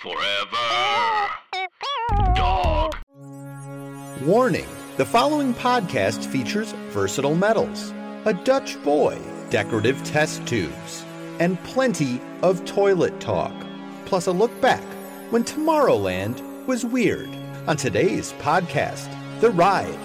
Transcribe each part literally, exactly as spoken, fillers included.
Forever. Dog. Warning. The following podcast features versatile metals, a Dutch boy, decorative test tubes, and plenty of toilet talk. Plus a look back when Tomorrowland was weird. On today's podcast, The Ride.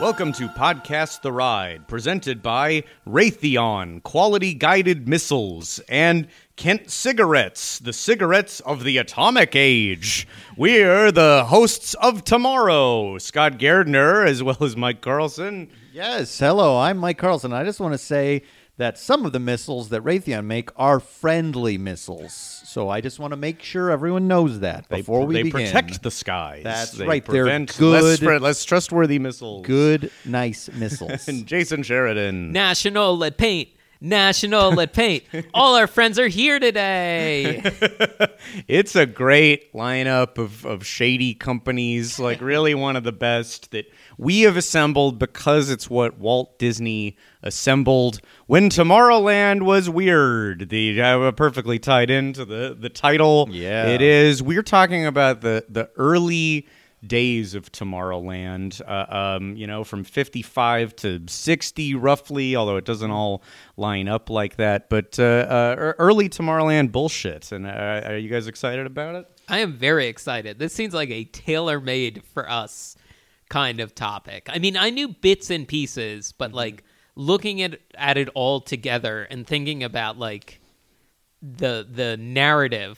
Welcome to Podcast The Ride, presented by Raytheon, Quality Guided Missiles, and Kent Cigarettes, the cigarettes of the atomic age. We're the hosts of tomorrow, Scott Gardner, as well as Mike Carlson. Yes, hello, I'm Mike Carlson. I just want to say that some of the missiles that Raytheon make are friendly missiles. So I just want to make sure everyone knows that before they, we they begin. They protect the skies. That's they right. They're good. Less, fr- less trustworthy missiles. Good, nice missiles. And Jason Sheridan. National Lead Paint. National Lead Paint. All our friends are here today. It's a great lineup of, of shady companies, like really one of the best that we have assembled because it's what Walt Disney assembled when Tomorrowland was weird. The uh, perfectly tied into the, the title. Yeah. It is. We're talking about the, the early days of Tomorrowland, uh, um, you know, from fifty-five to sixty roughly, although it doesn't all line up like that. But uh, uh, early Tomorrowland bullshit. And uh, are you guys excited about it? I am very excited. This seems like a tailor-made for us kind of topic. I mean, I knew bits and pieces, but like looking at, at it all together and thinking about like the the narrative,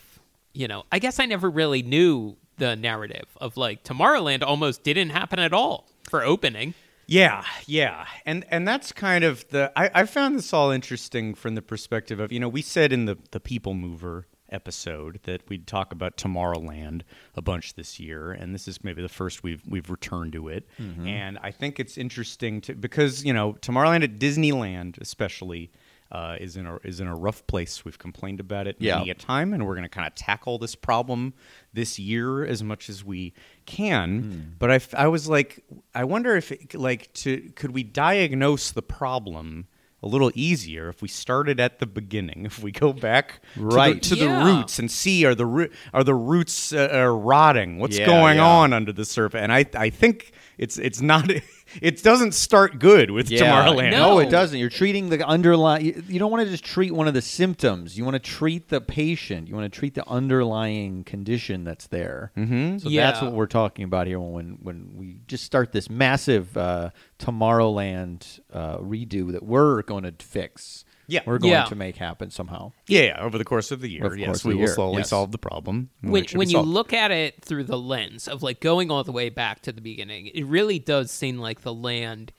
you know, I guess I never really knew the narrative of like Tomorrowland almost didn't happen at all for opening. Yeah, yeah. And and that's kind of the, I, I found this all interesting from the perspective of, you know, we said in the, the People Mover episode that we'd talk about Tomorrowland a bunch this year, and this is maybe the first we've we've returned to it. Mm-hmm. And I think it's interesting to because you know Tomorrowland at Disneyland especially uh, is in a is in a rough place. We've complained about it yeah. many a time, and we're going to kind of tackle this problem this year as much as we can. Mm. But I, I was like, I wonder if it, like to could we diagnose the problem a little easier if we started at the beginning, if we go back right. to, the, to yeah. the roots and see are the are the roots uh, are rotting, what's yeah, going yeah. on under the surface. And I I think it's it's not it doesn't start good with yeah. Tomorrowland. No. no, it doesn't. You're treating the underlying. You, you don't want to just treat one of the symptoms. You want to treat the patient. You want to treat the underlying condition that's there. Mm-hmm. So yeah. that's what we're talking about here when when we just start this massive uh, Tomorrowland uh, redo that we're going to fix. Yeah, we're going yeah. to make happen somehow. Yeah, yeah, over the course of the year, of yes, we will year. slowly yes. solve the problem. When, when you look at it through the lens of like going all the way back to the beginning, it really does seem like the land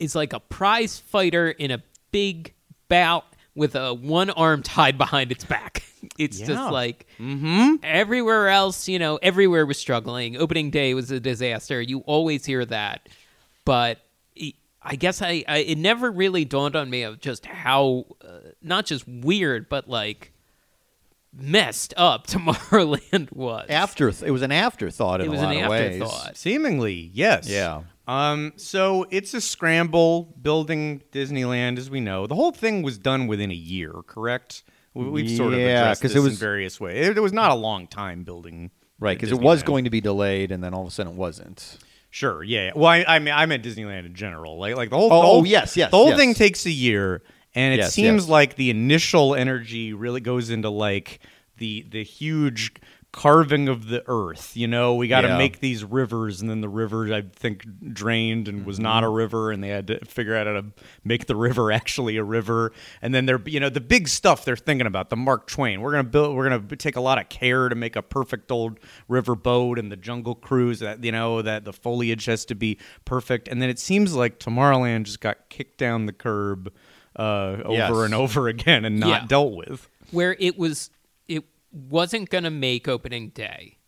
is like a prize fighter in a big bout with a one arm tied behind its back. It's yeah. just like mm-hmm. everywhere else, you know, everywhere was struggling. Opening day was a disaster. You always hear that, but I guess I, I it never really dawned on me of just how uh, not just weird but like messed up Tomorrowland was. After it was an afterthought in it was a lot an of afterthought. ways. Seemingly, yes. Yeah. Um. So it's a scramble building Disneyland as we know. The whole thing was done within a year, correct? We, we've yeah, sort of addressed this it was, in various ways. It, it was not a long time building, right? Because it was going to be delayed, and then all of a sudden it wasn't. Sure, yeah. Well, I, I mean, I meant Disneyland in general. Like, like the whole, oh, the whole oh, yes, yes, the whole yes. thing takes a year, and it yes, seems yes. like the initial energy really goes into like the the huge carving of the earth. You know, we got to yeah. make these rivers, and then the river I think drained and was mm-hmm. not a river, and they had to figure out how to make the river actually a river. And then they're, you know, the big stuff they're thinking about, the Mark Twain. We're gonna build. We're gonna take a lot of care to make a perfect old river boat, and the Jungle Cruise. That you know that the foliage has to be perfect. And then it seems like Tomorrowland just got kicked down the curb uh, over yes. and over again, and not yeah. dealt with. Where it was. Wasn't going to make opening day.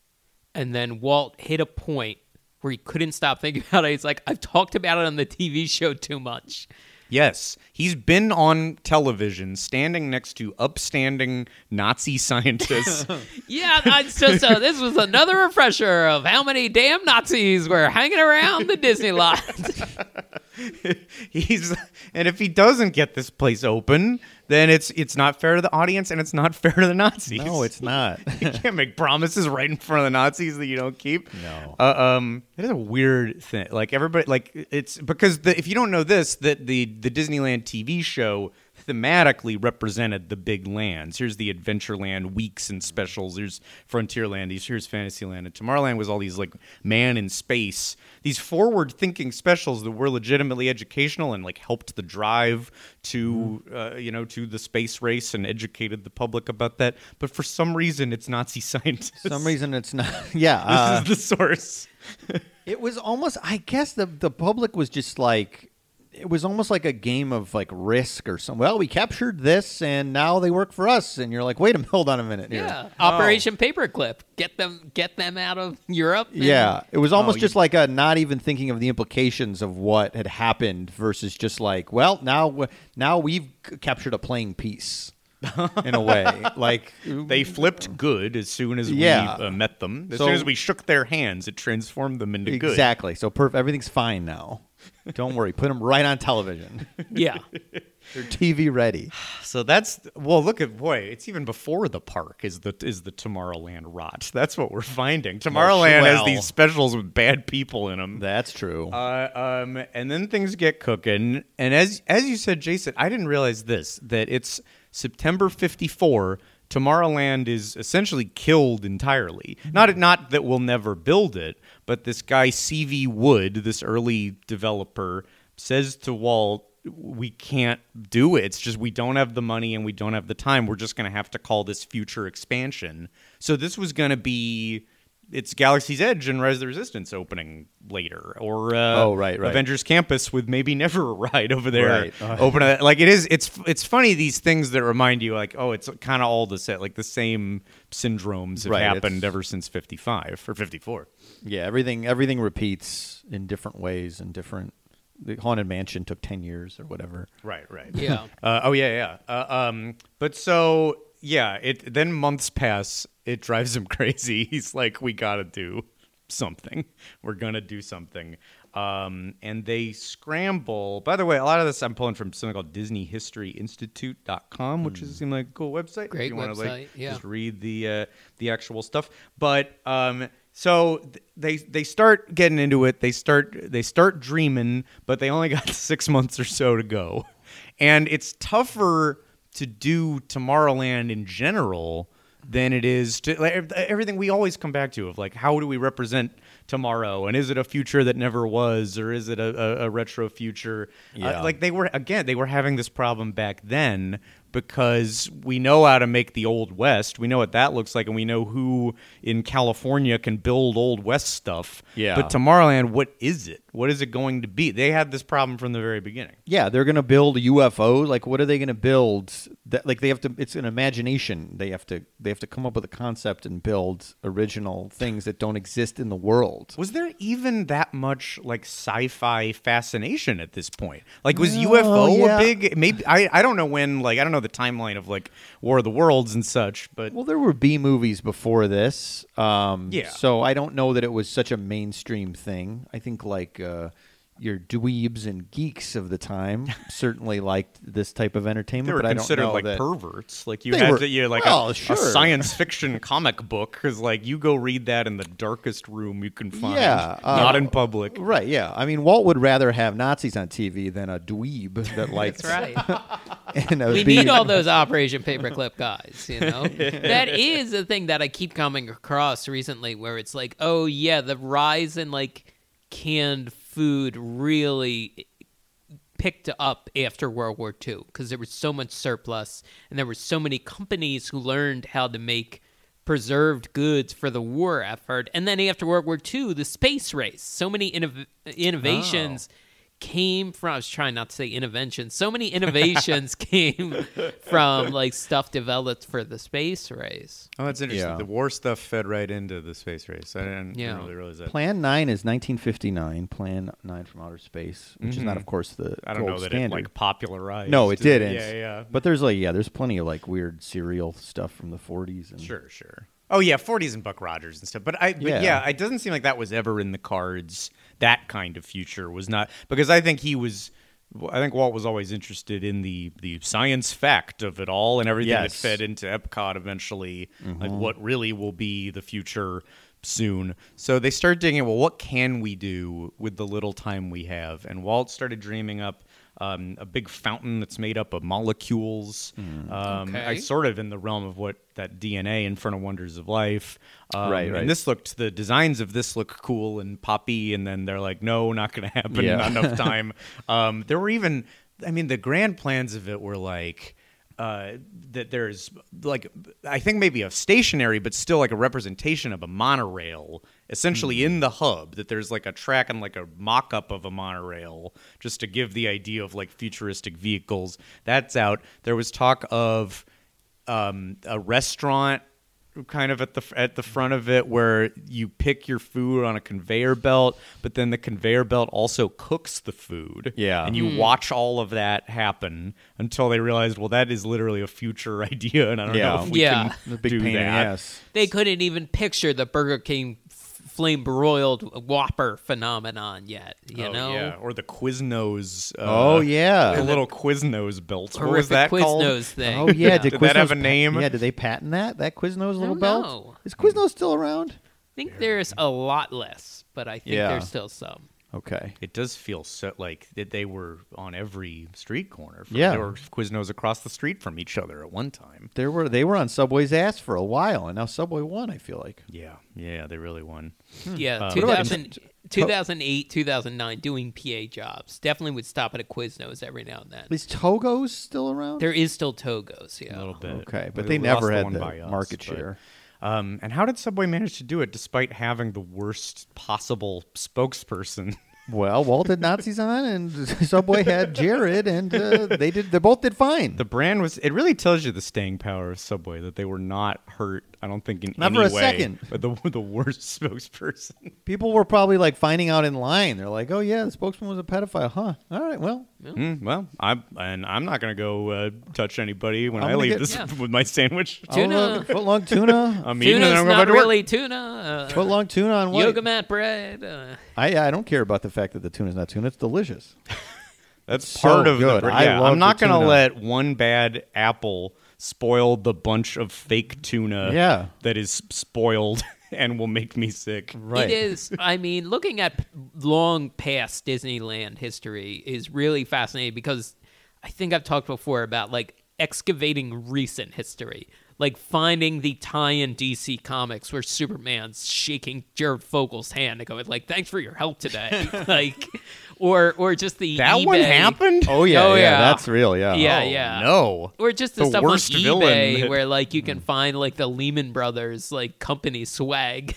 And then Walt hit a point where he couldn't stop thinking about it. He's like, I've talked about it on the T V show too much. Yes, he's been on television standing next to upstanding Nazi scientists. yeah, I, so, so this was another refresher of how many damn Nazis were hanging around the Disney lot. he's, and if he doesn't get this place open, then it's it's not fair to the audience and it's not fair to the Nazis. No, it's not. You can't make promises right in front of the Nazis that you don't keep. No. Uh, um, it is a weird thing. Like everybody, like it's because the, if you don't know this, that the the Disneyland T V show thematically represented the big lands. Here's the Adventureland weeks and specials. Here's Frontierland. Here's Fantasyland. And Tomorrowland was all these like man in space, these forward-thinking specials that were legitimately educational and like helped the drive to mm. uh, you know to the space race and educated the public about that. But for some reason, it's Nazi scientists. For some reason, it's not. Yeah, uh, this is the source. It was almost. I guess the the public was just like. It was almost like a game of like Risk or something. Well, we captured this, and now they work for us. And you're like, wait a minute, hold on a minute here. Yeah, Operation oh. Paperclip, get them, get them out of Europe. Man. Yeah, it was almost oh, just you... like a not even thinking of the implications of what had happened versus just like, well, now, now we've captured a playing piece. In a way, like they flipped good as soon as yeah. we uh, met them. As so, soon as we shook their hands, it transformed them into exactly. good. Exactly. So perf- everything's fine now. Don't worry. Put them right on television. Yeah. They're T V ready. So that's well. Look at boy. It's even before the park is the is the Tomorrowland rot. That's what we're finding. Tomorrowland well, has these specials with bad people in them. That's true. Uh, um, and then things get cooking. And as as you said, Jason, I didn't realize this that it's. September fifty-four, Tomorrowland is essentially killed entirely. Not not that we'll never build it, but this guy C V Wood, this early developer, says to Walt, we can't do it. It's just we don't have the money and we don't have the time. We're just going to have to call this future expansion. So this was going to be... It's Galaxy's Edge and Rise of the Resistance opening later, or uh, oh right, right, Avengers Campus with maybe never a ride over there. Right. Uh, open a, like it is. It's it's funny these things that remind you like oh it's kind of all the set like the same syndromes have right, happened ever since fifty-five or fifty-four. Yeah, everything everything repeats in different ways and different. The Haunted Mansion took ten years or whatever. Right, right. Yeah. uh, oh yeah, yeah. Uh, um, but so. Yeah, it then months pass. It drives him crazy. He's like, we got to do something. We're going to do something. Um, and they scramble. By the way, a lot of this I'm pulling from something called Disney History Institute dot com, which mm. seems like a cool website. Great if you website, wanna, like, yeah. Just read the, uh, the actual stuff. But um, so th- they they start getting into it. They start They start dreaming, but they only got six months or so to go. And it's tougher... to do Tomorrowland in general than it is to like, everything we always come back to of like how do we represent tomorrow and is it a future that never was or is it a, a, a retro future? Yeah. Uh, like they were again they were having this problem back then because we know how to make the Old West, we know what that looks like, and we know who in California can build Old West stuff. Yeah. But Tomorrowland, what is it? What is it going to be? They had this problem from the very beginning. Yeah, they're going to build a U F O. Like, what are they going to build? That, like, they have to. It's an imagination. They have to. They have to come up with a concept and build original things that don't exist in the world. Was there even that much like sci-fi fascination at this point? Like, was no, U F O yeah. a big? Maybe I. I don't know when. Like, I don't know the timeline of like War of the Worlds and such. But well, there were B movies before this. Um, yeah. So I don't know that it was such a mainstream thing. I think like. Uh, your dweebs and geeks of the time certainly liked this type of entertainment. They were but considered I don't know like that... perverts. Like you had you like well, a, sure. a science fiction comic book because like you go read that in the darkest room you can find, yeah, uh, not in public. Right? Yeah. I mean, Walt would rather have Nazis on T V than a dweeb that likes. That's right. and we need all those Operation Paperclip guys. You know, that is the thing that I keep coming across recently, where it's like, oh yeah, the rise in like canned food really picked up after World War Two because there was so much surplus and there were so many companies who learned how to make preserved goods for the war effort. And then after World War Two, the space race, so many innov- innovations oh. came from, I was trying not to say intervention, so many innovations came from like stuff developed for the space race. Oh, that's interesting. Yeah. The war stuff fed right into the space race. I didn't, yeah. I didn't really realize that. Plan nine is nineteen fifty-nine, Plan nine from Outer Space, which mm-hmm. is not, of course, the I don't know that standard. It like popularized. No, it didn't. Yeah, yeah. But there's like, yeah, there's plenty of like weird serial stuff from the forties. And sure, sure. Oh, yeah, forties and Buck Rogers and stuff. But, I, but yeah. yeah, it doesn't seem like that was ever in the cards. That kind of future was not, because I think he was, I think Walt was always interested in the, the science fact of it all and everything yes. that fed into Epcot eventually, mm-hmm. like what really will be the future soon. So they started digging, well, what can we do with the little time we have? And Walt started dreaming up Um, a big fountain that's made up of molecules. Mm. Um, okay. I sort of in the realm of what that D N A, Infernal Wonders of Life. Um, right, right. And this looked, the designs of this look cool and poppy, and then they're like, no, not going to happen, yeah. not enough time. Um, there were even, I mean, the grand plans of it were like, uh, that there's like, I think maybe a stationary, but still like a representation of a monorail essentially mm. in the hub, that there's like a track and like a mock-up of a monorail just to give the idea of like futuristic vehicles. That's out. There was talk of um, a restaurant kind of at the at the front of it where you pick your food on a conveyor belt, but then the conveyor belt also cooks the food. Yeah. And you mm. watch all of that happen until they realized, well, that is literally a future idea, and I don't yeah. know if we yeah. can the big do pain that. Ass. They couldn't even picture the Burger King flame broiled Whopper phenomenon yet, you oh, know? Yeah, or the Quiznos. Uh, oh, yeah. The little Quiznos belt. What was that Quiznos called? Quiznos thing. Oh, yeah. Did, did that have a name? Yeah, did they patent that? That Quiznos little belt? Know. Is Quiznos still around? I think there's a lot less, but I think yeah. there's still some. Okay. It does feel so like that they were on every street corner. From, yeah. There were Quiznos across the street from each other at one time. There were They were on Subway's ass for a while, and now Subway won, I feel like. Yeah. Yeah, they really won. Hmm. Yeah, um, two thousand, two thousand eight, two thousand nine, doing P A jobs. Definitely would stop at a Quiznos every now and then. Is Togo's still around? There is still Togo's, yeah. A little bit. Okay, but we they never had the, the us, market share. But... Um, and how did Subway manage to do it despite having the worst possible spokesperson? Well, Walt had Nazis on, and Subway had Jared, and uh, they did. They both did fine. The brand was. It really tells you the staying power of Subway that they were not hurt. I don't think in not any for a way, second. But the the worst spokesperson. People were probably like finding out in line. They're like, oh yeah, the spokesman was a pedophile, huh? All right, well, yeah. mm, well, I'm and I'm not gonna go uh, touch anybody when I'm I leave get, this yeah. with my sandwich. Tuna, foot long tuna. I'm eating and I'm going not to really work. Tuna. Uh, foot long tuna on what? Yoga mat bread. Uh. I I don't care about the fact that the tuna's not tuna. It's delicious. That's it's part so of good. The yeah, I I'm not gonna tuna. Let one bad apple spoil the bunch of fake tuna yeah. that is spoiled and will make me sick. Right. It is. I mean, looking at long past Disneyland history is really fascinating because I think I've talked before about like excavating recent history, like finding the tie in D C Comics where Superman's shaking Jared Fogel's hand and going like, "Thanks for your help today." like, or or just the that eBay. One happened. Oh yeah, oh, yeah, yeah, that's real. Yeah, yeah, oh, yeah. No, or just the, the stuff on eBay that... where like you can find like the Lehman Brothers like company swag.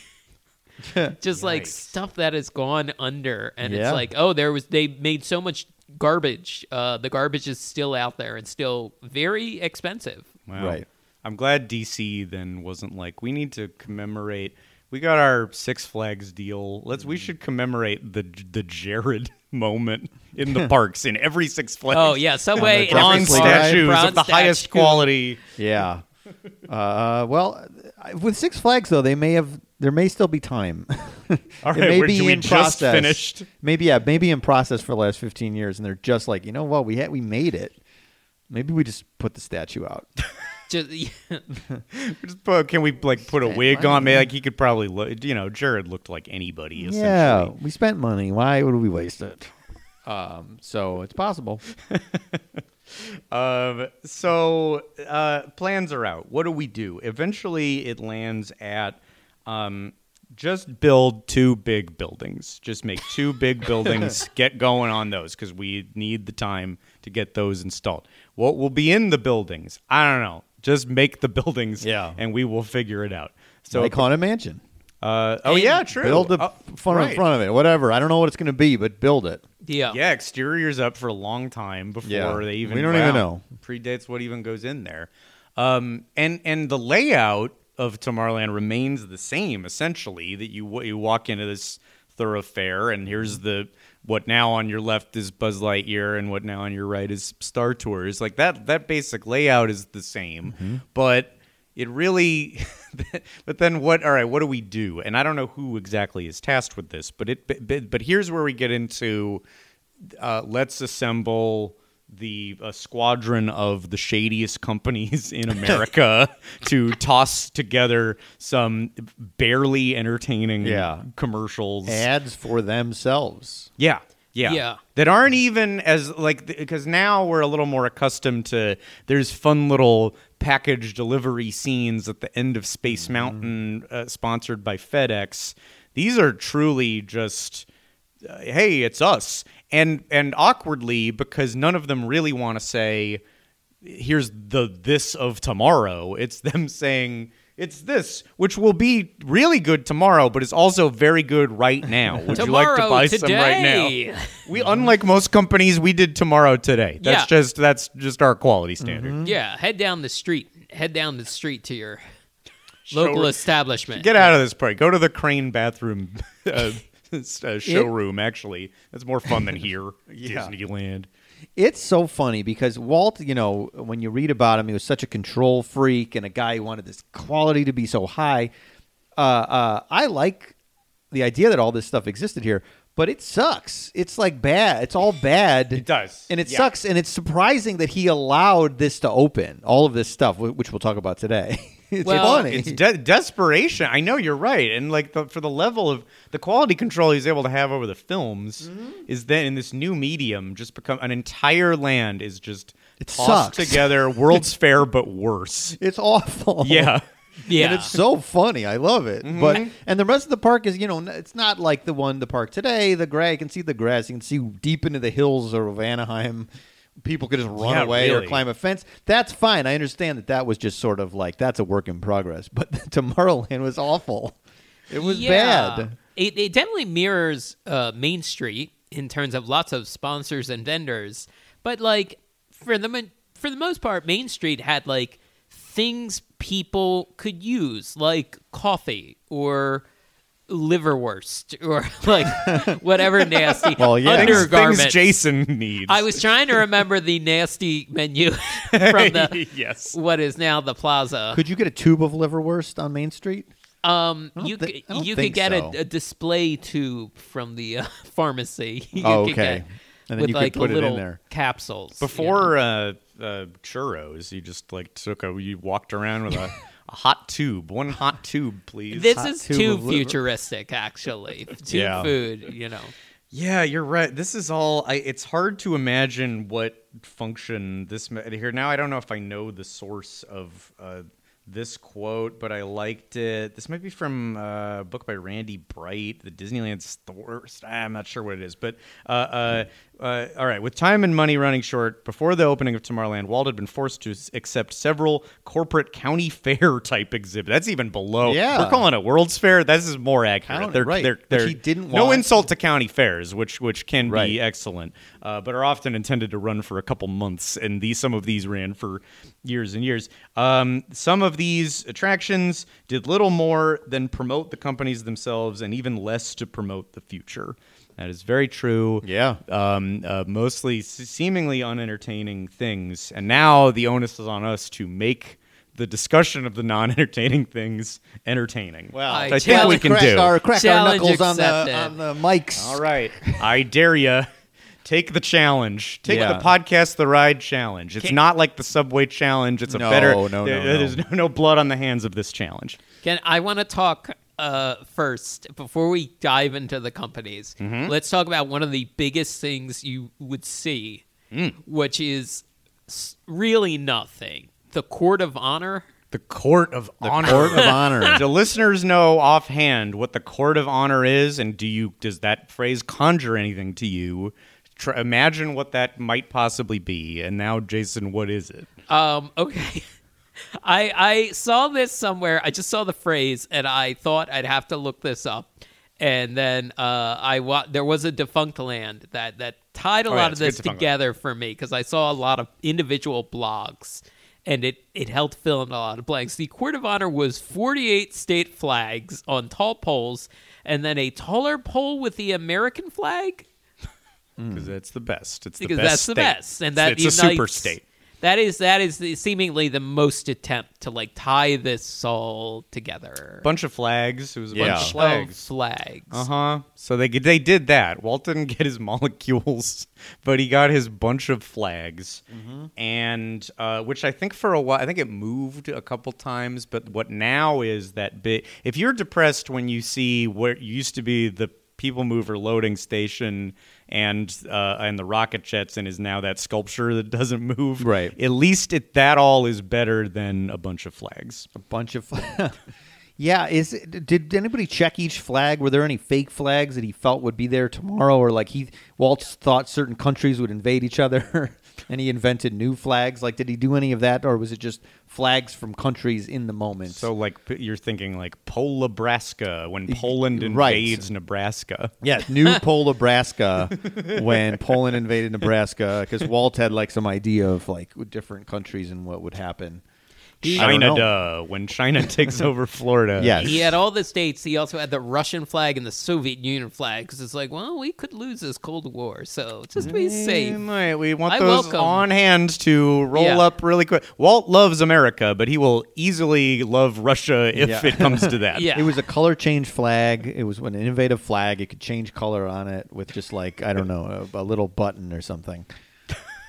just Yikes. Like stuff that has gone under, and yeah. it's like, oh, there was they made so much garbage. Uh, the garbage is still out there and still very expensive. Wow. Right. I'm glad D C then wasn't like, we need to commemorate. We got our Six Flags deal. Let's we should commemorate the the Jared moment in the parks in every Six Flags. Oh yeah, Subway bronze statues bronze of the statue. Highest quality. Yeah. Uh, well, with Six Flags though, they may have there may still be time. All right, it may be we in just process. Finished. Maybe yeah, maybe in process for the last fifteen years, and they're just like, you know what, we had we made it. Maybe we just put the statue out. Just, yeah. Just put, can we like put spent a wig money. On? Maybe, like he could probably look. You know, Jared looked like anybody. Essentially. Yeah, we spent money. Why would we waste it? Um, so it's possible. um, so uh, plans are out. What do we do? Eventually, it lands at um, just build two big buildings. Just make two big buildings. Get going on those because we need the time to get those installed. What will be in the buildings? I don't know. Just make the buildings, yeah. and we will figure it out. So they call it a mansion. Uh, oh, yeah, true. Build the oh, fun right. in front of it, whatever. I don't know what it's going to be, but build it. Yeah. Yeah, exterior's up for a long time before yeah. they even... We don't wow, even know. Predates what even goes in there. Um, and, and the layout of Tomorrowland remains the same, essentially, that you, you walk into this thoroughfare, and here's the... What now on your left is Buzz Lightyear, and what now on your right is Star Tours. Like that, that basic layout is the same, mm-hmm. but it really. But then what? All right, what do we do? And I don't know who exactly is tasked with this, but it. But, but here's where we get into. Uh, let's assemble the uh, squadron of the shadiest companies in America to toss together some barely entertaining yeah. commercials. Ads for themselves. Yeah. Yeah. yeah. That aren't even as like, because now we're a little more accustomed to there's fun little package delivery scenes at the end of Space mm-hmm. Mountain uh, sponsored by FedEx. These are truly just, uh, hey, it's us. And and awkwardly, because none of them really want to say, here's the this of tomorrow. It's them saying, it's this, which will be really good tomorrow, but it's also very good right now. Would tomorrow, you like to buy today. Some right now? We, unlike most companies, we did tomorrow today. That's yeah. just that's just our quality standard. Mm-hmm. Yeah, head down the street. Head down the street to your local Show, establishment. Get out of this party. Go to the Crane bathroom uh, It's a showroom, it, actually. That's more fun than here, yeah. Disneyland. It's so funny because Walt, you know, when you read about him, he was such a control freak and a guy who wanted this quality to be so high. Uh, uh, I like the idea that all this stuff existed here, but it sucks. It's like bad. It's all bad. It does. And it yeah. sucks. And it's surprising that he allowed this to open, all of this stuff, which we'll talk about today. It's well, funny. It's de- desperation. I know you're right, and like the, for the level of the quality control he's able to have over the films mm-hmm. is then in this new medium just become an entire land is just it tossed sucks. Together. World's Fair, but worse. It's awful. Yeah, yeah. And it's so funny. I love it. Mm-hmm. But and the rest of the park is you know it's not like the one the park today. The grass you can see the grass. You can see deep into the hills of Anaheim. People could just run yeah, away really. Or climb a fence. That's fine. I understand that that was just sort of like, that's a work in progress. But Tomorrowland was awful. It was yeah. bad. It, it definitely mirrors uh, Main Street in terms of lots of sponsors and vendors. But like for the, for the most part, Main Street had like things people could use, like coffee or... liverwurst or like whatever nasty well, yeah. undergarment things Jason needs. I was trying to remember the nasty menu from the yes. what is now the plaza. Could you get a tube of liverwurst on Main Street? Um, you th- could, you could get so. a, a display tube from the uh, pharmacy. You oh, could okay. Get, and then with you like could put it in there. Capsules before you know? uh, uh, churros. You just like took a you walked around with a. A hot tube. One hot tube, please. This hot is too futuristic, actually. Too yeah. food, you know. Yeah, you're right. This is all... I, it's hard to imagine what function this... here Now, I don't know if I know the source of uh, this quote, but I liked it. This might be from uh, a book by Randy Bright, The Disneyland's Thirst. I'm not sure what it is, but... Uh, uh, Uh, all right, with time and money running short, before the opening of Tomorrowland, Walt had been forced to accept several corporate county fair type exhibits. That's even below. Yeah. We're calling it World's Fair. This is more accurate. County, they're, right. They're, they're, he didn't no want. Insult to county fairs, which which can right. be excellent, uh, but are often intended to run for a couple months, and these some of these ran for years and years. Um, some of these attractions did little more than promote the companies themselves and even less to promote the future. That is very true. Yeah. Um, uh, mostly seemingly unentertaining things. And now the onus is on us to make the discussion of the non-entertaining things entertaining. Well, I, I think we can crack do. Our, crack our knuckles on the, on the mics. All right. I dare you. Take the challenge. Take yeah. the podcast, the ride challenge. It's can, not like the Subway challenge. It's no, a better... No, no, there, no. There's no, no blood on the hands of this challenge. Can I want to talk... Uh, first, before we dive into the companies, mm-hmm. let's talk about one of the biggest things you would see, mm. which is really nothing. The Court of Honor. The Court of the Honor. Court of Honor. Do listeners know offhand what the Court of Honor is, and do you does that phrase conjure anything to you? Try, imagine what that might possibly be. And now, Jason, what is it? Um. Okay. I I saw this somewhere. I just saw the phrase, and I thought I'd have to look this up. And then uh, I wa- there was a defunct land that, that tied a oh, lot yeah, of this together land. For me, because I saw a lot of individual blogs, and it, it helped fill in a lot of blanks. The Court of Honor was forty-eight state flags on tall poles, and then a taller pole with the American flag. Because it's the best. It's the because best that's the state. Best, and that it's unites, a super state. That is that is the, seemingly the most attempt to like tie this all together. Bunch of flags. It was a yeah. bunch of flags. flags. Uh huh. So they they did that. Walt didn't get his molecules, but he got his bunch of flags, mm-hmm. and uh, which I think for a while I think it moved a couple times. But what now is that bit? If you're depressed when you see what used to be the People Mover loading station and uh, and the rocket jets and is now that sculpture that doesn't move. Right. At least it, that all is better than a bunch of flags. A bunch of flags. yeah. Is did anybody check each flag? Were there any fake flags that he felt would be there tomorrow, or like he Walt thought certain countries would invade each other, and he invented new flags? Like, did he do any of that, or was it just flags from countries in the moment? So, like, you're thinking, like, Polabraska, when Poland invades right. Nebraska. Yeah, new Polabraska, when Poland invaded Nebraska, because Walt had, like, some idea of, like, different countries and what would happen. China, duh, when China takes over Florida. Yes. He had all the states. He also had the Russian flag and the Soviet Union flag, because it's like, well, we could lose this Cold War, so just be safe. Right. We want I those welcome. on hand to roll yeah. up really quick. Walt loves America, but he will easily love Russia if yeah. it comes to that. yeah. It was a color change flag. It was an innovative flag. It could change color on it with just like, I don't know, a, a little button or something.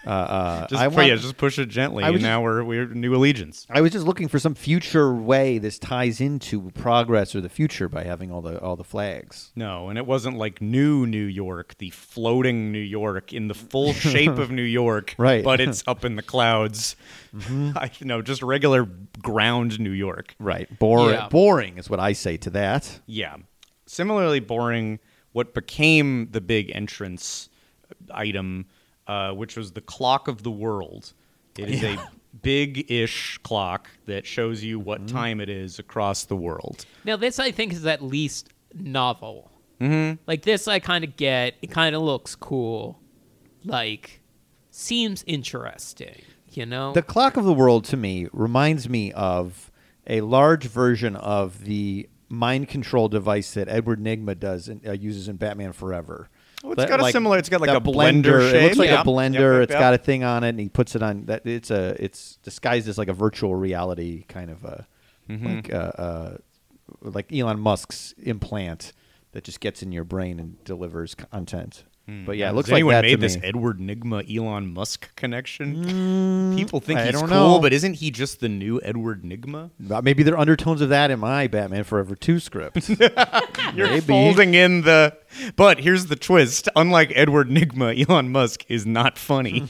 Uh, uh, just, I want, yeah, just push it gently, and now just, we're we're new allegiance. I was just looking for some future way this ties into progress or the future by having all the all the flags. No, and it wasn't like new New York, the floating New York in the full shape of New York, right? But it's up in the clouds. Mm-hmm. I, no, just regular ground New York, right? Boring, yeah. boring is what I say to that. Yeah, similarly boring. What became the big entrance item? Uh, which was the Clock of the World. It is yeah. a big-ish clock that shows you what mm. time it is across the world. Now, this, I think, is at least novel. Mm-hmm. Like, this I kind of get. It kind of looks cool. Like, seems interesting, you know? The Clock of the World, to me, reminds me of a large version of the mind control device that Edward Nygma does in, uh, uses in Batman Forever. Oh, it's got like, a similar. It's got like a blender. blender shape. It looks like yeah. a blender. Yep, yep, it's yep. got a thing on it, and he puts it on. That it's a. It's disguised as like a virtual reality kind of a, mm-hmm. like a, a, like Elon Musk's implant that just gets in your brain and delivers content. Mm. But yeah, it looks Has like anyone that made to this me. Edward Nygma Elon Musk connection? Mm, People think I he's cool, know. But isn't he just the new Edward Nygma? Maybe there are undertones of that in my Batman Forever two script. You're Maybe. folding in the. But here's the twist: unlike Edward Nygma, Elon Musk is not funny.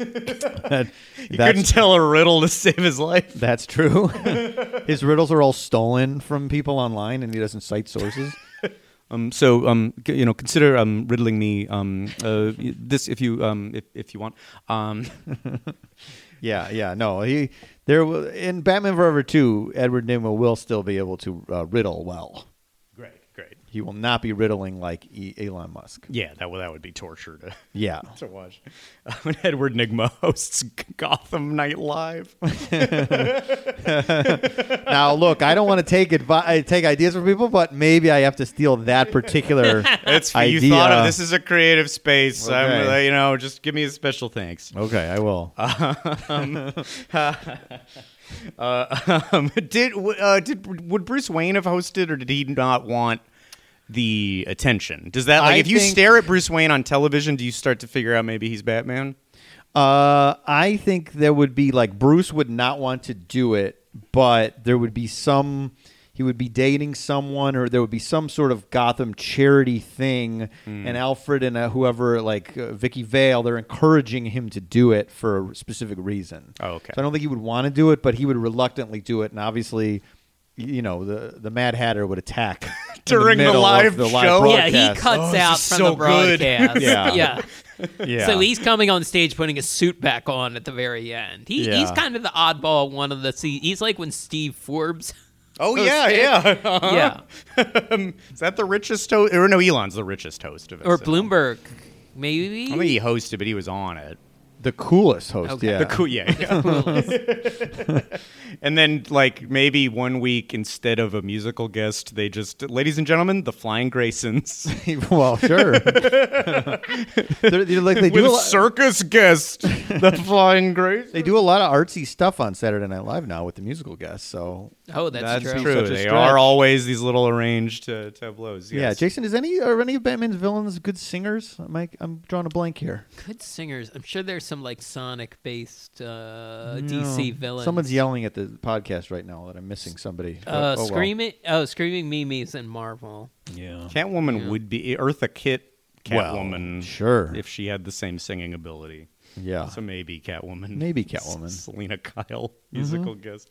that, he couldn't tell a riddle to save his life. That's true. His riddles are all stolen from people online, and he doesn't cite sources. Um, so, um, you know, consider um, riddling me um, uh, this if you um, if if you want. Um. yeah, yeah, no. He there will, in Batman Forever two, Edward Nygma will still be able to uh, riddle well. Great, great. He will not be riddling like e- Elon Musk. Yeah, that well, that would be torture to yeah to watch. When Edward Nygma hosts Gotham Night Live. Now, look, I don't want to take advi- take ideas from people, but maybe I have to steal that particular That's, idea. You thought of this is a creative space. Okay. I'm, you know, just give me a special thanks. Okay, I will. Um, uh, uh, um, did uh, did would Bruce Wayne have hosted, or did he not want the attention? Does that like I if you stare at Bruce Wayne on television, do you start to figure out maybe he's Batman? Uh, I think there would be like Bruce would not want to do it, but there would be some, he would be dating someone, or there would be some sort of Gotham charity thing, mm. and Alfred and uh, whoever, like uh, Vicky Vale, they're encouraging him to do it for a specific reason. Oh, okay. So I don't think he would want to do it, but he would reluctantly do it, and obviously, you know, the, the Mad Hatter would attack during the, the, live, the live show. Broadcast. Yeah, he cuts oh, out from so the broadcast. Good. yeah. yeah. Yeah. So he's coming on stage, putting his suit back on at the very end. He, yeah. He's kind of the oddball one of the. He's like when Steve Forbes. Oh yeah, it. yeah, uh-huh. yeah. um, is that the richest host? Or no, Elon's the richest host of it. Or so. Bloomberg, maybe. I mean, he hosted, but he was on it. The coolest host, okay. yeah. The cool, yeah. yeah. The coolest. And then, like, maybe one week instead of a musical guest, they just, ladies and gentlemen, the Flying Graysons. Well, sure. they're, they're like, they With do a circus lot- guest, the Flying Graysons. They do a lot of artsy stuff on Saturday Night Live now with the musical guests. So oh, that's, that's true. true. They are always these little arranged uh, tableaus. Yes. Yeah, Jason, is any are any of Batman's villains good singers? Mike, I'm drawing a blank here. Good singers. I'm sure there's some like Sonic-based uh, no. D C villains. Someone's yelling at the podcast right now that I'm missing somebody. Uh, oh, screaming! Well. Oh, screaming! Mimi's in Marvel. Yeah, Catwoman yeah. would be Eartha Kitt. Catwoman, well, sure, if she had the same singing ability. Yeah, so maybe Catwoman. Maybe Catwoman. Selena Kyle, musical mm-hmm. guest.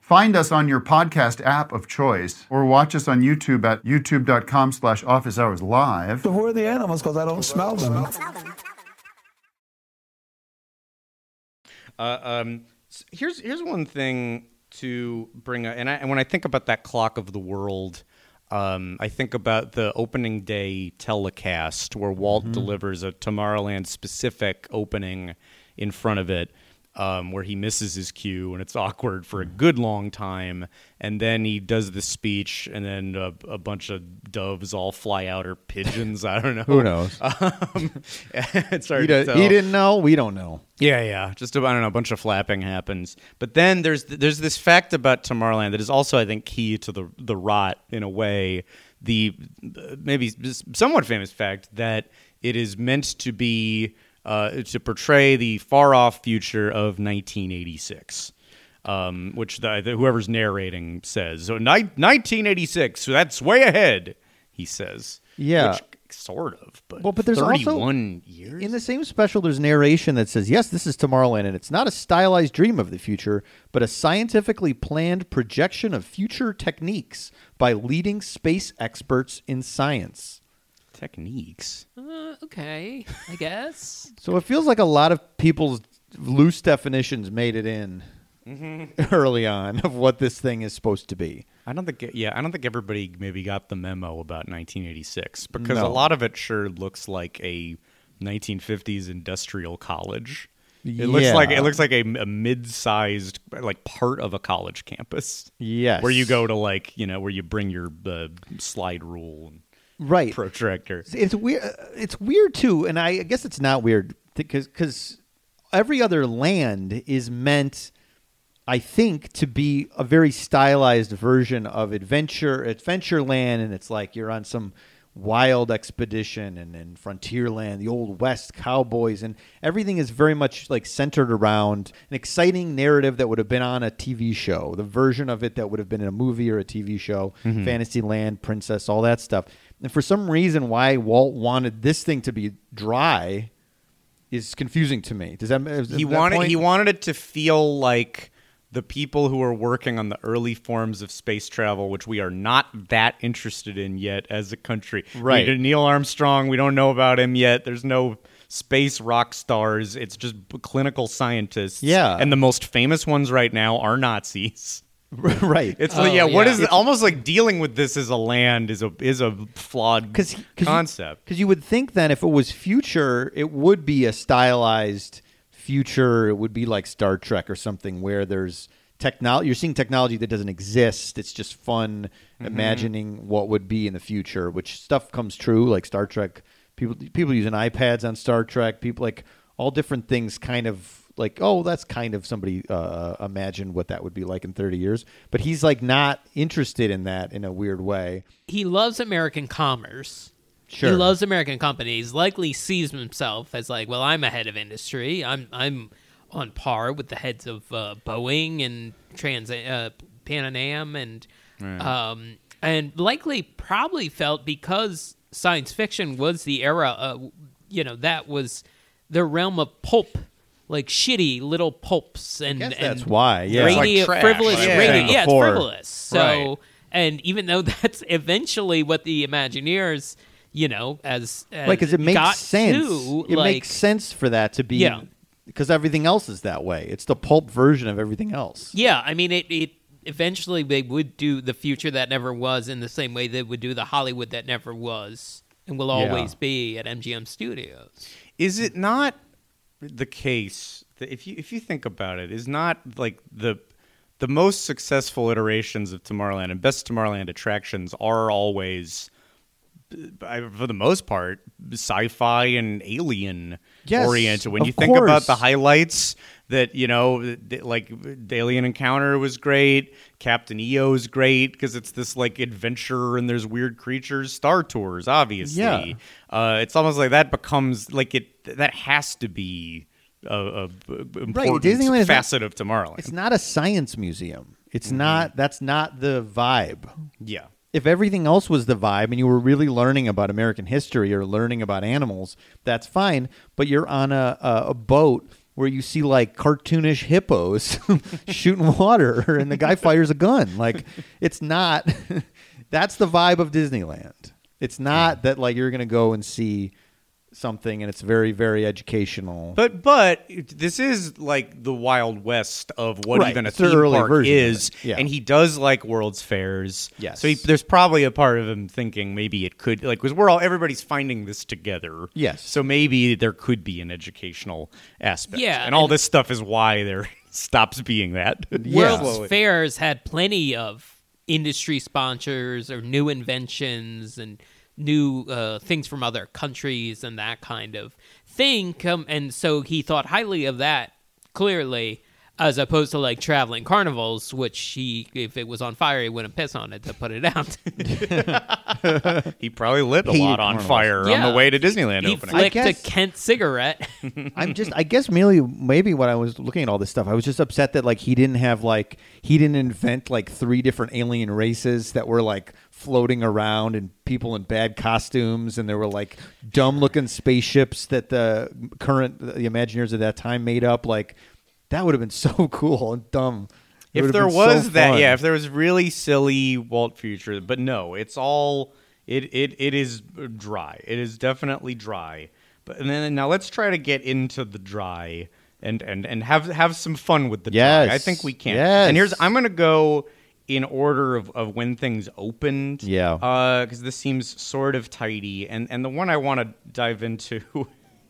Find us on your podcast app of choice or watch us on YouTube at youtube.com slash office hours live. But where are the animals? Because I don't smell them. Uh, um, here's here's one thing to bring up. And, I, and when I think about that Clock of the World, um, I think about the opening day telecast where Walt mm-hmm. delivers a Tomorrowland specific opening in front of it. Um, where he misses his cue and it's awkward for a good long time. And then he does the speech and then a, a bunch of doves all fly out or pigeons. I don't know. Who knows? Um, it's hard he, does, to tell. He didn't know. We don't know. Yeah, yeah. Just, about, I don't know, a bunch of flapping happens. But then there's there's this fact about Tomorrowland that is also, I think, key to the the rot in a way. The maybe somewhat famous fact that it is meant to be Uh, to portray the far-off future of nineteen eighty-six, um, which the, the, whoever's narrating says. So ni- nineteen eighty-six, so that's way ahead, he says. Yeah. Which sort of, but, well, but there's thirty-one also, years? In the same special, there's narration that says, yes, this is Tomorrowland, and it's not a stylized dream of the future, but a scientifically planned projection of future techniques by leading space experts in science. Techniques. Uh, okay, I guess. So it feels like a lot of people's loose definitions made it in mm-hmm. early on of what this thing is supposed to be. I don't think. Yeah, I don't think everybody maybe got the memo about nineteen eighty-six because no. a lot of it sure looks like a nineteen fifties industrial college. It yeah. looks like it looks like a, a mid-sized like part of a college campus. Yes, where you go to like you know where you bring your uh, slide rule. And, right, protractor. It's weird. It's weird too, and I guess it's not weird because because every other land is meant, I think, to be a very stylized version of Adventure Adventureland, and it's like you're on some wild expedition, and and Frontierland, the old West cowboys, and everything is very much like centered around an exciting narrative that would have been on a T V show, the version of it that would have been in a movie or a T V show, mm-hmm. Fantasyland, princess, all that stuff. And for some reason, why Walt wanted this thing to be dry is confusing to me. Does that, is he that wanted point? He wanted it to feel like the people who are working on the early forms of space travel, which we are not that interested in yet as a country. Right, we, Neil Armstrong, we don't know about him yet. There's no space rock stars. It's just clinical scientists. Yeah, and the most famous ones right now are Nazis. Right. It's oh, like, yeah, yeah. What is it's, almost like dealing with this as a land is a is a flawed cause, cause concept. Because you, you would think then if it was future, it would be a stylized future. It would be like Star Trek or something where there's technology. You're seeing technology that doesn't exist. It's just fun mm-hmm. imagining what would be in the future. Which stuff comes true, like Star Trek. People people using iPads on Star Trek. People like all different things, kind of. Like, oh, that's kind of somebody uh, imagined what that would be like in thirty years. But he's, like, not interested in that in a weird way. He loves American commerce. Sure. He loves American companies, likely sees himself as, like, well, I'm ahead of industry. I'm I'm on par with the heads of uh, Boeing and Trans uh, Pan Am, and right. um, and likely probably felt because science fiction was the era, uh, you know, that was the realm of pulp. Like shitty little pulps and, I guess that's and why. Yeah. Radio, it's like frivolous like yeah. radio. Yeah, it's frivolous. So right. and even though that's eventually what the Imagineers, you know, as, as like as it makes sense. To, it like, makes sense for that to be yeah. because everything else is that way. It's the pulp version of everything else. Yeah, I mean it, it eventually they would do the future that never was in the same way they would do the Hollywood that never was and will always yeah. be at M G M Studios. Is it not the case that if you if you think about it is not like the the most successful iterations of Tomorrowland and best Tomorrowland attractions are always for the most part sci-fi and alien yes, oriented when you think course. About the highlights that you know like the Alien Encounter was great, Captain E O is great because it's this like adventure and there's weird creatures. Star Tours, obviously. Yeah. Uh, it's almost like that becomes like it that has to be a, a important right. Disneyland facet is not, of Tomorrowland. It's not a science museum. It's mm-hmm. not. That's not the vibe. Yeah. If everything else was the vibe and you were really learning about American history or learning about animals, that's fine. But you're on a a, a boat. Where you see like cartoonish hippos shooting water and the guy fires a gun. Like it's not, that's the vibe of Disneyland. It's not that like you're going to go and see something and it's very, very educational. But, but this is like the Wild West of what right. even a it's theme park is. Yeah. And he does like World's Fairs. Yes. So he, there's probably a part of him thinking maybe it could like, cause we're all, everybody's finding this together. Yes. So maybe there could be an educational aspect. Yeah. And all and this stuff is why there stops being that. Yeah. World's Fairs had plenty of industry sponsors or new inventions and, new uh, things from other countries and that kind of thing. Um, and so he thought highly of that, clearly, as opposed to like traveling carnivals, which he, if it was on fire, he wouldn't piss on it to put it out. He probably lit a he lot on carnivals. Fire yeah. on the way to Disneyland he opening. He flicked a Kent cigarette. I'm just, I guess mainly, maybe when I was looking at all this stuff, I was just upset that like he didn't have like, he didn't invent like three different alien races that were like, floating around and people in bad costumes and there were like dumb looking spaceships that the current the Imagineers at that time made up. Like that would have been so cool and dumb. It if there was so that fun. Yeah if there was really silly Walt future, but no, it's all it it it is dry. It is definitely dry. But and then now let's try to get into the dry and and and have have some fun with the yes. dry. I think we can yes. and here's I'm gonna go in order of, of when things opened. Yeah. Because uh, this seems sort of tidy. And and the one I want to dive into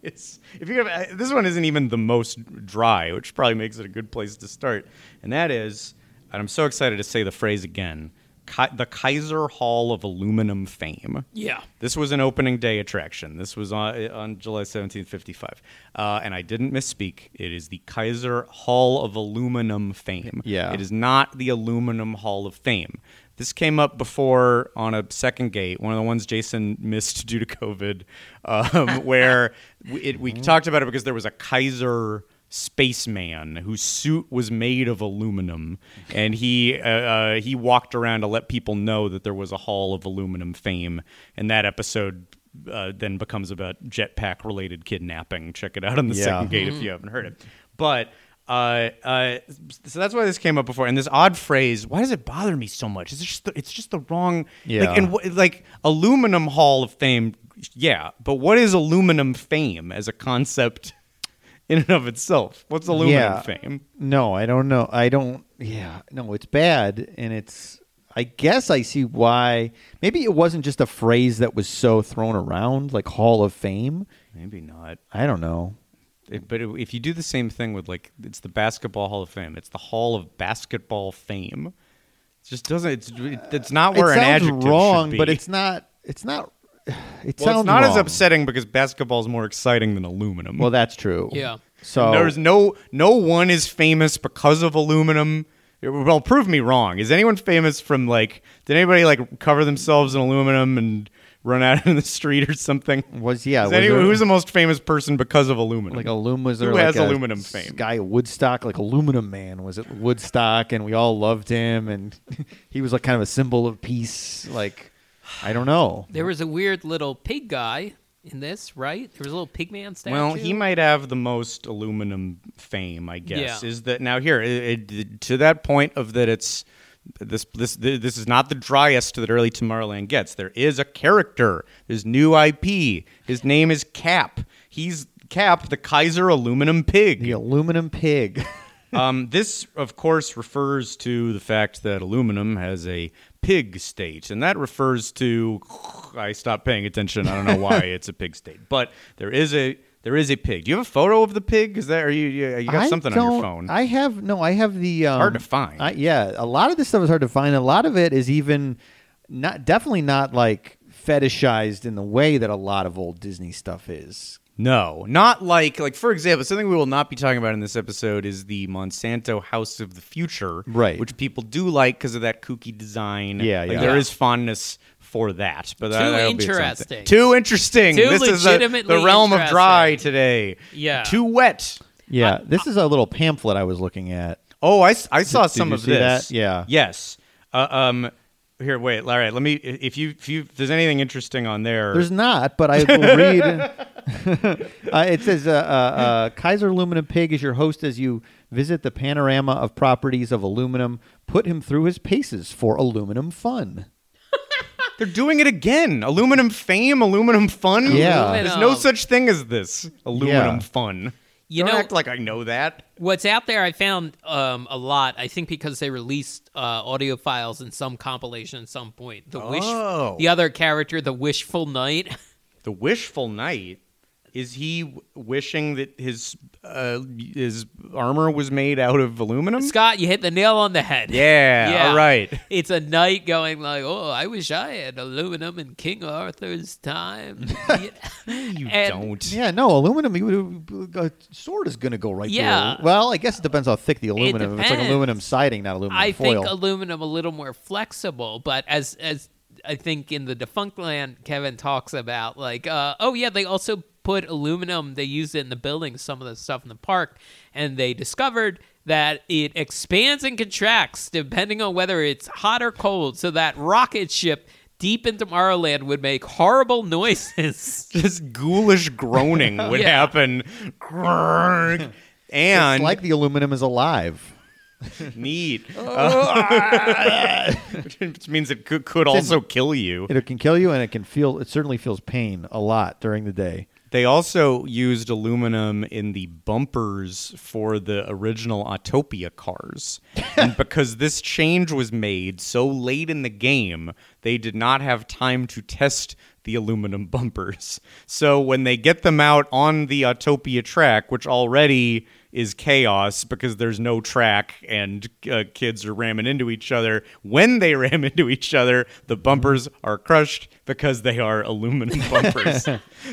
is... if you have, this one isn't even the most dry, which probably makes it a good place to start. And that is... and I'm so excited to say the phrase again. Ki- the Kaiser Hall of Aluminum fame. Yeah. This was an opening day attraction. This was on, on July seventeenth, fifty-five. Uh, and I didn't misspeak. It is the Kaiser Hall of Aluminum fame. Yeah. It is not the Aluminum Hall of Fame. This came up before on a second gate, one of the ones Jason missed due to COVID, um, where it, we talked about it because there was a Kaiser... spaceman whose suit was made of aluminum, and he uh, uh, he walked around to let people know that there was a Hall of Aluminum fame, and that episode uh, then becomes about jetpack related kidnapping. Check it out on the yeah. second gate if you haven't heard it. But uh, uh, so that's why this came up before. And this odd phrase, why does it bother me so much? Is it just the, it's just the wrong yeah. like, and w- like Aluminum Hall of Fame, yeah. But what is aluminum fame as a concept? In and of itself. What's aluminum yeah. fame? No, I don't know. I don't... Yeah. No, it's bad. And it's... I guess I see why... Maybe it wasn't just a phrase that was so thrown around, like Hall of Fame. Maybe not. I don't know. It, but it, if you do the same thing with, like, it's the Basketball Hall of Fame. It's the Hall of Basketball Fame. It just doesn't... It's, it, it's not where it an adjective wrong, should be. But it's not... It's not... It well, it's not wrong. As upsetting because basketball is more exciting than aluminum. Well, that's true. Yeah. So there's no no one is famous because of aluminum. Well, prove me wrong. Is anyone famous from like? Did anybody like cover themselves in aluminum and run out in the street or something. Was yeah. Was anyone, there, who's the most famous person because of aluminum? Like aluminum. Was there who like has a aluminum fame? Guy at Woodstock, like Aluminum Man, was at Woodstock, and we all loved him, and he was like kind of a symbol of peace. Like, I don't know. There was a weird little pig guy in this, right? There was a little pig man statue. Well, he might have the most aluminum fame, I guess. Yeah. Is that now here it, it, to that point of that it's. This this this is not the driest that early Tomorrowland gets. There is a character. There's new I P. His name is Cap. He's Cap, the Kaiser Aluminum Pig. The Aluminum Pig. um, this, of course, refers to the fact that aluminum has a pig state, and that refers to. I stopped paying attention. I don't know why it's a pig state, but there is a. There is a pig. Do you have a photo of the pig? Is that, are you, you got I something on your phone? I have, no, I have the... Um, hard to find. I, yeah, a lot of this stuff is hard to find. A lot of it is even, not definitely not like fetishized in the way that a lot of old Disney stuff is. No, not like, like for example, something we will not be talking about in this episode is the Monsanto House of the Future. Right. Which people do like because of that kooky design. Yeah, yeah. Like, there yeah. is fondness for that, but too that, interesting. Too interesting. Too this is a, the realm of dry today. Yeah. Too wet. Yeah. I, this I, is a little pamphlet I was looking at. Oh, I, I saw did, some did of this. That? Yeah. Yes. Uh, um. Here, wait. All right. Let me. If you, if you, if there's anything interesting on there, there's not. But I will read. uh, it says, uh, uh, uh, "Kaiser Aluminum Pig is your host as you visit the panorama of properties of aluminum. Put him through his paces for aluminum fun." They're doing it again. Aluminum fame, aluminum fun. Yeah. Aluminum. There's no such thing as this. Aluminum yeah. fun. You Don't know, act like I know that. What's out there I found um, a lot, I think because they released uh, audio files in some compilation at some point. The oh. wish, the other character, the Wishful Knight. The Wishful Knight? Is he wishing that his uh, his armor was made out of aluminum? Scott, you hit the nail on the head. Yeah, yeah. All right. It's a knight going like, oh, I wish I had aluminum in King Arthur's time. you and, don't. Yeah, no, aluminum, you, a sword is going to go right yeah. through. Well, I guess it depends how thick the aluminum is. It it's like aluminum siding, not aluminum I foil. I think aluminum a little more flexible, but as as I think in the Defunct Land, Kevin talks about like, uh, oh, yeah, they also... put aluminum, they used it in the building, some of the stuff in the park, and they discovered that it expands and contracts depending on whether it's hot or cold, so that rocket ship deep in Tomorrowland would make horrible noises. Just ghoulish groaning would yeah. happen. And it's like the aluminum is alive. Neat. Uh, which means it could, could also kill you. It can kill you, and it can feel, it certainly feels pain a lot during the day. They also used aluminum in the bumpers for the original Autopia cars. And because this change was made so late in the game, they did not have time to test the aluminum bumpers. So when they get them out on the Autopia track, which already is chaos because there's no track and uh, kids are ramming into each other. When they ram into each other, the bumpers are crushed because they are aluminum bumpers.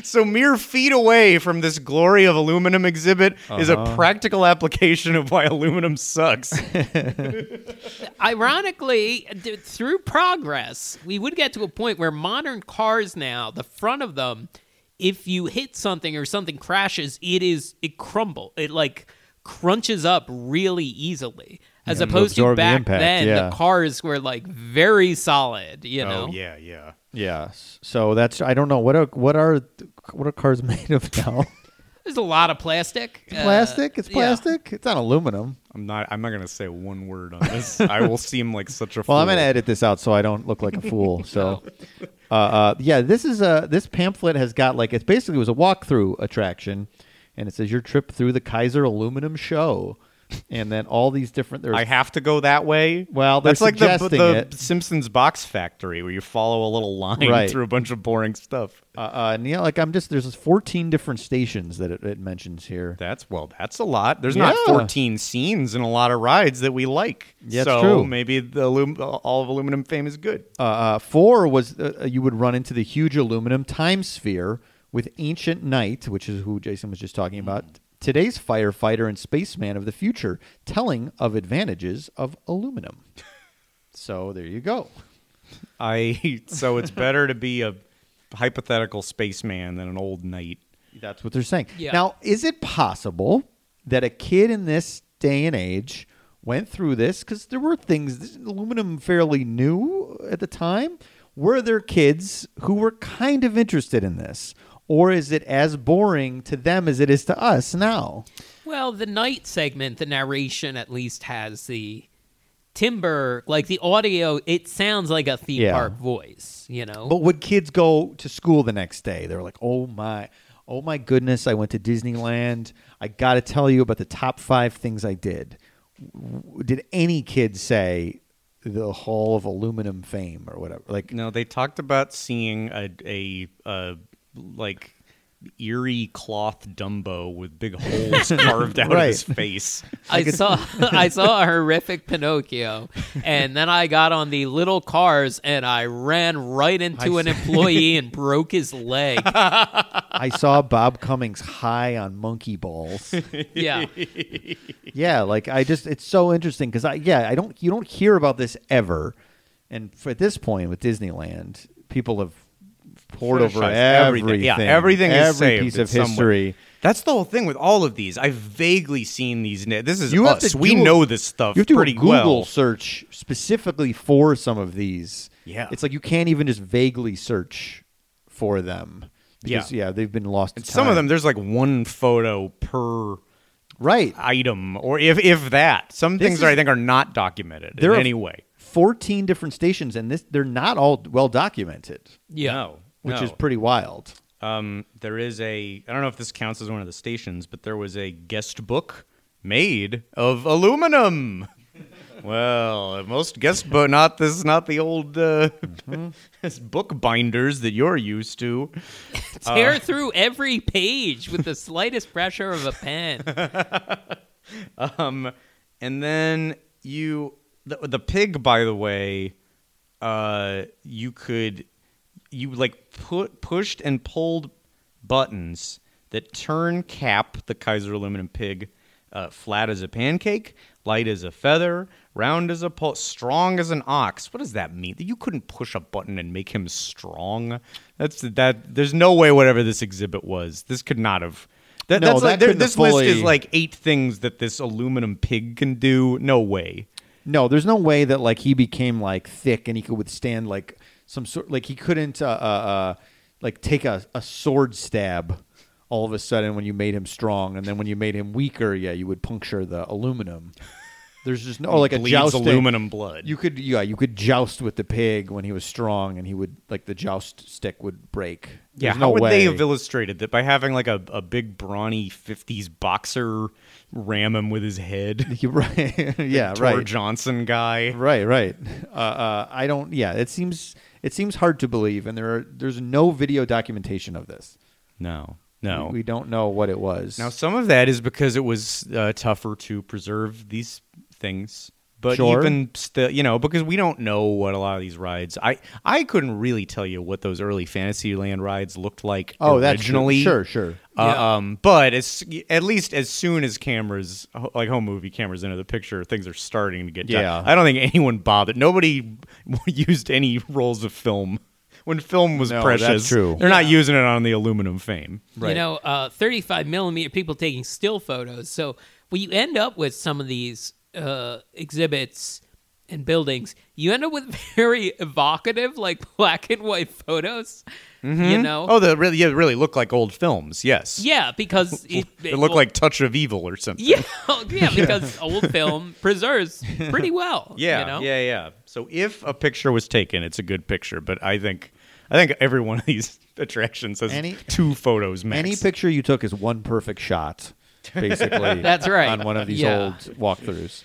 So mere feet away from this glory of aluminum exhibit uh-huh. is a practical application of why aluminum sucks. Ironically, th- through progress, we would get to a point where modern cars now, the front of them, if you hit something or something crashes, it is it crumble. It like crunches up really easily, as yeah, opposed to back the impact, then yeah. the cars were like very solid. You oh, know, yeah, yeah, yeah. So that's I don't know what are what are what are cars made of now? There's a lot of plastic. It's plastic. It's plastic. Yeah. It's not aluminum. I'm not. I'm not gonna say one word on this. I will seem like such a. Well, fool. I'm gonna edit this out so I don't look like a fool. So, uh, uh, yeah, this is a this pamphlet has got like it's basically it was a walkthrough attraction, and it says your trip through the Kaiser Aluminum Show, and then all these different. I have to go that way. Well, that's like the, the Simpsons box factory where you follow a little line right. through a bunch of boring stuff. Uh, uh, and yeah, like I'm just there's fourteen different stations that it, it mentions here. That's well, that's a lot. There's yeah. not fourteen scenes and a lot of rides that we like. Yeah, so true. Maybe the alum, all of aluminum fame is good. Uh, uh, four was uh, you would run into the huge aluminum time sphere with Ancient Knight, which is who Jason was just talking about. Today's firefighter and spaceman of the future, telling of advantages of aluminum. So there you go. I so it's better to be a hypothetical spaceman than an old knight. That's what they're saying. Yeah. Now, is it possible that a kid in this day and age went through this? Because there were things, this aluminum fairly new at the time. Were there kids who were kind of interested in this? Or is it as boring to them as it is to us now? Well, the night segment, the narration at least has the timbre, like the audio, it sounds like a theme yeah. park voice, you know? But would kids go to school the next day? They're like, oh my, oh my goodness, I went to Disneyland. I got to tell you about the top five things I did. Did any kid say the Hall of Aluminum fame or whatever? Like, no, they talked about seeing a... a, a like eerie cloth Dumbo with big holes carved out right. of his face. I saw I saw a horrific Pinocchio, and then I got on the little cars and I ran right into I an employee and broke his leg. I saw Bob Cummings high on monkey balls. Yeah, yeah. Like I just, it's so interesting because I yeah I don't you don't hear about this ever, and at this point with Disneyland, people have. Poured over everything. everything. Yeah, everything is Every saved piece of history. That's the whole thing with all of these. I've vaguely seen these. This is you us. Have to we do, know this stuff pretty well. You have to do a Google well. search specifically for some of these. Yeah. It's like you can't even just vaguely search for them. Because, yeah. yeah, they've been lost and to time. Some of them, there's like one photo per right. item, or if, if that. Some this things is, that I think are not documented in any way. fourteen different stations, and this they're not all well documented. Yeah. No. Which no. is pretty wild. Um, there is a, I don't know if this counts as one of the stations, but there was a guest book made of aluminum. Well, most guest book, not this, not the old uh, mm-hmm. book binders that you're used to. Tear uh, through every page with the slightest pressure of a pen. um, and then you, the, the pig, by the way, uh, you could... You like put pushed and pulled buttons that turn Cap, the Kaiser Aluminum pig, uh, flat as a pancake, light as a feather, round as a pole, strong as an ox. What does that mean? That you couldn't push a button and make him strong? That's that. There's no way. Whatever this exhibit was, this could not have. That, no, that's that like, there, this fully... list is like eight things that this aluminum pig can do. No way. No, there's no way that like he became like thick and he could withstand like. Some sort like he couldn't uh, uh, uh, like take a, a sword stab all of a sudden when you made him strong, and then when you made him weaker, yeah, you would puncture the aluminum. There's just no or like a joust aluminum blood. You could yeah you could joust with the pig when he was strong, and he would like the joust stick would break. There's yeah, how no would way. They have illustrated that by having like a, a big brawny fifties boxer ram him with his head? Right, yeah, Tor right. Johnson guy. Right, right. Uh, uh, I don't. Yeah, it seems. It seems hard to believe, and there are, there's no video documentation of this. No, no. We, we don't know what it was. Now, some of that is because it was uh, tougher to preserve these things. But sure. even still, you know, because we don't know what a lot of these rides... I, I couldn't really tell you what those early Fantasyland rides looked like oh, originally. That's, sure, sure. Uh, yeah. um, but it's, at least as soon as cameras, like home movie cameras into the picture, things are starting to get done. Yeah. I don't think anyone bothered. Nobody used any rolls of film. When film was no, precious, that's true. They're yeah. not using it on the aluminum fame. Right. You know, uh, thirty-five millimeter people taking still photos. So when you end up with some of these... Uh, exhibits and buildings, you end up with very evocative, like black and white photos. Mm-hmm. You know, oh, they really, yeah, really look like old films. Yes, yeah, because it, it, it looked well, like Touch of Evil or something. Yeah, yeah, because old film preserves pretty well. Yeah, you know? yeah, yeah. So if a picture was taken, it's a good picture. But I think, I think every one of these attractions has any, two photos max. Any picture you took is one perfect shot. Basically, that's right. On one of these yeah. old walkthroughs.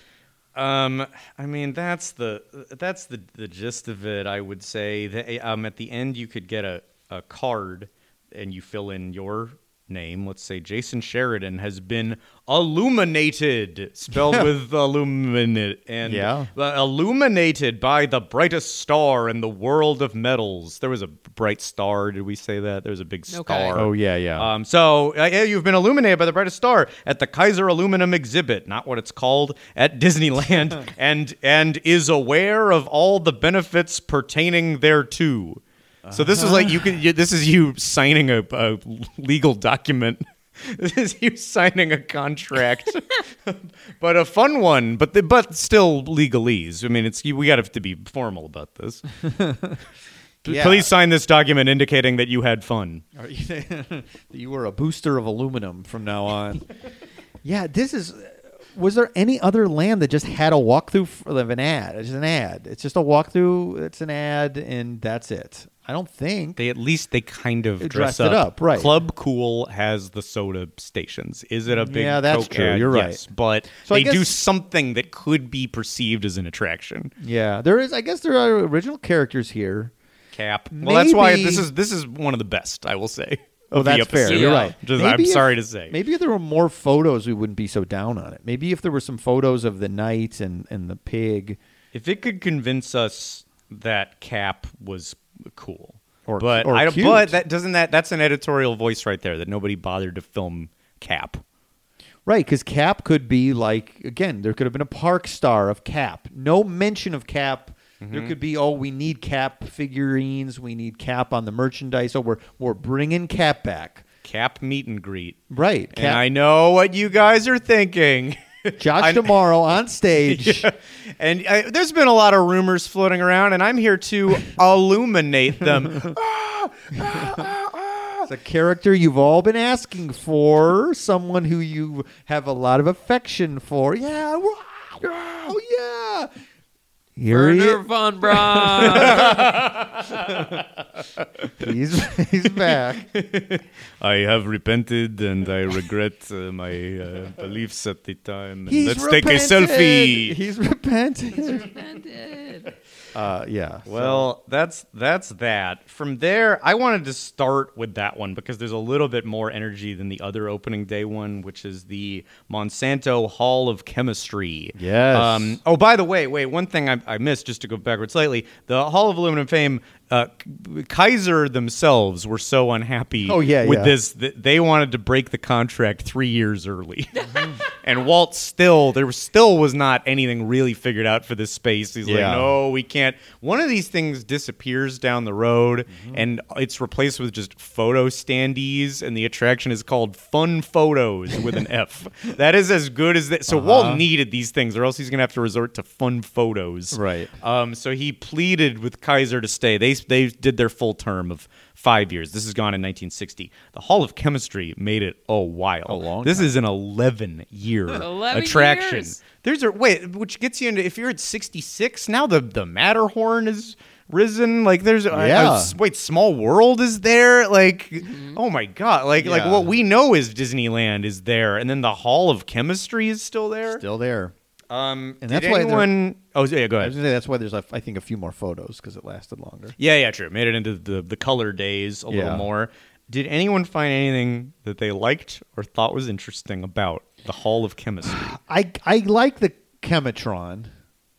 Um, I mean, that's the that's the, the gist of it. I would say that um, at the end you could get a, a card and you fill in your name. Let's say Jason Sheridan has been illuminated, spelled with illuminate, and yeah. illuminated by the brightest star in the world of metals. There was a bright star. Did we say that? There was a big star. Okay. Oh yeah, yeah. Um, so uh, yeah, you've been illuminated by the brightest star at the Kaiser Aluminum exhibit, not what it's called, at Disneyland, and and is aware of all the benefits pertaining thereto. So this is like you can. You, this is you signing a, a legal document. This is you signing a contract, but a fun one. But the, but still legalese. I mean, it's we got to have to be formal about this. Yeah. Please sign this document indicating that you had fun. You were a booster of aluminum from now on. Yeah, this is. Was there any other land that just had a walkthrough of an ad? It's an ad. It's just a walkthrough. It's an ad, and that's it. I don't think they. At least they kind of dress, dress up. It up. Right. Club Cool has the soda stations. Is it a big? Yeah, that's true. Ad? You're right. Yes, but so they guess, do something that could be perceived as an attraction. Yeah, there is. I guess there are original characters here. Cap. Maybe. Well, that's why this is this is one of the best. I will say. Oh, that's fair. You're right. Just, I'm if, sorry to say. Maybe if there were more photos, we wouldn't be so down on it. Maybe if there were some photos of the knight and, and the pig. If it could convince us that Cap was cool. Or, but or I, cute. But that, doesn't that, that's an editorial voice right there, that nobody bothered to film Cap. Right, because Cap could be like, again, there could have been a park star of Cap. No mention of Cap. Mm-hmm. There could be, oh, we need Cap figurines. We need Cap on the merchandise. Oh, we're we're bringing Cap back. Cap meet and greet. Right. Cap. And I know what you guys are thinking. Josh Tomorrow on stage. Yeah. And I, there's been a lot of rumors floating around, and I'm here to illuminate them. ah, ah, ah, ah. It's a character you've all been asking for, someone who you have a lot of affection for. Yeah. Oh, yeah. Here Werner von Braun. he's, he's back. I have repented and I regret uh, my uh, beliefs at the time. And let's repented. Take a selfie. He's repented. He's repented. Uh, yeah. Well, so. that's that's that. From there, I wanted to start with that one because there's a little bit more energy than the other opening day one, which is the Monsanto Hall of Chemistry. Yes. Um, oh, by the way, wait, one thing I, I missed, just to go backwards slightly, the Hall of Aluminum Fame, uh, Kaiser themselves were so unhappy oh, yeah, with yeah. this that they wanted to break the contract three years early. And Walt still, there was, still was not anything really figured out for this space. He's yeah. like, no, we can't. One of these things disappears down the road, mm-hmm. and it's replaced with just photo standees, and the attraction is called Fun Photos with an F. That is as good as that. So uh-huh. Walt needed these things, or else he's going to have to resort to Fun Photos. Right. Um, so he pleaded with Kaiser to stay. They, they did their full term of five years. This is gone in nineteen sixty. The Hall of Chemistry made it a while. A long this time. Is an eleven-year attraction. Years. There's a wait, which gets you into if you're at sixty-six now. The the Matterhorn is risen. Like there's yeah. I, I, wait, Small World is there. Like mm-hmm. oh my god. Like yeah. like what we know is Disneyland is there, and then the Hall of Chemistry is still there. Still there. Um, and that's anyone, why oh yeah, go ahead. I was gonna say that's why there's a, I think a few more photos because it lasted longer. Yeah, yeah, true. Made it into the the color days a yeah. little more. Did anyone find anything that they liked or thought was interesting about the Hall of Chemistry? I I like the Chemitron.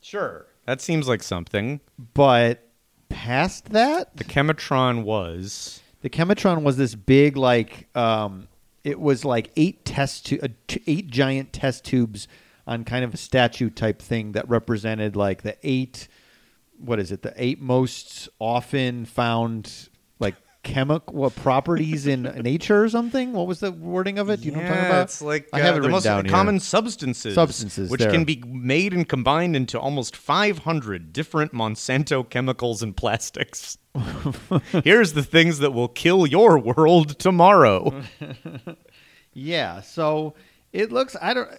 Sure, that seems like something. But past that, the Chemitron was the Chemitron was this big like um, it was like eight test tu- uh, t- eight giant test tubes. On kind of a statue type thing that represented like the eight, what is it? The eight most often found like chemical properties in nature or something. What was the wording of it? Do you yeah, know what I'm talking about? It's like I uh, have it the written most down common here. substances, substances, which there. can be made and combined into almost five hundred different Monsanto chemicals and plastics. Here's the things that will kill your world tomorrow. Yeah, so it looks. I don't.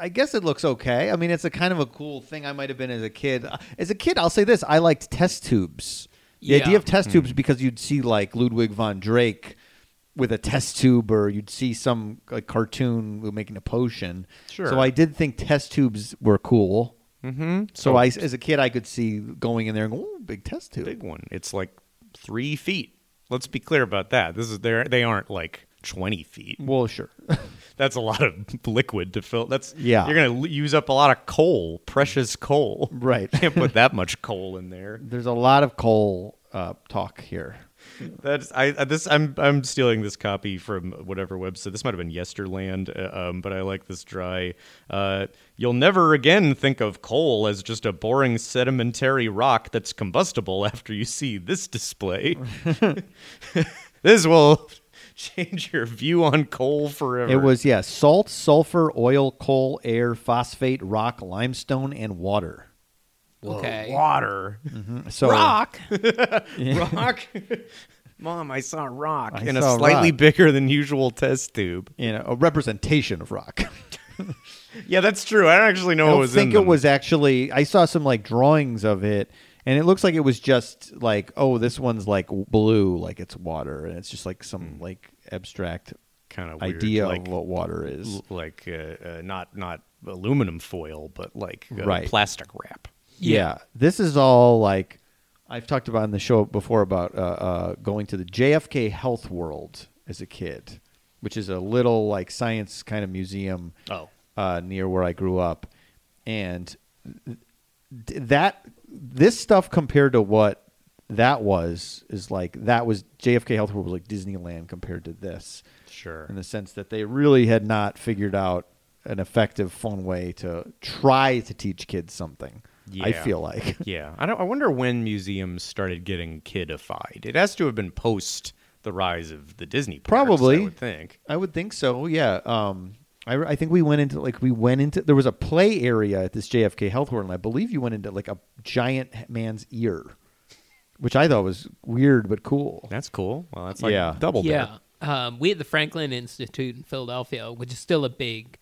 I guess it looks okay. I mean, it's a kind of a cool thing I might have been as a kid. As a kid, I'll say this. I liked test tubes. The yeah. idea of test mm. tubes because you'd see like Ludwig von Drake with a test tube or you'd see some like, cartoon making a potion. Sure. So I did think test tubes were cool. Mm-hmm. So, so I, as a kid, I could see going in there and going, ooh, big test tube. Big one. It's like three feet. Let's be clear about that. This is their, they aren't like twenty feet. Well, sure. That's a lot of liquid to fill. That's yeah. You're going to use up a lot of coal, precious coal. Right. Can't put that much coal in there. There's a lot of coal uh, talk here. That's I this I'm I'm stealing this copy from whatever website. This might have been Yesterland, uh, um, but I like this dry. Uh, You'll never again think of coal as just a boring sedimentary rock that's combustible after you see this display. This will change your view on coal forever. It was yeah, salt, sulfur, oil, coal, air, phosphate, rock, limestone, and water. Okay. Water. Mm-hmm. So, rock. Rock. Mom, I saw rock I in saw a slightly rock. bigger than usual test tube. You know, a representation of rock. Yeah, that's true. I don't actually know I don't what was in I think it them. was actually, I saw some like drawings of it, and it looks like it was just like, oh, this one's like blue, like it's water, and it's just like some mm. like abstract kind of idea like, of what water is. L- like uh, uh, not, not aluminum foil, but like uh, right. plastic wrap. Yeah. yeah, this is all like I've talked about on the show before about uh, uh, going to the J F K Health World as a kid, which is a little like science kind of museum oh. uh, near where I grew up. And th- that this stuff compared to what that was is like that was J F K Health World was like Disneyland compared to this. Sure. In the sense that they really had not figured out an effective, fun way to try to teach kids something. Yeah. I feel like. Yeah. I don't, I wonder when museums started getting kidified. It has to have been post the rise of the Disney parks, probably. I would think. I would think so, yeah. Um, I, I think we went into, like, we went into, there was a play area at this J F K Health World, and I believe you went into, like, a giant man's ear, which I thought was weird but cool. That's cool. Well, that's like yeah. double yeah. that. Um, we had the Franklin Institute in Philadelphia, which is still a big...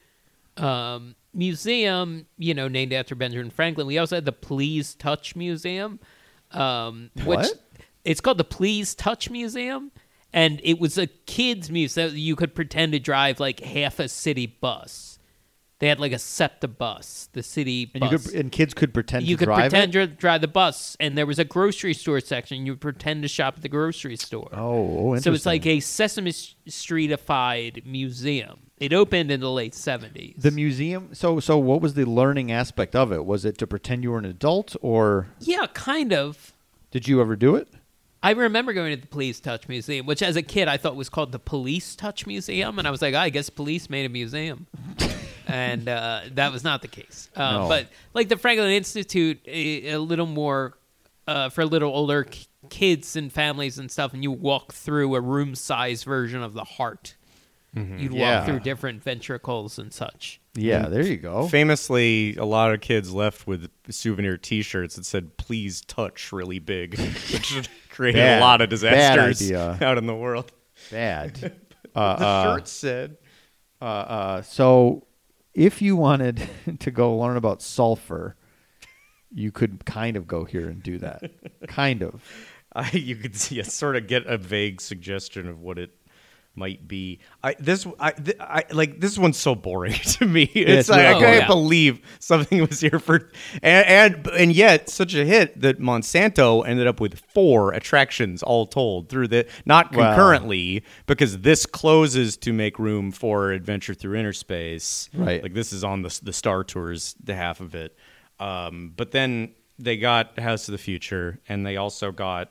Um, museum, you know, named after Benjamin Franklin. We also had the Please Touch Museum. Um, which what? It's called the Please Touch Museum, and it was a kids' museum. You could pretend to drive like half a city bus. They had like a SEPTA bus, the city and bus. You could, and kids could pretend you to could drive pretend it? to drive the bus, and there was a grocery store section. You would pretend to shop at the grocery store. Oh, interesting. So it's like a Sesame Streetified museum. It opened in the late seventies. The museum? So so what was the learning aspect of it? Was it to pretend you were an adult or? Yeah, kind of. Did you ever do it? I remember going to the Police Touch Museum, which as a kid I thought was called the Police Touch Museum. And I was like, oh, I guess police made a museum. And uh, that was not the case. Uh, no. But like the Franklin Institute, a, a little more uh, for a little older k- kids and families and stuff. And you walk through a room-sized version of the heart. Mm-hmm. You'd walk yeah. through different ventricles and such. Yeah, and there you go. Famously, a lot of kids left with souvenir T-shirts that said, please touch really big, which created bad, a lot of disasters out in the world. Bad. uh, the uh, shirt said. Uh, uh, so if you wanted to go learn about sulfur, you could kind of go here and do that. Kind of. Uh, you could yeah, sort of get a vague suggestion of what it might be. I this I, th- I like this one's so boring to me. It's yeah, like oh, I can't yeah. believe something was here for and, and and yet such a hit that Monsanto ended up with four attractions all told through the not concurrently wow. because this closes to make room for Adventure Through Inner Space. Right, like this is on the the Star Tours the half of it. Um, but then they got House of the Future and they also got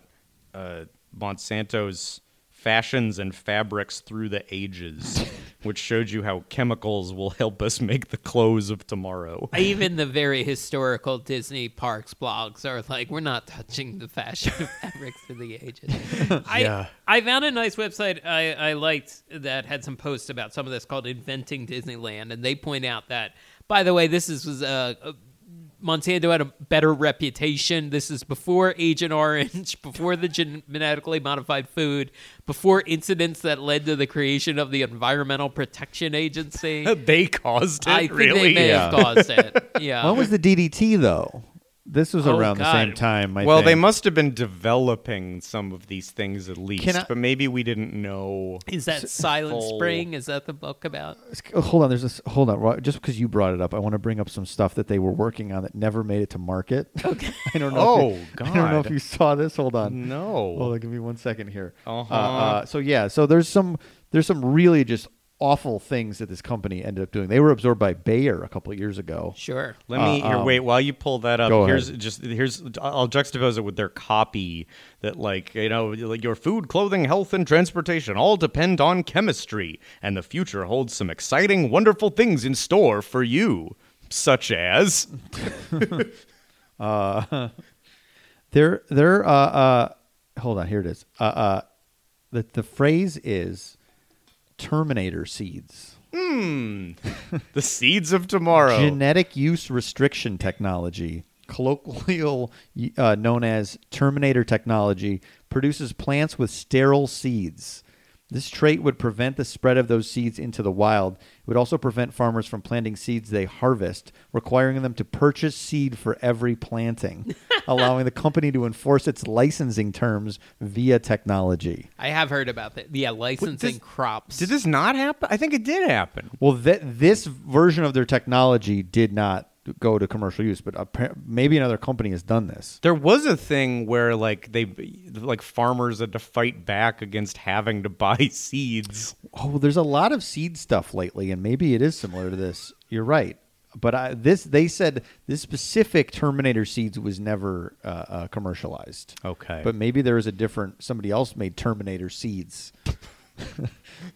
uh, Monsanto's Fashions and Fabrics Through the Ages, which showed you how chemicals will help us make the clothes of tomorrow. Even the very historical Disney parks blogs are like, we're not touching the fashion of fabrics through the ages. Yeah. I, I found a nice website I, I liked that had some posts about some of this called Inventing Disneyland, and they point out that, by the way, this is was a... a Monsanto had a better reputation. This is before Agent Orange, before the genetically modified food, before incidents that led to the creation of the Environmental Protection Agency. They caused it, I think really? They may yeah. have caused it, yeah. When was the D D T, though? This was oh, around God. the same time, I well, think. They must have been developing some of these things at least, I, but maybe we didn't know. Is that S- Silent full... Spring? Is that the book about? Hold on, there's this. Hold on, just because you brought it up, I want to bring up some stuff that they were working on that never made it to market. Okay. I don't know. Oh, if you, God. I don't know if you saw this. Hold on. No. Hold on, give me one second here. Uh-huh. Uh, uh, so yeah, so there's some there's some really just awful things that this company ended up doing. They were absorbed by Bayer a couple of years ago. Sure. Let me uh, here, um, wait while you pull that up. Here's ahead. just here's I'll juxtapose it with their copy that, like, you know, like your food, clothing, health, and transportation all depend on chemistry, and the future holds some exciting, wonderful things in store for you, such as uh they're they're uh uh hold on, here it is. Uh uh the the phrase is Terminator seeds. Hmm. The seeds of tomorrow. Genetic use restriction technology, colloquial uh, known as Terminator technology, produces plants with sterile seeds. This trait would prevent the spread of those seeds into the wild. It would also prevent farmers from planting seeds they harvest, requiring them to purchase seed for every planting, allowing the company to enforce its licensing terms via technology. I have heard about that. Yeah, licensing this, crops. Did this not happen? I think it did happen. Well, th- this version of their technology did not go to commercial use, but maybe another company has done this. There was a thing where like they like farmers had to fight back against having to buy seeds. Oh, there's a lot of seed stuff lately, and maybe it is similar to this. You're right, but I, this they said this specific Terminator seeds was never uh, uh, commercialized. Okay, but maybe there was a different somebody else made Terminator seeds.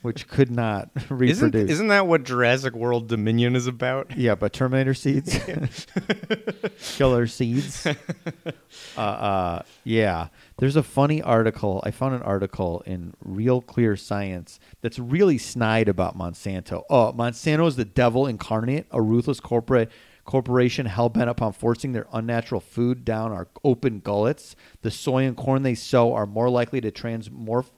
Which could not reproduce. Isn't, isn't that what Jurassic World Dominion is about? Yeah, but Terminator seeds. Killer seeds. Uh, uh, yeah. There's a funny article. I found an article in Real Clear Science that's really snide about Monsanto. Oh, Monsanto is the devil incarnate, a ruthless corporate corporation hell-bent upon forcing their unnatural food down our open gullets. The soy and corn they sow are more likely to transmorph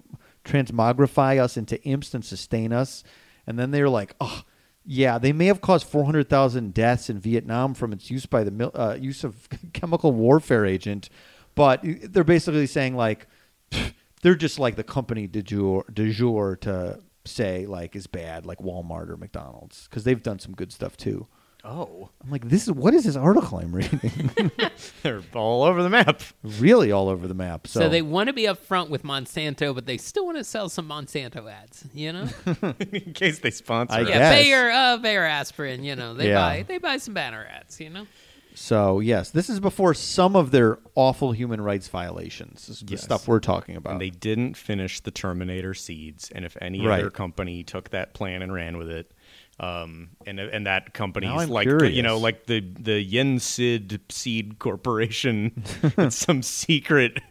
transmogrify us into imps and sustain us. And then they're like, oh, yeah, they may have caused four hundred thousand deaths in Vietnam from its use by the mil- uh, use of chemical warfare agent. But they're basically saying, like, they're just like the company de jour, de jour to say, like, is bad, like Walmart or McDonald's, because they've done some good stuff, too. Oh, I'm like, this is what is this article I'm reading? They're all over the map. Really all over the map. So, so they want to be up front with Monsanto, but they still want to sell some Monsanto ads, you know? In case they sponsor. I yeah, guess. Bayer, uh, Bayer aspirin, you know, they yeah. buy they buy some banner ads, you know? So, yes, this is before some of their awful human rights violations, this is yes. the stuff we're talking about. And they didn't finish the Terminator seeds, and if any right. other company took that plan and ran with it, Um and and that company's like curious. you know like the the Yen Sid Seed Corporation, it's some secret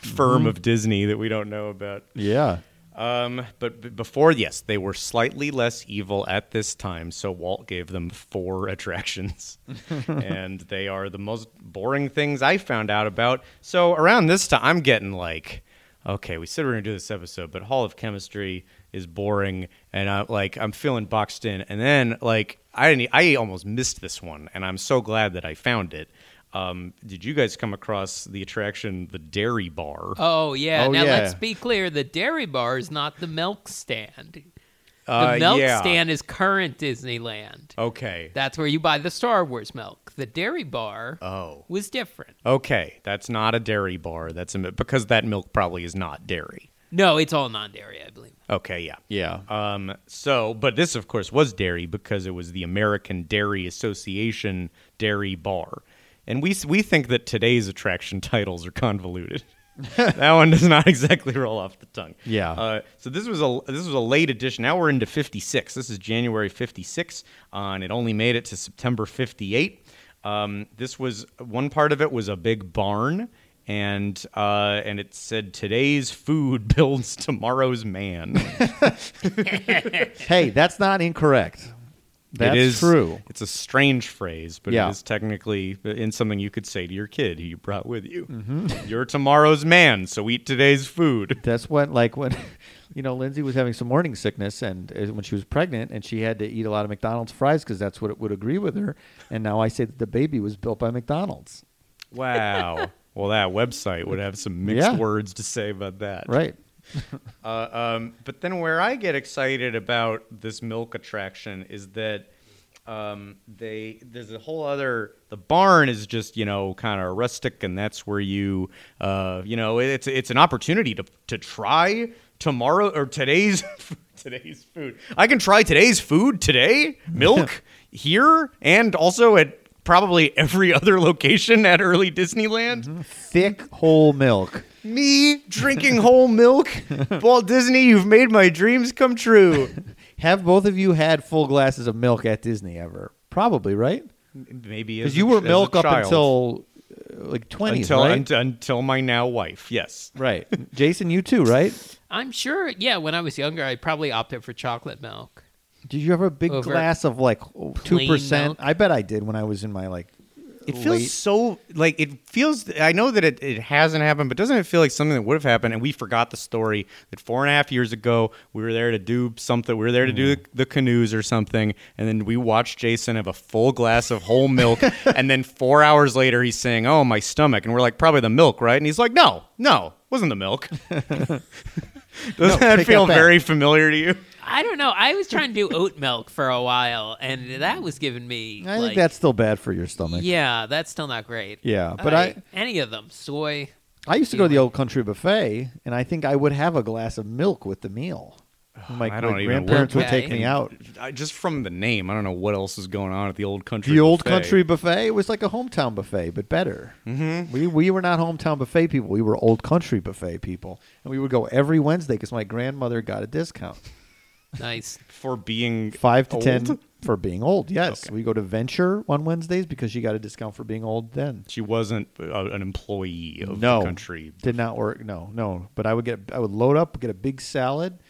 firm mm-hmm. of Disney that we don't know about. Yeah. Um. But b- before, yes, they were slightly less evil at this time. So Walt gave them four attractions, and they are the most boring things I found out about. So around this time, I'm getting like, okay, we said we're gonna do this episode, but Hall of Chemistry is boring, and I like I'm feeling boxed in. And then like I didn't, I almost missed this one, and I'm so glad that I found it. Um, did you guys come across the attraction, the Dairy Bar? Oh yeah. Oh, now yeah. Let's be clear: the Dairy Bar is not the milk stand. The uh, milk yeah. stand is current Disneyland. Okay, that's where you buy the Star Wars milk. The Dairy Bar oh. was different. Okay, that's not a Dairy Bar. That's a, because that milk probably is not dairy. No, it's all non-dairy, I believe. Okay, yeah. Yeah. Um, so, but this, of course, was dairy because it was the American Dairy Association Dairy Bar. And we we think that today's attraction titles are convoluted. That one does not exactly roll off the tongue. Yeah. Uh, so this was a this was a late edition. Now we're into fifty-six. This is January fifty-six, uh, and it only made it to September fifty-eight. Um, this was, one part of it was a big barn. And uh, and it said, today's food builds tomorrow's man. Hey, that's not incorrect. That's it is, true. It's a strange phrase, but yeah. it is technically in something you could say to your kid who you brought with you. Mm-hmm. You're tomorrow's man, so eat today's food. That's what, like when, you know, Lindsay was having some morning sickness, and uh, when she was pregnant, and she had to eat a lot of McDonald's fries because that's what it would agree with her. And now I say that the baby was built by McDonald's. Wow. Well, that website would have some mixed yeah. words to say about that. Right. uh, um, but then where I get excited about this milk attraction is that um, they there's a whole other... The barn is just, you know, kind of rustic, and that's where you... Uh, you know, it's it's an opportunity to to try tomorrow or today's Today's food. I can try today's food today. Milk here and also at probably every other location at early Disneyland. Mm-hmm. Thick whole milk. Me drinking whole milk? Walt Disney, you've made my dreams come true. Have both of you had full glasses of milk at Disney ever? Probably, right? Maybe. Because you were milk up until uh, like twenty, until, right? Un- until my now wife, yes. Right. Jason, you too, right? I'm sure, yeah. When I was younger, I probably opted for chocolate milk. Did you have a big glass of like two percent? I bet I did when I was in my like... It feels late. so, like, it feels, I know that it, it hasn't happened, but doesn't it feel like something that would have happened? And we forgot the story that four and a half years ago, we were there to do something, we were there to mm. do the, the canoes or something, and then we watched Jason have a full glass of whole milk, and then four hours later, he's saying, oh, my stomach, and we're like, probably the milk, right? And he's like, no, no, wasn't the milk. Doesn't no, that feel that. very familiar to you? I don't know. I was trying to do oat milk for a while, and that was giving me... I like, think that's still bad for your stomach. Yeah, that's still not great. Yeah, but I... I any of them. Soy. I used to go to the Old Country Buffet, and I think I would have a glass of milk with the meal. My, I don't my even grandparents would take me out. I, just from the name, I don't know what else is going on at the Old Country Buffet. The Old Country Buffet was like a hometown buffet, but better. Mm-hmm. We we were not hometown buffet people. We were Old Country Buffet people. And we would go every Wednesday because my grandmother got a discount. Nice. For being Five to old? ten for being old, yes. Okay. We go to Venture on Wednesdays because she got a discount for being old then. She wasn't uh, an employee of no, the country. Did not work. No, no. But I would get, I would load up, get a big salad.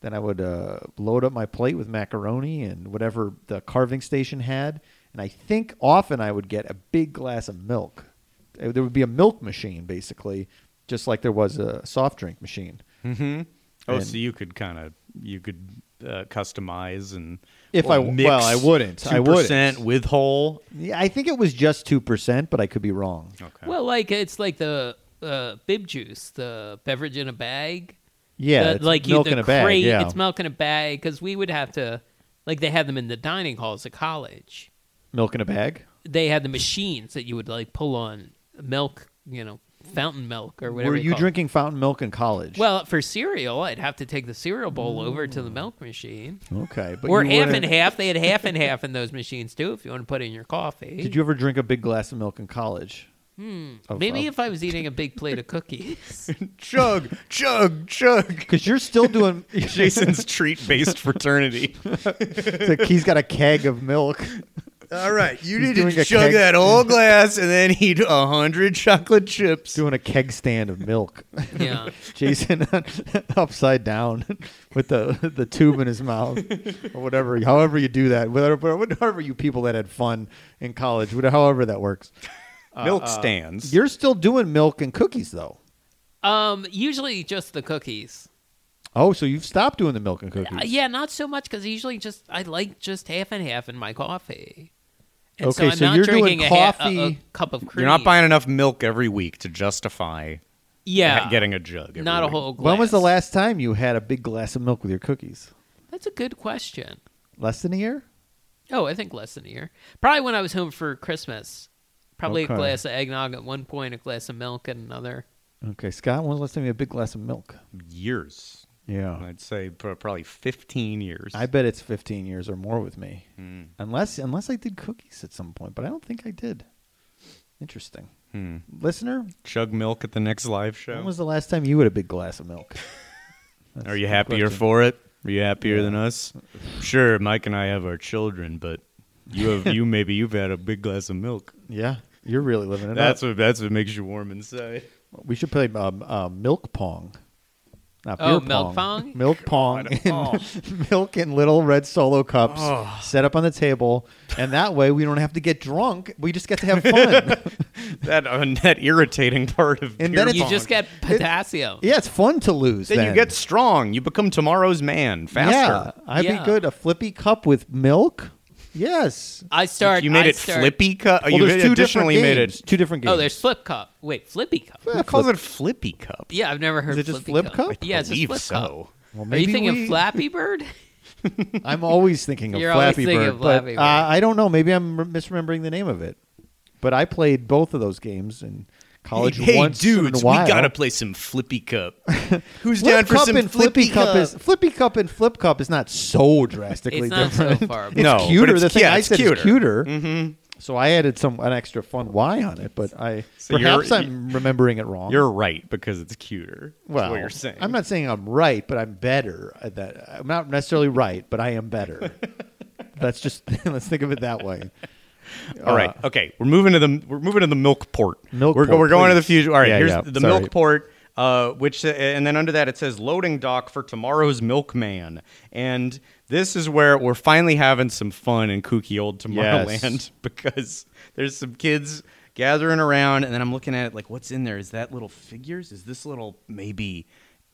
Then I would uh, load up my plate with macaroni and whatever the carving station had. And I think often I would get a big glass of milk. There would be a milk machine, basically, just like there was a soft drink machine. Mm-hmm. Oh, and so you could kind of... You could uh, customize and if I mix well I wouldn't two percent I wouldn't with whole. Yeah, I think it was just two percent, but I could be wrong. Okay. Well, like it's like the uh, bib juice, the beverage in a bag. Yeah, the, it's like milk you, the in a crate, bag. Yeah. It's milk in a bag because we would have to, like they had them in the dining halls at college. Milk in a bag. They had the machines that you would like pull on milk, you know. Fountain milk or whatever. Were you drinking it. fountain milk in college? Well, for cereal, I'd have to take the cereal bowl Ooh. over to the milk machine. Okay. But or half and half. They had half and half in those machines, too, if you want to put in your coffee. Did you ever drink a big glass of milk in college? Hmm. Of, Maybe of... if I was eating a big plate of cookies. Chug, chug, chug. Because you're still doing... Jason's treat-based fraternity. It's like he's got a keg of milk. All right, you He's need to chug that whole glass and then eat a hundred chocolate chips. Doing a keg stand of milk. Yeah, Jason upside down with the the tube in his mouth or whatever. However you do that, whatever, whatever you people that had fun in college, however that works. Milk uh, stands. You're still doing milk and cookies though. Um, usually just the cookies. Oh, so you've stopped doing the milk and cookies? Uh, yeah, not so much because usually just I like just half and half in my coffee. And okay, so, I'm so not you're drinking doing a coffee. Ha- a, a cup of cream. You're not buying enough milk every week to justify yeah, ha- getting a jug every Not week. a whole glass. When was the last time you had a big glass of milk with your cookies? That's a good question. Less than a year? Oh, I think less than a year. Probably when I was home for Christmas. Probably okay. a glass of eggnog at one point, a glass of milk at another. Okay, Scott, when was the last time you had a big glass of milk? Years. Yeah. I'd say probably fifteen years. I bet it's fifteen years or more with me. Mm. Unless unless I did cookies at some point, but I don't think I did. Interesting. Mm. Listener? Chug milk at the next live show. When was the last time you had a big glass of milk? Are you happier question. for it? Are you happier yeah. than us? Sure, Mike and I have our children, but you have you maybe you've had a big glass of milk. Yeah. You're really living it that's up. What, that's what makes you warm inside. We should play um, uh, Milk Pong. Not oh, beer milk pong? pong? Milk pong. In, oh. Milk in little red solo cups oh. set up on the table. And that way we don't have to get drunk. We just get to have fun. that, uh, that irritating part of and beer then You pong. just get potassium. It, yeah, it's fun to lose. Then, then you get strong. You become tomorrow's man faster. Yeah, I'd yeah. be good. A flippy cup with milk. Yes. I start. You made I it start, flippy cup. Well, you there's made two additionally different games. Made it two different games. Oh, there's flip cup. Wait, flippy cup. Well, I call it flippy cup. Yeah, I've never heard. Is it just flip cup? cup? I yeah, it's just flip so. cup. Well, maybe Are you thinking we... of Flappy Bird? I'm always thinking of You're Flappy thinking Bird. Of Flappy but, Bird. Uh, I don't know. Maybe I'm misremembering the name of it. But I played both of those games and college hey, once dudes, in a while. Hey, dudes, we gotta play some Flippy Cup. Who's Flip down for cup some and Flippy, Flippy Cup? Cup is, Flippy Cup and Flip Cup is not so drastically it's different. It's not so far apart. No, it's cuter. It's, the thing yeah, I said cuter. is cuter. Mm-hmm. So I added some an extra fun Y on it, but I so perhaps I'm remembering it wrong. You're right because it's cuter. Well, what you're saying. I'm not saying I'm right, but I'm better at that. I'm not necessarily right, but I am better. That's just let's think of it that way. All uh, right. Okay. We're moving to the we're moving to the milk port. Milk we're, port. We're going please. to the future. All right. Yeah, here's yeah, the sorry. milk port. Uh, which uh, and then under that it says loading dock for tomorrow's milkman, and this is where we're finally having some fun in kooky old Tomorrowland yes. because there's some kids gathering around, and then I'm looking at it like, what's in there? Is that little figures? Is this little maybe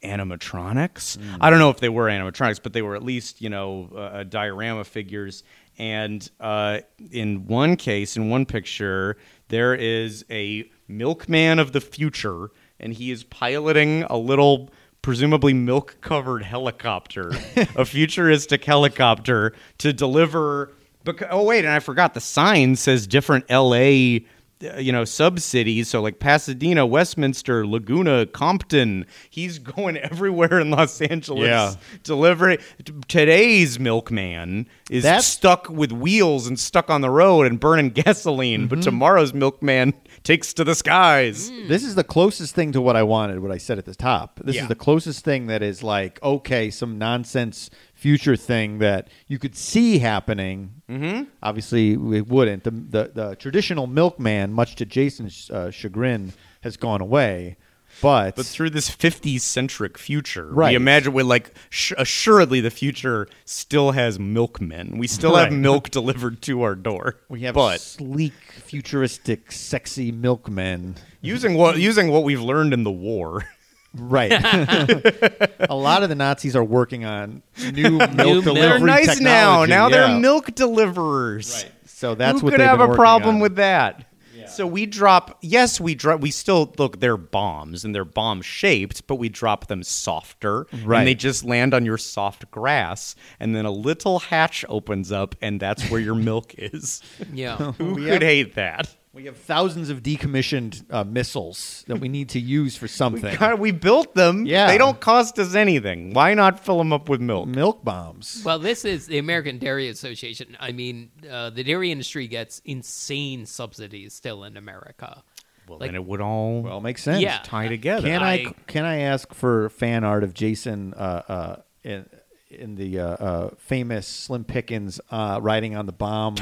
animatronics? Mm. I don't know if they were animatronics, but they were at least you know uh, diorama figures. And uh, in one case, in one picture, there is a milkman of the future. And he is piloting a little, presumably milk-covered helicopter, a futuristic helicopter to deliver. Beca- oh, wait, and I forgot the sign says different L A, uh, you know, sub-cities. So like Pasadena, Westminster, Laguna, Compton. He's going everywhere in Los Angeles. Yeah. Delivering. Today's milkman is That's- stuck with wheels and stuck on the road and burning gasoline. Mm-hmm. But tomorrow's milkman takes to the skies. Mm. This is the closest thing to what I wanted, what I said at the top. This yeah. is the closest thing that is like, okay, some nonsense future thing that you could see happening. Mm-hmm. Obviously, it wouldn't. The, the the traditional milkman, much to Jason's uh, chagrin, has gone away. But, but through this fifties-centric future, right. we imagine we're like, sh- assuredly the future still has milkmen. We still right. have milk delivered to our door. We have but sleek, futuristic, sexy milkmen. Using what using what we've learned in the war. Right. A lot of the Nazis are working on new milk delivery technology. They're nice now. Now yeah. they're milk deliverers. Right. So that's Who what they've been working on. Who could have a problem with that? So we drop, yes, we drop, we still, look, they're bombs, and they're bomb-shaped, but we drop them softer, right. and they just land on your soft grass, and then a little hatch opens up, and that's where your milk is. Yeah. Who we could have, hate that? We have thousands of decommissioned uh, missiles that we need to use for something. We, got, we built them. Yeah. They don't cost us anything. Why not fill them up with milk? Milk bombs. Well, this is the American Dairy Association. I mean, uh, the dairy industry gets insane subsidies still in America. Well, like, then it would all well make sense. Yeah. Tie together. Can I, I can I ask for fan art of Jason uh, uh, in, in the uh, uh, famous Slim Pickens uh, riding on the bomb?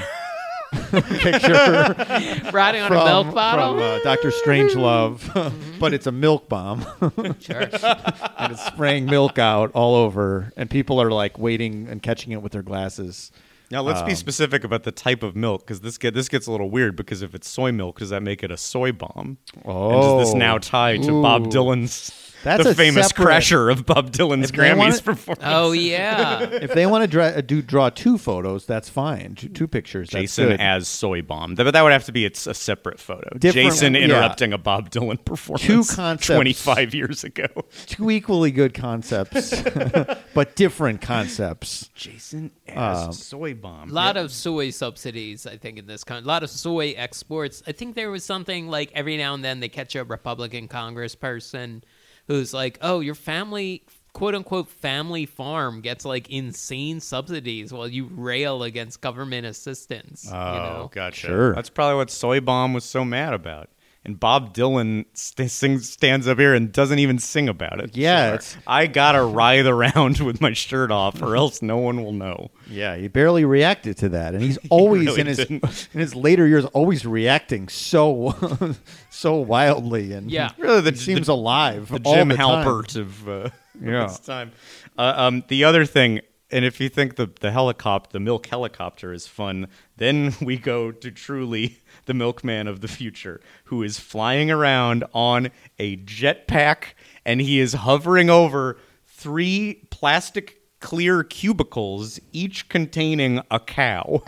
Picture riding on from, a milk bottle from uh, Doctor Strangelove, mm-hmm. but it's a milk bomb, sure. and it's spraying milk out all over, and people are like waiting and catching it with their glasses. Now let's um, be specific about the type of milk, because this get this gets a little weird. Because if it's soy milk, does that make it a soy bomb? Oh, and does this now tie to Ooh. Bob Dylan's? That's the famous separate... crasher of Bob Dylan's Grammys performance. Oh, yeah. If they want to dra- do draw two photos, that's fine. Two, two pictures. Jason that's good. As Soy Bomb. But that would have to be a, a separate photo. Different, Jason interrupting yeah. a Bob Dylan performance two concepts, twenty-five years ago. Two equally good concepts, but different concepts. Jason as um, Soy Bomb. A lot yeah. of soy subsidies, I think, in this country. A lot of soy exports. I think there was something like every now and then they catch a Republican congressperson who's like, oh, your family, quote-unquote family farm gets, like, insane subsidies while you rail against government assistance. Oh, you know? Gotcha. Sure. That's probably what Soy Bomb was so mad about. And Bob Dylan st- sings, stands up here and doesn't even sing about it. Yeah. Sure. I gotta writhe around with my shirt off or else no one will know. Yeah, he barely reacted to that. And he's always, really in his didn't. in his later years, always reacting so so wildly. And yeah. really the, he seems the, alive The Jim Halpert of uh, yeah. this time. Uh, um, the other thing, and if you think the, the helicopter, the milk helicopter is fun, then we go to truly the milkman of the future, who is flying around on a jetpack, and he is hovering over three plastic clear cubicles, each containing a cow.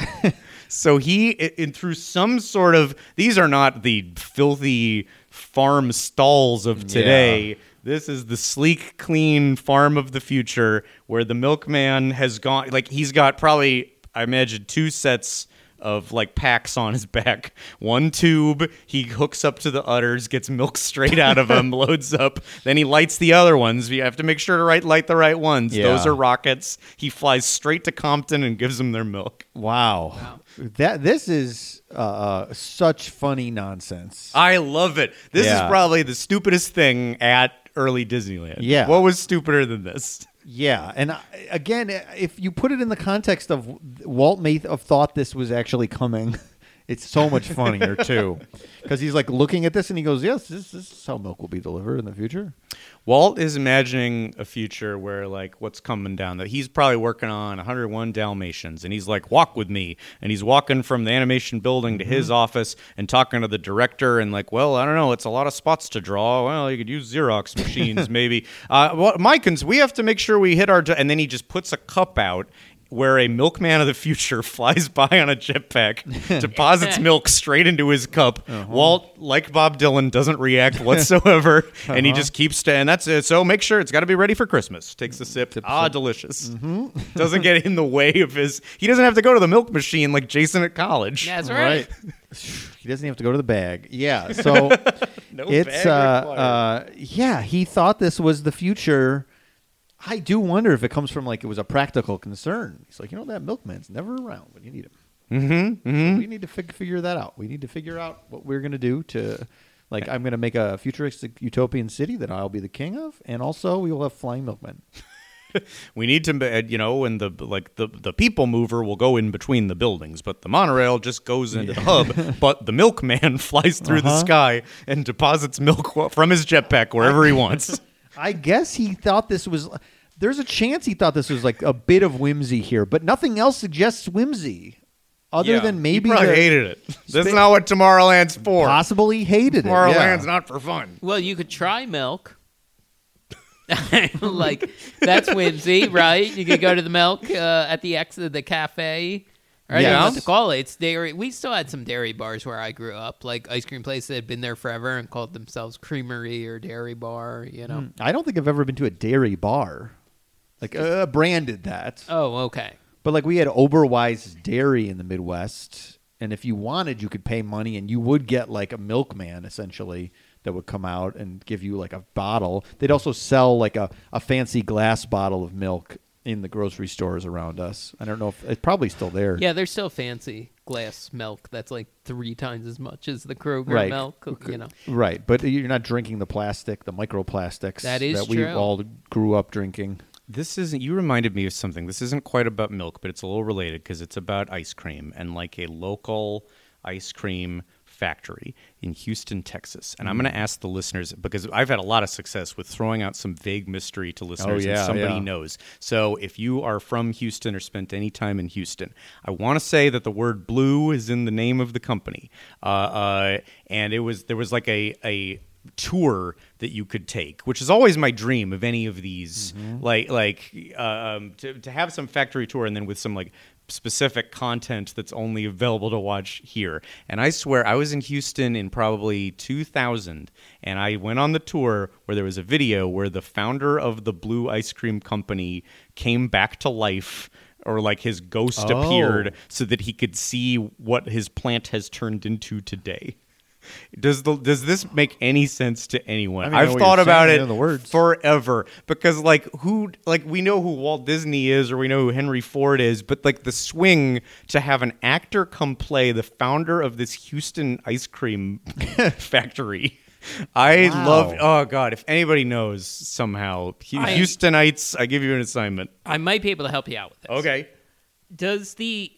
So he, in through some sort of, these are not the filthy farm stalls of today. Yeah. This is the sleek, clean farm of the future where the milkman has gone, like he's got probably, I imagine, two sets of like packs on his back. One tube, he hooks up to the udders, gets milk straight out of them, loads up. Then he lights the other ones. You have to make sure to right light the right ones. Yeah. Those are rockets. He flies straight to Compton and gives them their milk. Wow. Wow. That this is uh, such funny nonsense. I love it. This yeah. is probably the stupidest thing at early Disneyland. Yeah. What was stupider than this? Yeah, and again, if you put it in the context of Walt may have thought this was actually coming, it's so much funnier, too. Because he's like looking at this and he goes, yes, this, this is how milk will be delivered in the future. Walt is imagining a future where, like, what's coming down, that he's probably working on one oh one Dalmatians, and he's like, walk with me. And he's walking from the animation building to mm-hmm. his office and talking to the director and like, well, I don't know, it's a lot of spots to draw. Well, you could use Xerox machines, maybe. Uh, well, Mykins, we have to make sure we hit our... Do-. And then he just puts a cup out where a milkman of the future flies by on a jetpack, deposits milk straight into his cup. Uh-huh. Walt, like Bob Dylan, doesn't react whatsoever, uh-huh. and he just keeps to, and that's it. So make sure it's got to be ready for Christmas. Takes a sip. Tip ah, sip. Delicious. Mm-hmm. Doesn't get in the way of his, he doesn't have to go to the milk machine like Jason at college. That's right. right. He doesn't have to go to the bag. Yeah, so no it's, bag uh, uh, yeah, he thought this was the future. I do wonder if it comes from, like, it was a practical concern. He's like, you know, that milkman's never around when you need him. Mm-hmm, mm-hmm. We need to fig- figure that out. We need to figure out what we're going to do to, like, I'm going to make a futuristic utopian city that I'll be the king of, and also we will have flying milkmen. We need to, you know, and the like the, the people mover will go in between the buildings, but the monorail just goes into the hub. But the milkman flies through uh-huh. the sky and deposits milk from his jetpack wherever he wants. I guess he thought this was... There's a chance he thought this was like a bit of whimsy here, but nothing else suggests whimsy other yeah, than maybe... He probably hated it. This is not what Tomorrowland's for. Possibly hated Tomorrowland's it. Tomorrowland's yeah. not for fun. Well, you could try milk. Like, that's whimsy, right? You could go to the milk uh, at the exit of the cafe. Right? Yes. I don't know what to call it. It's dairy. We still had some dairy bars where I grew up, like ice cream places that had been there forever and called themselves creamery or dairy bar, you know. Mm, I don't think I've ever been to a dairy bar. Like, uh, branded that. Oh, okay. But, like, we had Oberweis Dairy in the Midwest, and if you wanted, you could pay money, and you would get, like, a milkman, essentially, that would come out and give you, like, a bottle. They'd also sell, like, a, a fancy glass bottle of milk in the grocery stores around us. I don't know if it's probably still there. Yeah, there's still fancy glass milk that's like three times as much as the Kroger right. milk, you know. Right, but you're not drinking the plastic, the microplastics that, is that we true. all grew up drinking. This isn't, you reminded me of something. This isn't quite about milk, but it's a little related because it's about ice cream and like a local ice cream factory in Houston, Texas. And I'm going to ask the listeners, because I've had a lot of success with throwing out some vague mystery to listeners oh, yeah, and somebody yeah. knows. So if you are from Houston or spent any time in Houston, I want to say that the word blue is in the name of the company. Uh, uh, and it was there was like a a tour that you could take, which is always my dream of any of these, mm-hmm. like like um, to, to have some factory tour and then with some like specific content that's only available to watch here. And I swear, I was in Houston in probably two thousand, and I went on the tour where there was a video where the founder of the Blue Ice Cream Company came back to life, or like his ghost oh. appeared so that he could see what his plant has turned into today. Does the does this make any sense to anyone? I've thought about it forever because, like, who like we know who Walt Disney is, or we know who Henry Ford is, but like the swing to have an actor come play the founder of this Houston ice cream factory. I wow. love. Oh God! If anybody knows somehow, Houstonites, I, I give you an assignment. I might be able to help you out with this. Okay. Does the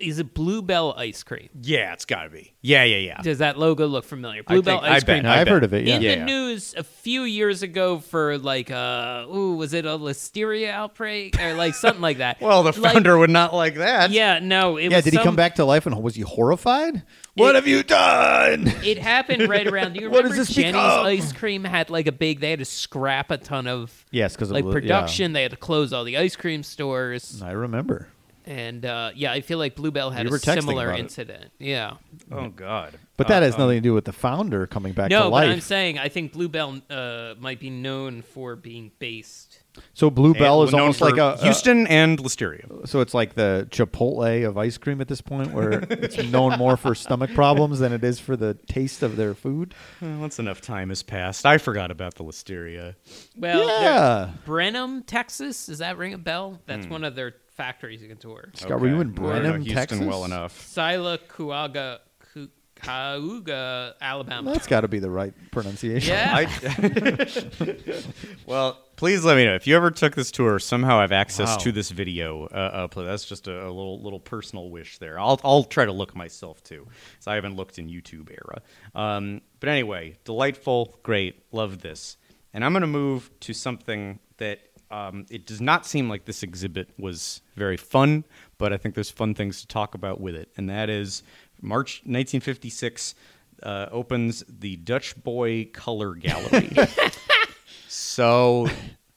Is it Bluebell ice cream? Yeah, it's got to be. Yeah, yeah, yeah. Does that logo look familiar? Bluebell ice I cream. Bet, I've bet. heard of it, yeah. In yeah, the yeah. news a few years ago for like, uh, ooh, was it a listeria outbreak? Or like something like that. Well, the founder like, would not like that. Yeah, no. It yeah, was did some... he come back to life and was he horrified? What it, have you done? It happened right around. Do you remember Jenny's become? Ice Cream had like a big, they had to scrap a ton of yes, like of, production. Yeah. They had to close all the ice cream stores. I remember. And uh, yeah, I feel like Blue Bell had a similar incident. It. Yeah. Oh God. But that uh, has nothing to do with the founder coming back no, to life. No, but I'm saying I think Blue Bell uh, might be known for being based. So Blue Bell is almost like a Houston uh, and Listeria. So it's like the Chipotle of ice cream at this point, where it's known more for stomach problems than it is for the taste of their food. Well, that's enough time has passed. I forgot about the Listeria. Well, yeah. Brenham, Texas. Does that ring a bell? That's hmm. one of their factories you can tour. Scott, okay. Were you in Brenham, Houston, Texas? Well enough. Silah-Cuauga, Cuauga, Alabama. That's got to be the right pronunciation. Yeah. I, well, please let me know if you ever took this tour. Somehow, I have access wow. to this video. Uh, uh, that's just a, a little little personal wish there. I'll I'll try to look myself too, because I haven't looked in YouTube era. Um, but anyway, delightful, great, love this, and I'm gonna move to something that. Um, it does not seem like this exhibit was very fun, but I think there's fun things to talk about with it. And that is March nineteen fifty-six uh, opens the Dutch Boy Color Gallery. So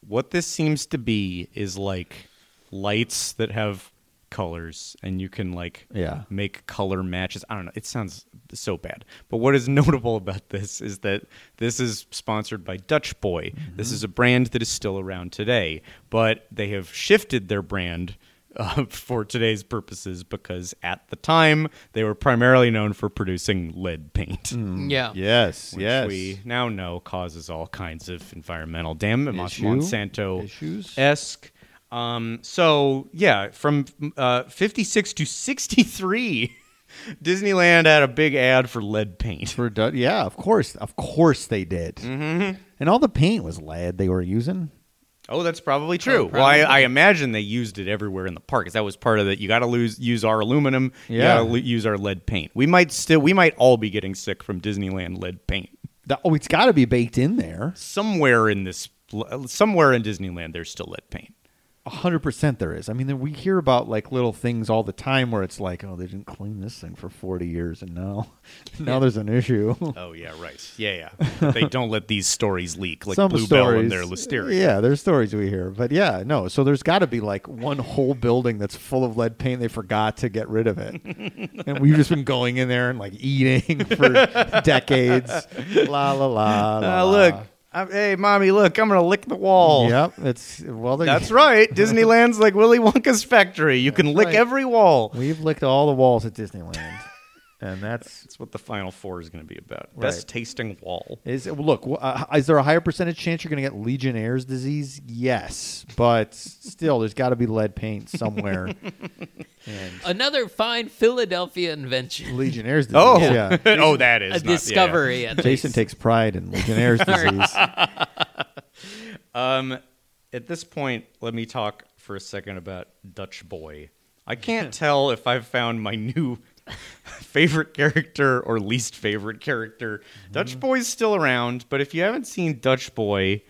what this seems to be is like lights that have colors and you can like yeah. make color matches. I don't know. It sounds so bad. But what is notable about this is that this is sponsored by Dutch Boy. Mm-hmm. This is a brand that is still around today, but they have shifted their brand uh, for today's purposes because at the time they were primarily known for producing lead paint. Mm. Yeah. Yes. Which yes. we now know causes all kinds of environmental damage. Monsanto-esque. Um, so yeah, from uh, fifty-six to sixty-three, Disneyland had a big ad for lead paint. For du- yeah, of course, of course they did. Mm-hmm. And all the paint was lead they were using. Oh, that's probably true. Oh, probably. Well, I, I imagine they used it everywhere in the park, because that was part of it. You got to lose use our aluminum. Yeah. You got to lo- use our lead paint. We might still, we might all be getting sick from Disneyland lead paint. The, oh, it's got to be baked in there somewhere in this, somewhere in Disneyland. There's still lead paint. one hundred percent there is. I mean, we hear about like little things all the time where it's like, oh, they didn't clean this thing for forty years and now now yeah. there's an issue. Oh, yeah, right. Yeah, yeah. They don't let these stories leak like Some Blue stories, Bell and their Listeria. Yeah, there's stories we hear. But yeah, no. So there's got to be like one whole building that's full of lead paint. They forgot to get rid of it. And we've just been going in there and like eating for decades. La, la, la, la. Uh, look. I'm, hey, mommy, look, I'm going to lick the wall. Yep. It's, well, that's right. Disneyland's like Willy Wonka's factory. You that's can lick right. every wall. We've licked all the walls at Disneyland. And that's, that's what the Final Four is going to be about. Right. Best tasting wall. Is Look, uh, is there a higher percentage chance you're going to get Legionnaire's disease? Yes. But still, there's got to be lead paint somewhere. And another fine Philadelphia invention. Legionnaire's disease. Oh, yeah. yeah. Oh, that is. A not, discovery. Yeah. At Jason least. Takes pride in Legionnaire's disease. um, at this point, let me talk for a second about Dutch Boy. I can't tell if I've found my new favorite character or least favorite character. Mm-hmm. Dutch Boy's still around, but if you haven't seen Dutch Boy,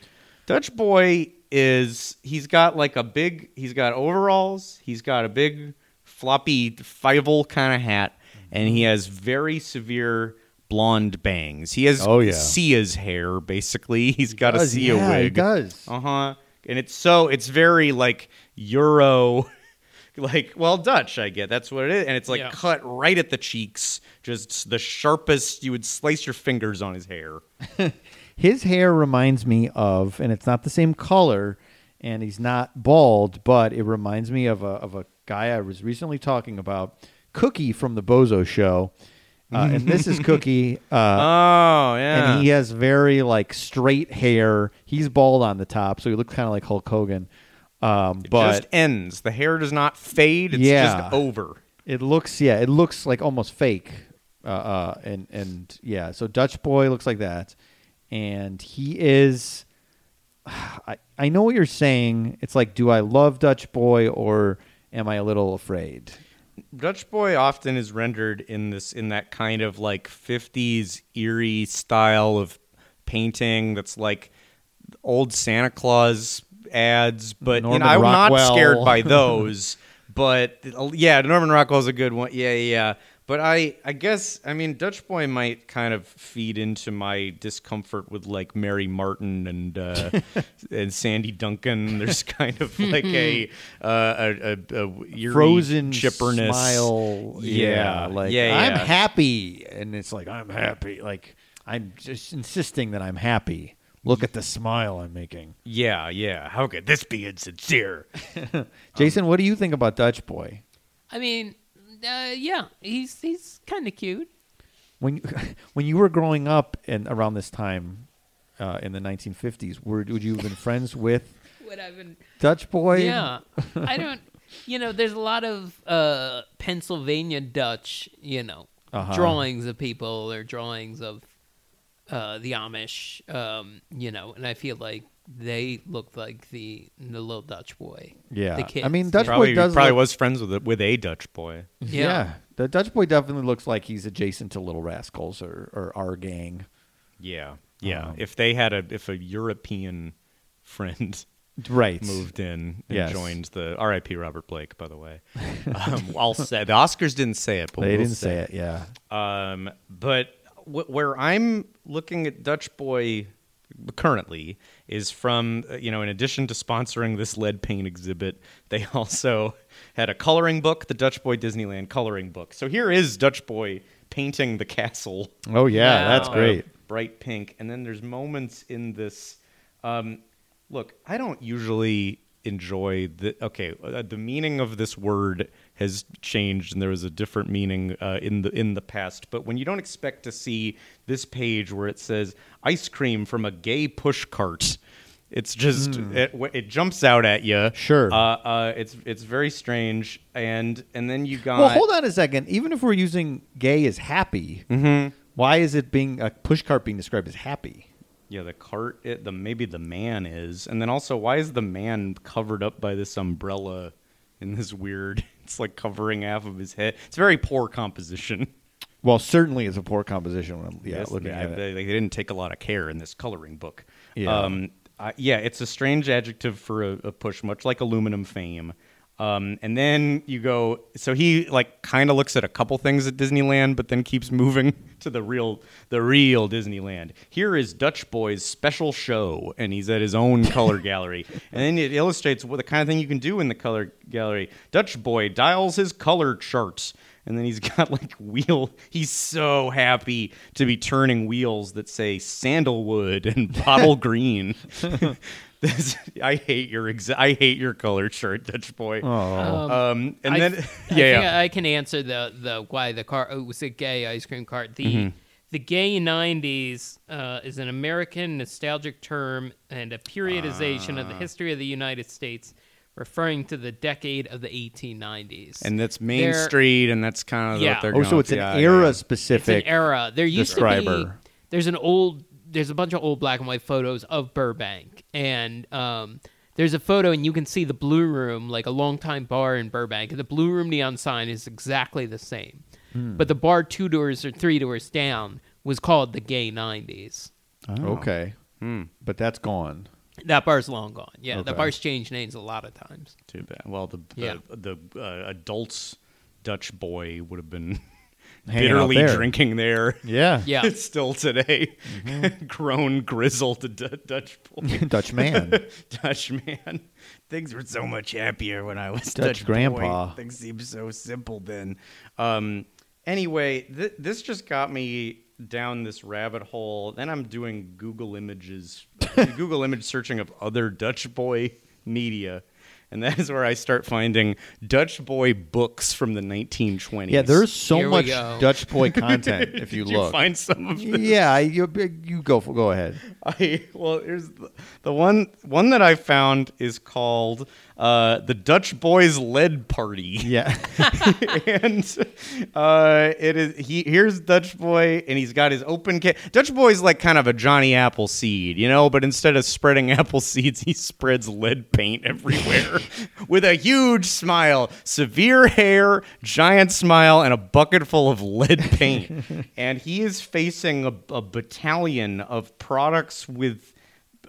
Dutch Boy is, he's got like a big, he's got overalls, he's got a big floppy Fievel kind of hat, mm-hmm. and he has very severe blonde bangs. He has oh, yeah. Sia's hair, basically. He's got he does, a Sia yeah, wig. He does. Uh-huh. And it's so, it's very like Euro... Like, well, Dutch, I get. That's what it is. And it's like yeah. cut right at the cheeks. Just the sharpest. You would slice your fingers on his hair. His hair reminds me of, and it's not the same color, and he's not bald, but it reminds me of a of a guy I was recently talking about, Cookie from the Bozo Show. Uh, and this is Cookie. Uh, oh, yeah. And he has very, like, straight hair. He's bald on the top, so he looks kind of like Hulk Hogan. Um, it but just ends. The hair does not fade. It's yeah. just over. It looks, yeah, it looks like almost fake. Uh, uh, and, and yeah, so Dutch Boy looks like that. And he is, I, I know what you're saying. It's like, do I love Dutch Boy or am I a little afraid? Dutch Boy often is rendered in this, in that kind of like fifties eerie style of painting. That's like old Santa Claus ads, but and I'm Rockwell. Not scared by those. But yeah, Norman Rockwell's a good one. Yeah, yeah. But I, I guess, I mean, Dutch Boy might kind of feed into my discomfort with, like, Mary Martin and uh, and Sandy Duncan. There's kind of like a uh, a, a, a eerie frozen chipperness. Smile. Yeah, yeah, like yeah, I'm yeah. happy, and it's like I'm happy. Like I'm just insisting that I'm happy. Look at the smile I'm making. Yeah, yeah. How could this be insincere? Jason, um, what do you think about Dutch Boy? I mean. Uh, yeah, he's he's kind of cute. When you, when you were growing up and around this time uh, in the nineteen fifties, were, would you have been friends with would I've been, Dutch Boy? Yeah, I don't. You know, there's a lot of uh, Pennsylvania Dutch, you know, uh-huh. drawings of people or drawings of uh, the Amish, um, you know, and I feel like they look like the the little Dutch boy. Yeah, the kids. I mean, Dutch probably, boy does probably look... was friends with a, with a Dutch boy. Yeah. yeah, the Dutch boy definitely looks like he's adjacent to Little Rascals or, or Our Gang. Yeah, yeah. Um, if they had a if a European friend, right, moved in and yes. joined the R I P Robert Blake. By the way, um, I'll say the Oscars didn't say it, but they we'll didn't say it. it. Yeah, um, but w- where I'm looking at Dutch boy. Currently is from, you know, in addition to sponsoring this lead paint exhibit, they also had a coloring book, the Dutch Boy Disneyland coloring book. So here is Dutch Boy painting the castle. Oh, yeah, wow. That's great. Uh, bright pink. And then there's moments in this. Um, look, I don't usually enjoy the. Okay, uh, the meaning of this word has changed, and there was a different meaning uh, in the in the past. But when you don't expect to see this page where it says ice cream from a gay push cart, it's just mm. it, it jumps out at you. Sure, uh, uh, it's it's very strange. And and then you got well. Hold on a second. Even if we're using gay as happy, mm-hmm. why is it being a push cart being described as happy? Yeah, the cart. It, the maybe the man is, and then also why is the man covered up by this umbrella? In this weird, it's like covering half of his head. It's a very poor composition. Well, certainly it's a poor composition. When, yeah, yes, looking yeah, at they, it. They didn't take a lot of care in this coloring book. Yeah, um, uh, yeah it's a strange adjective for a, a push, much like aluminum fame. Um, and then you go, so he like kind of looks at a couple things at Disneyland, but then keeps moving to the real, the real Disneyland. Here is Dutch Boy's special show, and he's at his own color gallery. And then it illustrates what the kind of thing you can do in the color gallery. Dutch Boy dials his color charts, and then he's got like wheel. He's so happy to be turning wheels that say sandalwood and bottle green. This, I hate your exa- I hate your color shirt, Dutch Boy. Um, um, and I, then yeah, I, yeah. I can answer the the why the car oh, it was a gay ice cream cart. The mm-hmm. the gay nineties uh, is an American nostalgic term and a periodization uh, of the history of the United States, referring to the decade of the eighteen nineties. And that's Main They're, Street, and that's kind of yeah. what they're. Oh, so it's an yeah, era yeah. specific. It's an era. There used describer. to be. There's an old. There's a bunch of old black and white photos of Burbank, and um, there's a photo, and you can see the Blue Room, like a longtime bar in Burbank, and the Blue Room neon sign is exactly the same. Mm. But the bar two doors or three doors down was called the Gay nineties. Oh. Okay. Mm. But that's gone. That bar's long gone. Yeah, okay. That bar's changed names a lot of times. Too bad. Well, the yeah. uh, the uh, adults Dutch Boy would have been... bitterly there. drinking there. Yeah. Yeah. It's still today. Mm-hmm. Grown, grizzled D- Dutch boy. Dutch man. Dutch man. Things were so much happier when I was Dutch, Dutch grandpa. Boy. Things seemed so simple then. Um, anyway, th- this just got me down this rabbit hole. Then I'm doing Google images, Google image searching of other Dutch boy media. And that is where I start finding Dutch Boy books from the nineteen twenties. Yeah, there's so Here much Dutch Boy content if you Did look. You find some of this? Yeah, you, you go for, go ahead. I well, here's the, the one one that I found is called uh, The Dutch Boy's Lead Party. Yeah. and uh, it is he here's Dutch Boy and he's got his open can. Dutch Boy's like kind of a Johnny Appleseed, you know, but instead of spreading apple seeds, he spreads lead paint everywhere. With a huge smile, severe hair, giant smile, and a bucket full of lead paint. And he is facing a, a battalion of products with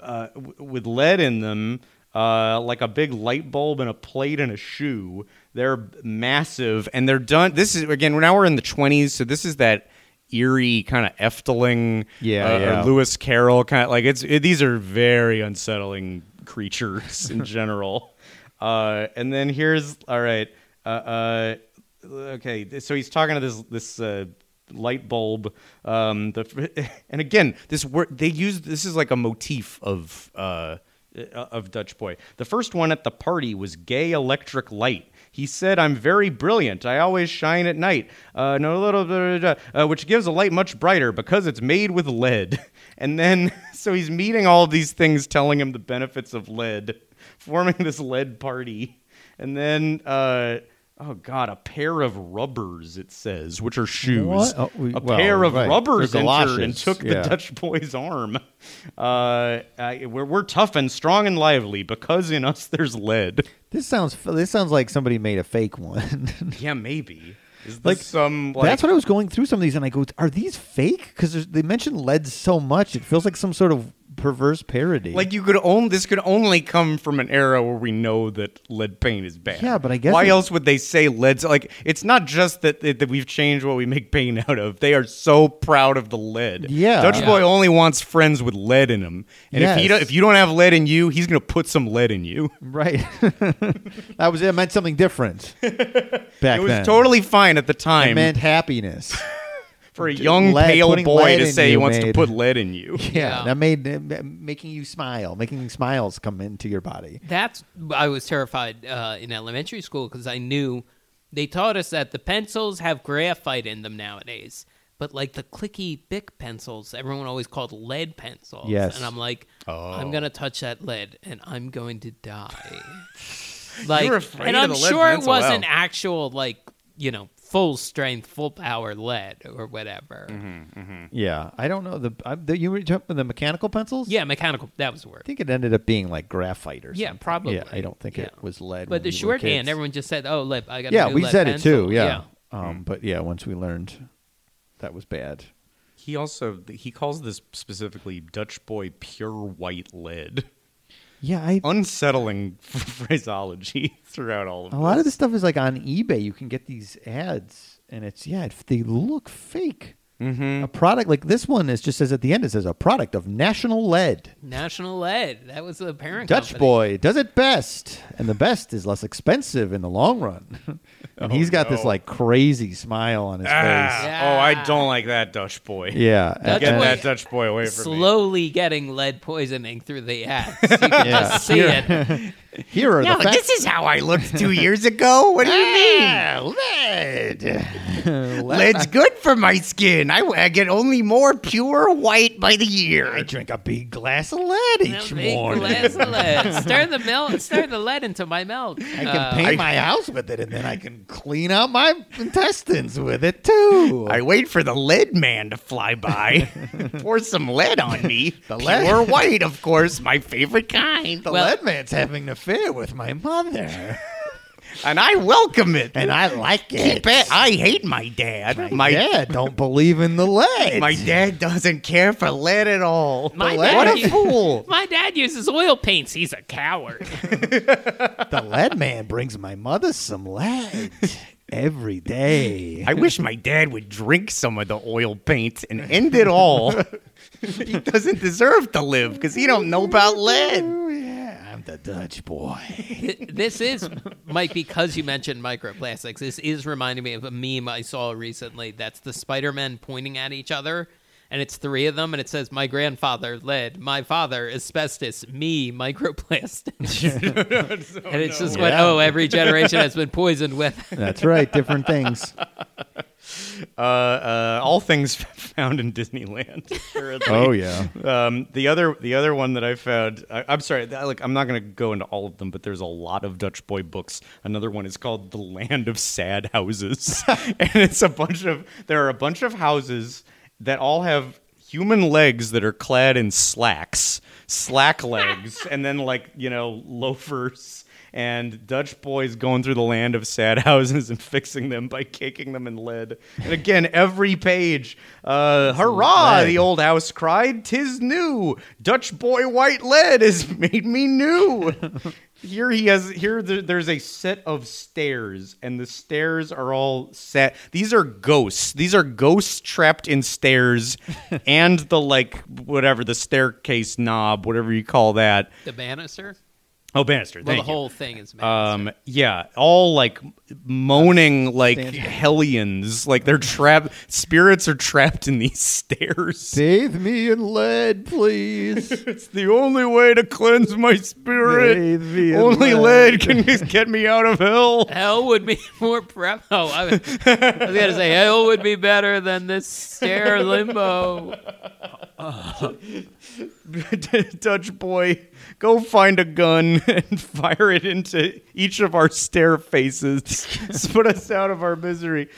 uh, w- with lead in them. uh, like a big light bulb and a plate and a shoe. They're massive, and they're done. This is, again, now we're in the twenties, so this is that eerie kind of Efteling, yeah, uh, yeah. or Lewis Carroll kind of, like, it's it, these are very unsettling creatures in general. Uh, and then here's, all right, uh, uh, okay, so he's talking to this this uh, light bulb, um, the and again, this word they use, this is like a motif of uh, of Dutch Boy. The first one at the party was gay electric light. He said, "I'm very brilliant. I always shine at night. Uh, no little, blah, blah, blah, uh, which gives a light much brighter because it's made with lead." And then, so he's meeting all of these things, telling him the benefits of lead, forming this lead party, and then, uh, oh god, a pair of rubbers. It says, which are shoes. Oh, we, a well, pair of right. rubbers entered and took yeah. the Dutch boy's arm. Uh, I, we're, we're tough and strong and lively because in us there's lead. This sounds. This sounds like somebody made a fake one. Yeah, maybe. Is like some. Like, that's what I was going through some of these, and I go, "Are these fake?" Because they mention lead so much, it feels like some sort of perverse parody. Like you could only this could only come from an era where we know that lead paint is bad. Yeah, but I guess why it, else would they say lead's like? It's not just that that we've changed what we make paint out of. They are so proud of the lead. Yeah, Dutch yeah. Boy only wants friends with lead in him, and yes. if he do, if you don't have lead in you, he's gonna put some lead in you. Right. That was it. Meant something different. Back then, it was then. totally fine at the time. It meant happiness. For a young, lead, pale boy to say he wants made, to put lead in you. Yeah, yeah. That made that making you smile, making smiles come into your body. That's, I was terrified uh, in elementary school because I knew they taught us that the pencils have graphite in them nowadays. But like the clicky Bic pencils, everyone always called lead pencils. Yes. And I'm like, oh. I'm going to touch that lead and I'm going to die. Like, you were afraid and I'm of the lead sure pencil, it wasn't wow. actual, like, you know, full strength, full power lead or whatever. Mm-hmm, mm-hmm. Yeah, I don't know the, I, the you were talking the mechanical pencils. Yeah, mechanical. That was the word. I think it ended up being like graphite or something. Yeah, probably. Yeah, I don't think yeah. it was lead. But the shorthand, everyone just said, "Oh, lead." I got. Yeah, a new we lead said pencil. It too. Yeah. yeah. Um, but yeah, once we learned, that was bad. He also he calls this specifically Dutch Boy pure white lead. Yeah, I, unsettling phraseology throughout all of this. A lot of this stuff is like on eBay. You can get these ads, and it's yeah, if they look fake. Mm-hmm. A product like this one is just says at the end it says a product of National Lead. National Lead. That was the parent Dutch company. Boy does it best, and the best is less expensive in the long run. And oh, he's got no. this like crazy smile on his ah, face. Yeah. Oh, I don't like that Dutch Boy. Yeah, Dutch get boy, that Dutch Boy away from slowly me. Slowly getting lead poisoning through the ads. You can yeah. just see it. Here are no, the facts. This is how I looked two years ago. What do you mean? Lead. Lead's good for my skin. I, I get only more pure white by the year. I drink a big glass of lead each a big morning. Glass of lead. Stir the milk. Stir the lead into my milk. I can uh, paint I, my house with it, and then I can clean out my intestines with it too. I wait for the lead man to fly by. Pour some lead on me. The lead. Pure white, of course, my favorite kind. The well, lead man's having a affair with my mother. And I welcome it. And I like it. Keep it. I hate my dad. My, my dad don't believe in the lead. My dad doesn't care for lead at all. My dad, what a fool. My dad uses oil paints. He's a coward. The lead man brings my mother some lead every day. I wish my dad would drink some of the oil paint and end it all. He doesn't deserve to live because he don't know about lead. The Dutch Boy. This is, Mike, because you mentioned microplastics, this is reminding me of a meme I saw recently. That's the Spider-Man pointing at each other, and it's three of them, and it says, my grandfather, lead, my father, asbestos, me, microplastics. so and it's no. just yeah. what, oh, every generation has been poisoned with. That's right, different things. Uh, uh, all things found in Disneyland. Oh yeah. Um, the other, the other one that I found. I, I'm sorry. I, like I'm not going to go into all of them, but there's a lot of Dutch Boy books. Another one is called "The Land of Sad Houses," and it's a bunch of. There are a bunch of houses that all have human legs that are clad in slacks, slack legs, and then, like, you know, loafers and Dutch boys going through the land of sad houses and fixing them by caking them in lead. And again, every page, uh, hurrah, the old house cried, 'tis new. Dutch boy white lead has made me new. Here he has. Here there's a set of stairs, and the stairs are all set. These are ghosts. These are ghosts trapped in stairs, and the, like, whatever, the staircase knob, whatever you call that. The banister. Oh, banister. Well, thank the you. Whole thing is banister. Um, yeah, all like moaning like hellions, like they're trapped. Spirits are trapped in these stairs. Bathe me in lead, please. It's the only way to cleanse my spirit. Bathe me in only lead. lead can get me out of hell. Hell would be more prep. Oh, I was, was gonna say hell would be better than this stair limbo. Uh. Dutch boy, go find a gun and fire it into each of our stair faces. Put us out of our misery.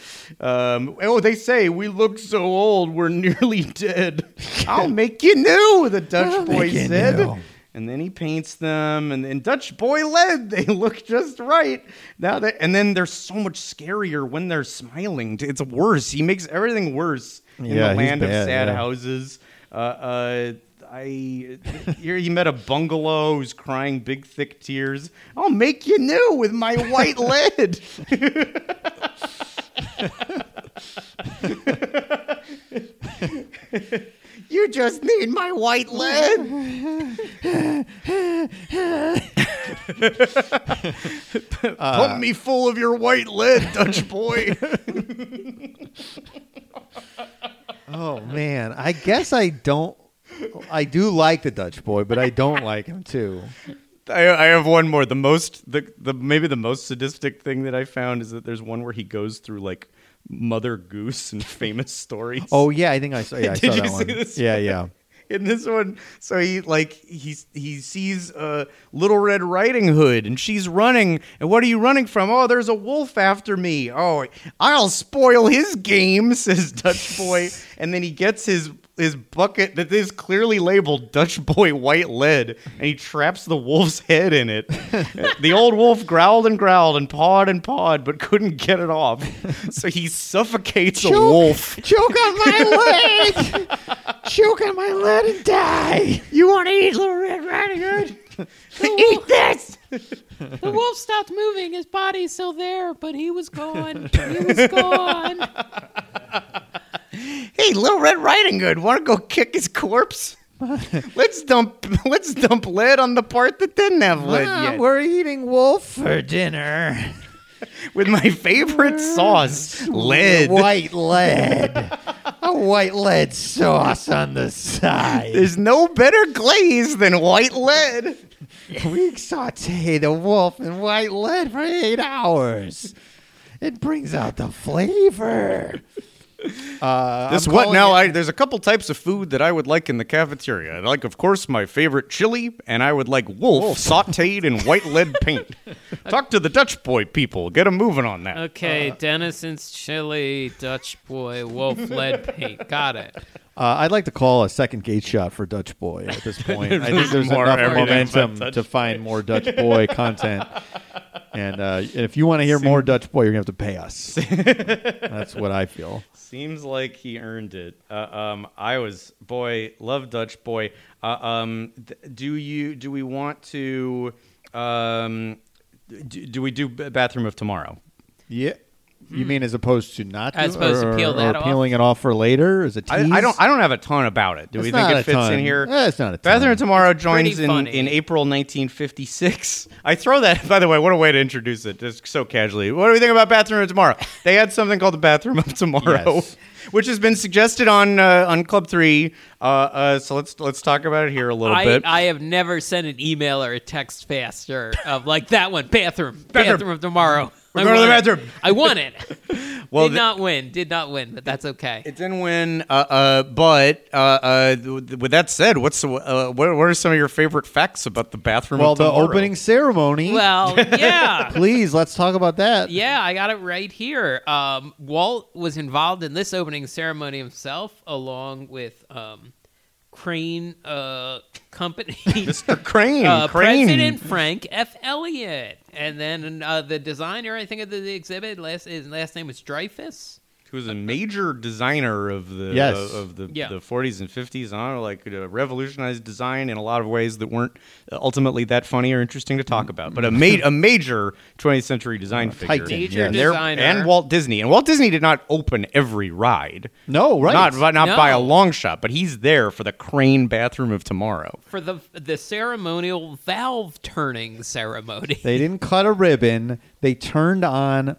Um, oh, they say we look so old, we're nearly dead. I'll make you new, the Dutch I'll boy said. New. And then he paints them, and then Dutch boy lead, they look just right. Now that, and then they're so much scarier when they're smiling. It's worse. He makes everything worse in yeah, the land bad, of sad yeah. houses. Uh, uh, I here you met a bungalow who's crying big thick tears. I'll make you new with my white lead. You just need my white lead. uh, Pump me full of your white lead, Dutch boy. Oh, man. I guess I don't. I do like the Dutch boy, but I don't like him, too. I, I have one more. The most, the, the maybe the most sadistic thing that I found is that there's one where he goes through, like, Mother Goose and famous stories. Oh, yeah. I think I saw, yeah, I Did saw you that see one. This yeah, one? Yeah. In this one, so he like he he sees uh, Little Red Riding Hood, and she's running. And what are you running from? Oh, there's a wolf after me. Oh, I'll spoil his game, says Dutch boy. And then he gets his his bucket that is clearly labeled Dutch boy white lead, and he traps the wolf's head in it. The old wolf growled and growled and pawed and pawed, but couldn't get it off. So he suffocates choke, a wolf. Choke on my leg. Choke on my lead and die. You want to eat Little Red Riding Hood? Eat this. The wolf stopped moving. His body's still there, but he was gone. He was gone. Hey, Little Red Riding Hood, want to go kick his corpse? Let's dump. Let's dump lead on the part that didn't have lead ah, yet. We're eating wolf for dinner with my favorite sauce, lead. White lead. A white lead sauce on the side. There's no better glaze than white lead. We saute the wolf in white lead for eight hours. It brings out the flavor. Uh, this I'm what now? I, there's a couple types of food that I would like in the cafeteria. I like, of course, my favorite chili, and I would like wolf, wolf. sauteed in white lead paint. Talk to the Dutch boy people. Get them moving on that. Okay, uh, Denison's chili, Dutch boy, wolf lead paint. Got it. Uh, I'd like to call a second gate shot for Dutch boy at this point. I think there's more enough momentum to find more Dutch boy content. And, uh, and if you want to hear Seems- more Dutch boy, you're going to have to pay us. That's what I feel. Seems like he earned it. Uh, um, I was, boy, love Dutch boy. Uh, um, th- do you? Do we want to, um, do, do we do Bathroom of Tomorrow? Yeah. You mean as opposed to not as to, opposed or, to peel that or peeling off? It off for later as a tease? I, I don't. I don't have a ton about it. Do it's we think it fits ton. in here? Eh, it's not a ton. Bathroom of Tomorrow joins in, in April nineteen fifty-six. I throw that. By the way, what a way to introduce it, just so casually. What do we think about Bathroom of Tomorrow? They had something called the Bathroom of Tomorrow, yes. which has been suggested on uh, on Club Three. Uh, uh, so let's let's talk about it here a little I, bit. I have never sent an email or a text faster of like that one. Bathroom. Bathroom, bathroom of Tomorrow. We're I going to the bathroom. It. I want it. Well, did not win. Did not win, but that's okay. It didn't win. Uh, uh, but uh, uh, with that said, what's uh, what are some of your favorite facts about the bathroom? Well, the opening ceremony. Well, yeah. Please, let's talk about that. Yeah, I got it right here. Um, Walt was involved in this opening ceremony himself, along with um, Crane uh, Company. Mister Crane. Uh, Crane. President Frank F. Elliott. And then uh, the designer, I think, of the, the exhibit, last, his last name was Dreyfus. Who was a major designer of the yes. uh, of the, yeah. the forties and fifties. I don't know, like uh, revolutionized design in a lot of ways that weren't ultimately that funny or interesting to talk about. But a ma- a major twentieth century design figure, major and, designer. and Walt Disney. And Walt Disney did not open every ride. No, right? Not not no. by a long shot. But he's there for the Crane Bathroom of Tomorrow, for the the ceremonial valve turning ceremony. They didn't cut a ribbon. They turned on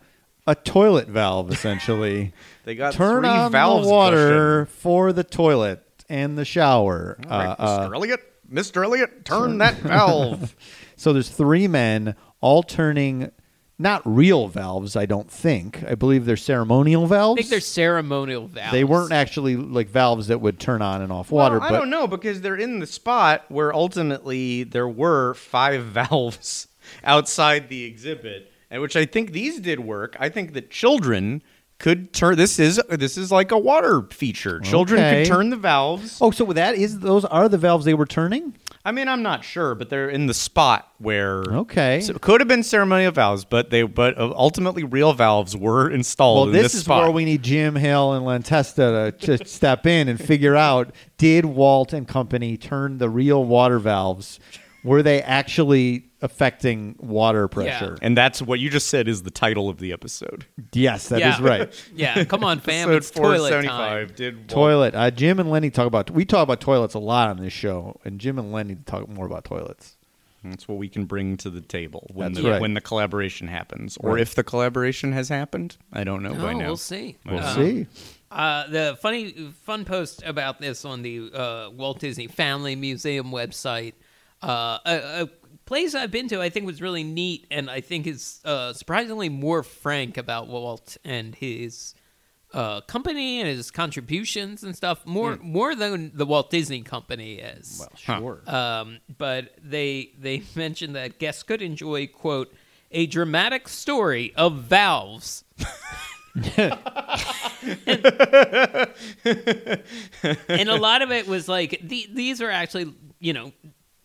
a toilet valve, essentially. They got Turn three on valves the water pushing. For the toilet and the shower. All right, uh, Mister Uh, Elliott, Mister Elliott, turn that valve. So there's three men all turning, not real valves, I don't think. I believe they're ceremonial valves. I think they're ceremonial valves. They weren't actually like valves that would turn on and off well, water. I but... don't know, because they're in the spot where ultimately there were five valves outside the exhibit. And which I think these did work. I think that children could turn. This is this is like a water feature. Okay. Children could turn the valves. Oh, so that is those are the valves they were turning? I mean, I'm not sure, but they're in the spot where. Okay. So it could have been ceremonial valves, but they but ultimately real valves were installed. Well, in this, this is spot. Where we need Jim Hale and Lantesta to, to step in and figure out: did Walt and company turn the real water valves? Were they actually affecting water pressure? Yeah. And that's what you just said is the title of the episode. Yes, that yeah. is right. Yeah, come on, fam. Episode it's toilet time. Did toilet. Uh, Jim and Lenny talk about... We talk about toilets a lot on this show, and Jim and Lenny talk more about toilets. That's what we can bring to the table when, the, right. when the collaboration happens. Or right. if the collaboration has happened. I don't know no, by now. We'll see. We'll uh, see. Uh, the funny fun post about this on the uh, Walt Disney Family Museum website. Uh, a, a place I've been to I think was really neat, and I think is uh, surprisingly more frank about Walt and his uh, company and his contributions and stuff, more mm. more than the Walt Disney Company is. Well, sure. Huh. Um, but they they mentioned that guests could enjoy, quote, a dramatic story of valves. and, and a lot of it was like, the, these are actually, you know,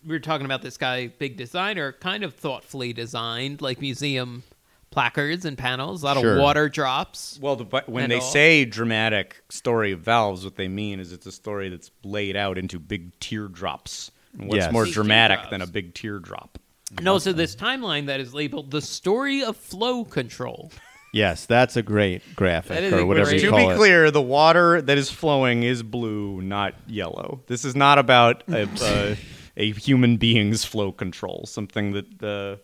we were talking about this guy, big designer, kind of thoughtfully designed, like museum placards and panels, a lot sure. of water drops. Well, the, when they all. say dramatic story of valves, what they mean is it's a story that's laid out into big teardrops. And what's yes. more These dramatic teardrops. Than a big teardrop? And also this timeline that is labeled The Story of Flow Control. Yes, that's a great graphic, or whatever great. you call it. To be it. clear, the water that is flowing is blue, not yellow. This is not about... a. a A human being's flow control, something that uh,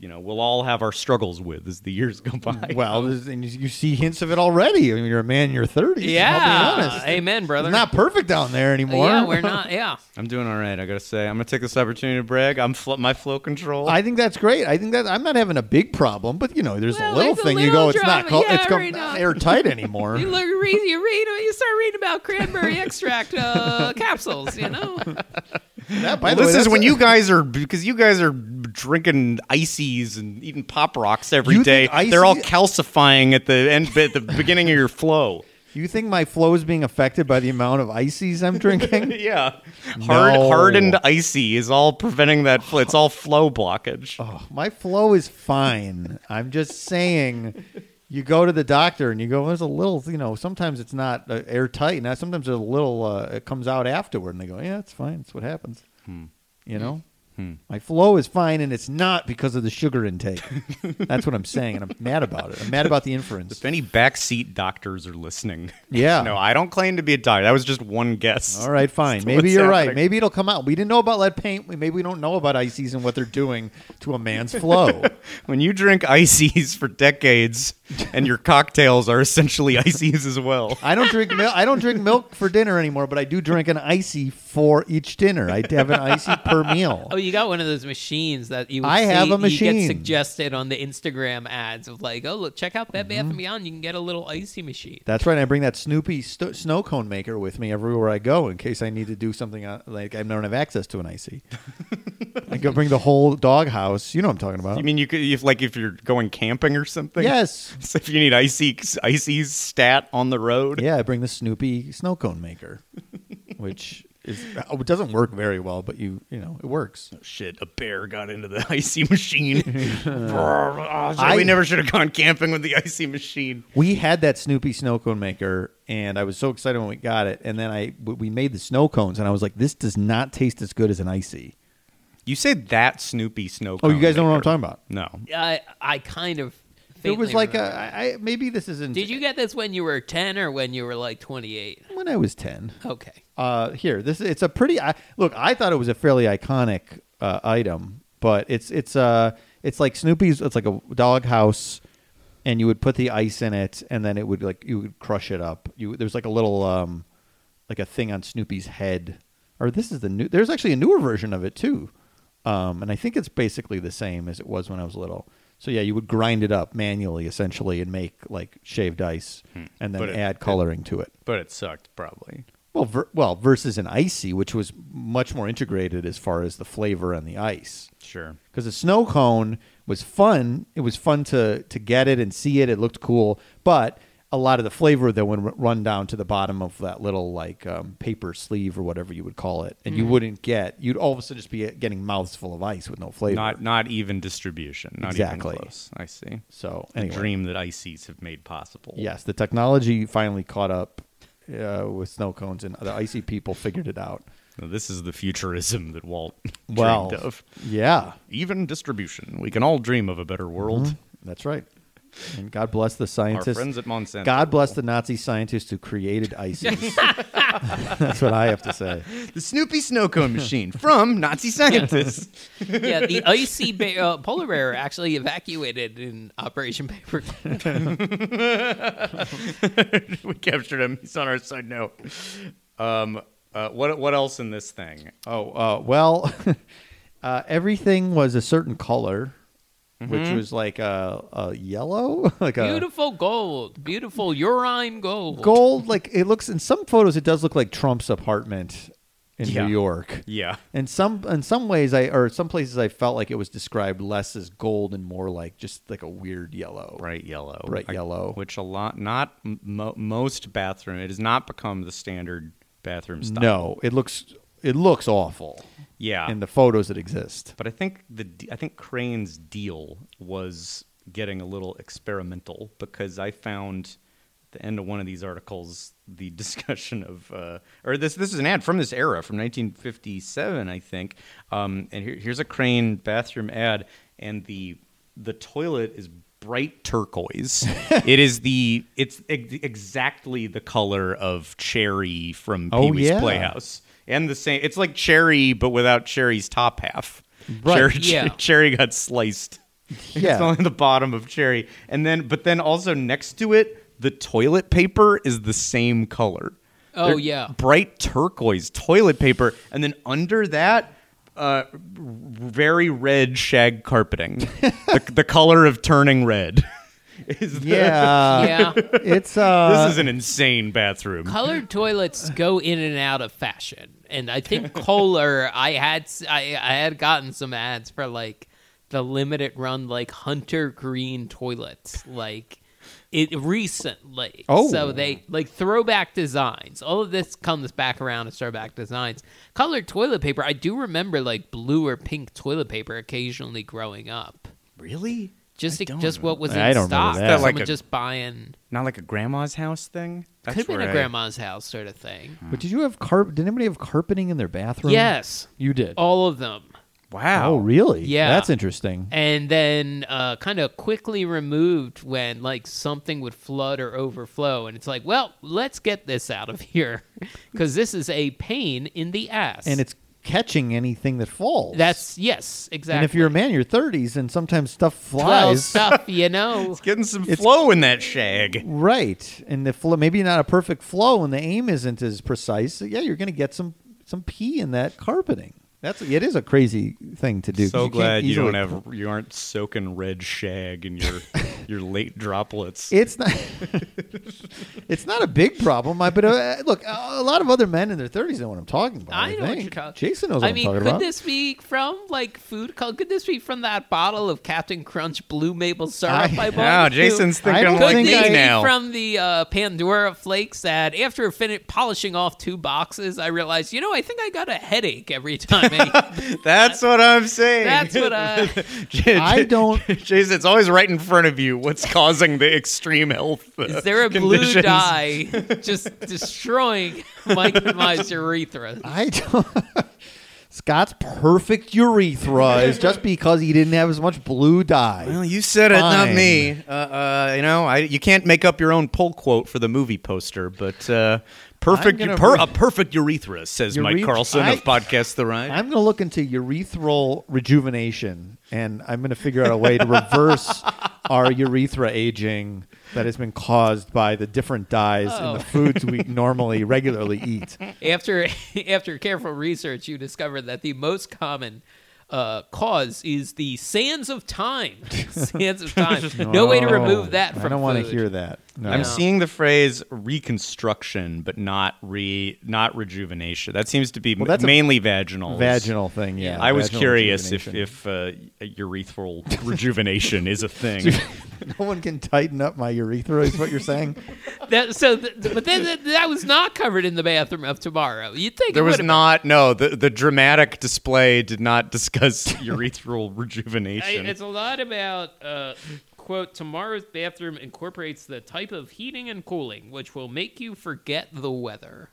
you know we'll all have our struggles with as the years go by. Well, and you see hints of it already. I mean, you're a man in your thirties. Yeah, I'll be honest. Amen, brother. It's not perfect down there anymore. Yeah, we're not. Yeah, I'm doing all right. I gotta say, I'm gonna take this opportunity to brag. I'm fl- my flow control. I think that's great. I think that I'm not having a big problem, but you know, there's well, a little thing. A little you go, it's not co- yeah, it's right co- not airtight anymore. you, look, you read, you read, you start reading about cranberry extract uh, capsules. You know. That, by well, the this way, is when a- you guys are because you guys are drinking ices and eating Pop Rocks every you day. Icy- They're all calcifying at the end, at the beginning of your flow. You think my flow is being affected by the amount of ices I'm drinking? yeah, hard no. hardened icy is all preventing that. Fl- it's all flow blockage. Oh, my flow is fine. I'm just saying. You go to the doctor and you go, there's a little, you know, sometimes it's not uh, airtight. Now, sometimes there's a little, uh, it comes out afterward. And they go, yeah, it's fine. It's what happens. Hmm. You know? Hmm. My flow is fine, and it's not because of the sugar intake. That's what I'm saying, and I'm mad about it. I'm mad about the inference. If any backseat doctors are listening. Yeah. No, I don't claim to be a doctor. That was just one guess. All right, fine. So maybe you're happening. right. Maybe it'll come out. We didn't know about lead paint. Maybe we don't know about ices and what they're doing to a man's flow. When you drink ices for decades, and your cocktails are essentially ices as well. I don't drink milk. I don't drink milk for dinner anymore, but I do drink an icy for each dinner. I have an icy per meal. Oh, you got one of those machines that you would I see, have a machine. You get suggested on the Instagram ads of like, oh, look, check out Bed Bath mm-hmm. and Beyond. You can get a little icy machine. That's right. And I bring that Snoopy st- snow cone maker with me everywhere I go in case I need to do something uh, like I don't have access to an icy. I go bring the whole doghouse. You know what I'm talking about. You mean you could, if like if you're going camping or something? Yes. So if you need icy, icy stat on the road. Yeah, I bring the Snoopy snow cone maker, which... Is, it doesn't work very well, but you you know it works. Oh, shit, a bear got into the icy machine. oh, so I, we never should have gone camping with the icy machine. We had that Snoopy snow cone maker, and I was so excited when we got it. And then I we made the snow cones, and I was like, this does not taste as good as an icy. You said that Snoopy snow cone. Oh, you guys maker. Don't know what I'm talking about? No, I I kind of. It was like remember. a I, maybe this isn't. Did you get this when you were ten or when you were like twenty-eight? When I was ten. Okay. Uh, here, this it's a pretty. I, look, I thought it was a fairly iconic uh, item, but it's it's uh it's like Snoopy's. It's like a doghouse, and you would put the ice in it, and then it would like you would crush it up. You there's like a little um like a thing on Snoopy's head, or this is the new. There's actually a newer version of it too, um, and I think it's basically the same as it was when I was little. So, yeah, you would grind it up manually, essentially, and make, like, shaved ice hmm. and then it, add coloring it, to it. But it sucked, probably. Well, ver- well, versus an icy, which was much more integrated as far as the flavor and the ice. Sure. Because a snow cone was fun. It was fun to, to get it and see it. It looked cool. But a lot of the flavor then would run down to the bottom of that little, like, um, paper sleeve or whatever you would call it. And mm. you wouldn't get... You'd all of a sudden just be getting mouths full of ice with no flavor. Not not even distribution. Not exactly. even close. I see. So, anyway. The dream that ices have made possible. Yes, the technology finally caught up uh, with snow cones, and the icy people figured it out. Now, this is the futurism that Walt well, dreamed of. Yeah. Even distribution. We can all dream of a better world. Mm-hmm. That's right. And God bless the scientists. Our friends at Monsanto. God bless the Nazi scientists who created ices. That's what I have to say. The Snoopy snow cone machine from Nazi scientists. Yeah, the icy ba- uh, polar bear actually evacuated in Operation Paperclip. We captured him. He's on our side now. Um, uh, what what else in this thing? Oh, uh, well, uh, everything was a certain color. Mm-hmm. Which was like a, a yellow, like a beautiful gold, beautiful urine gold. Gold, like it looks in some photos, it does look like Trump's apartment in yeah. New York. Yeah, and some in some ways, I or some places I felt like it was described less as gold and more like just like a weird yellow, bright yellow, bright I, yellow. Which a lot, not mo- most bathroom, it has not become the standard bathroom style. No, it looks. It looks awful. Yeah. In the photos that exist. But I think the I think Crane's deal was getting a little experimental because I found at the end of one of these articles the discussion of uh, or this this is an ad from this era from nineteen fifty-seven I think. Um, and here, here's a Crane bathroom ad and the the toilet is bright turquoise. It is the it's ex- exactly the color of Cherry from Pee Wee's oh, yeah. Playhouse. And the same, it's like Cherry, but without Cherry's top half. Right. Cherry, yeah. Cherry got sliced. Yeah. It's only the bottom of Cherry, and then, but then also next to it, the toilet paper is the same color. Oh They're yeah, bright turquoise toilet paper, and then under that, uh, very red shag carpeting, the, the color of turning red. Is yeah, yeah. It's uh, this is an insane bathroom. Colored toilets go in and out of fashion, and I think Kohler. I had I, I had gotten some ads for like the limited run like hunter green toilets, like it recently. Oh, so they like throwback designs. All of this comes back around as throwback designs. Colored toilet paper. I do remember like blue or pink toilet paper occasionally growing up. Really. Just a, just what was in I don't stock. That. Someone like a, just buying. Not like a grandma's house thing? That's could have been a I... grandma's house sort of thing. But did you have carp? Did anybody have carpeting in their bathroom? Yes. You did? All of them. Wow. Oh, really? Yeah. That's interesting. And then uh, kind of quickly removed when like something would flood or overflow. And it's like, well, let's get this out of here because this is a pain in the ass. And it's catching anything that falls. That's yes, exactly. And if you're a man in your thirties and sometimes stuff flies, stuff, you know. It's getting some it's, flow in that shag. Right. And the flow maybe not a perfect flow and the aim isn't as precise. So yeah, you're going to get some some pee in that carpeting. That's it is a crazy thing to do. So you glad you don't have you aren't soaking red shag in your your late droplets. It's not it's not a big problem. I, but uh, look, a lot of other men in their thirties know what I'm talking about. I, I know think. What you're talking. Jason knows what I mean, I'm talking could about. Could this be from like food? Could this be from that bottle of Captain Crunch Blue Maple Syrup? I, I bought. Wow, Jason's thinking I like think me now. Could this be from the uh, Pandora Flakes that after fin- polishing off two boxes, I realized you know I think I got a headache every time. That's that, what I'm saying. That's what I... J- I don't... Jason, it's always right in front of you what's causing the extreme health uh, Is there a conditions. Blue dye just destroying Mike and my urethra? I don't... Scott's perfect urethra is just because he didn't have as much blue dye. Well, you said Fine. It, not me. Uh, uh, you know, I, you can't make up your own pull quote for the movie poster, but... Uh, Perfect, per, a perfect urethra, says urethra, Mike Carlson I, of Podcast The Ride. I'm going to look into urethral rejuvenation, and I'm going to figure out a way to reverse our urethra aging that has been caused by the different dyes oh. in the foods we normally regularly eat. After after careful research, you discovered that the most common uh, cause is the sands of time. Sands of time. No, no way to remove that from food. I don't want to hear that. No. I'm seeing the phrase reconstruction, but not re not rejuvenation. That seems to be well, m- mainly vaginal. Vaginal thing, yeah. I was curious if, if uh, urethral rejuvenation is a thing. No one can tighten up my urethra is what you're saying? that, so, th- But then th- that was not covered in the bathroom of tomorrow. You'd think There was not, been. no, the, the dramatic display did not discuss urethral rejuvenation. I, it's a lot about... Uh, Quote, tomorrow's bathroom incorporates the type of heating and cooling, which will make you forget the weather.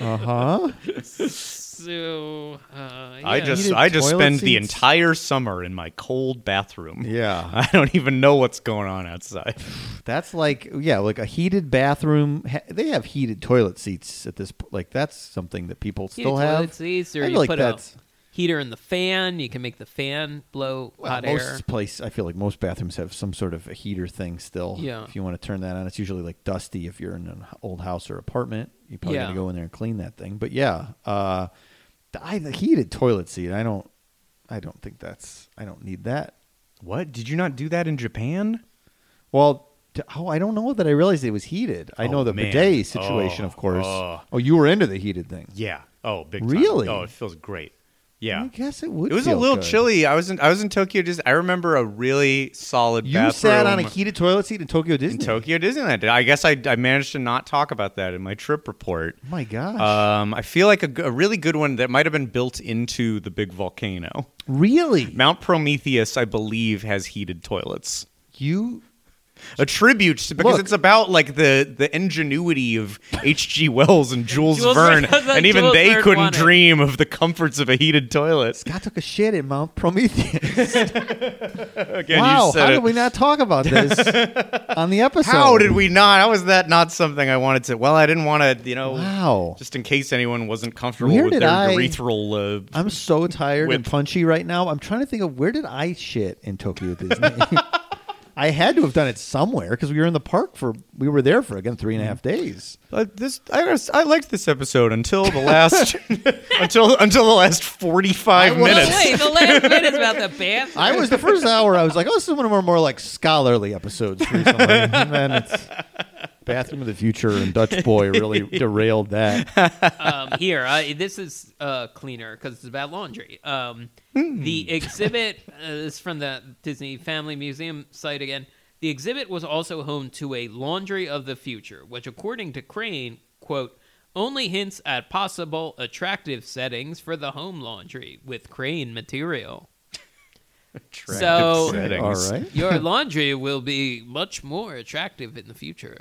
uh-huh. So, uh, yeah. I just, I just spend seats? the entire summer in my cold bathroom. Yeah. I don't even know what's going on outside. That's like, yeah, like a heated bathroom. They have heated toilet seats at this point. Like, that's something that people heated still have. Toilet seats, or I you like put out. Heater in the fan. You can make the fan blow well, hot most air. Most place, I feel like most bathrooms have some sort of a heater thing still. Yeah. If you want to turn that on, it's usually like dusty. If you're in an old house or apartment, you probably yeah. got to go in there and clean that thing. But yeah, uh, I, the heated toilet seat. I don't. I don't think that's. I don't need that. What? Did you not do that in Japan? Well. Oh, I don't know that I realized it was heated. I oh, know the man. bidet situation, oh, of course. Oh. oh, you were into the heated thing. Yeah. Oh, big time. Really? Oh, it feels great. Yeah, I guess it would. It was feel a little good. chilly. I was in. I was in Tokyo Disney. I remember a really solid. You bathroom. sat on a heated toilet seat in Tokyo Disney. In Tokyo Disneyland. I guess I, I managed to not talk about that in my trip report. Oh my gosh. Um, I feel like a, a really good one that might have been built into the big volcano. Really, Mount Prometheus, I believe, has heated toilets. You. A tribute because Look. it's about like the, the ingenuity of H G. Wells and Jules, Jules Verne, and even Jules they Verne couldn't wanted. dream of the comforts of a heated toilet. Scott took a shit in Mount Prometheus. Again, wow, you said how it. did we not talk about this on the episode? How did we not? How was that not something I wanted to? Well, I didn't want to, you know, wow. just in case anyone wasn't comfortable where with their I, urethral. Uh, I'm so tired whip. and punchy right now. I'm trying to think of where did I shit in Tokyo Disney. I had to have done it somewhere because we were in the park for we were there for again three and a half days. Uh, this I, I liked this episode until the last until until the last forty five minutes. Wait, the last minutes about the bathroom. I was the first hour. I was like, oh, this is one of our more like scholarly episodes recently. And then it's Bathroom of the Future and Dutch Boy really derailed that. Um, here, I, this is uh, cleaner because it's about laundry. Um, mm. The exhibit uh, is from the Disney Family Museum site again. The exhibit was also home to a laundry of the future, which, according to Crane, quote, only hints at possible attractive settings for the home laundry with Crane material. Attractive so, settings. All right. Your laundry will be much more attractive in the future.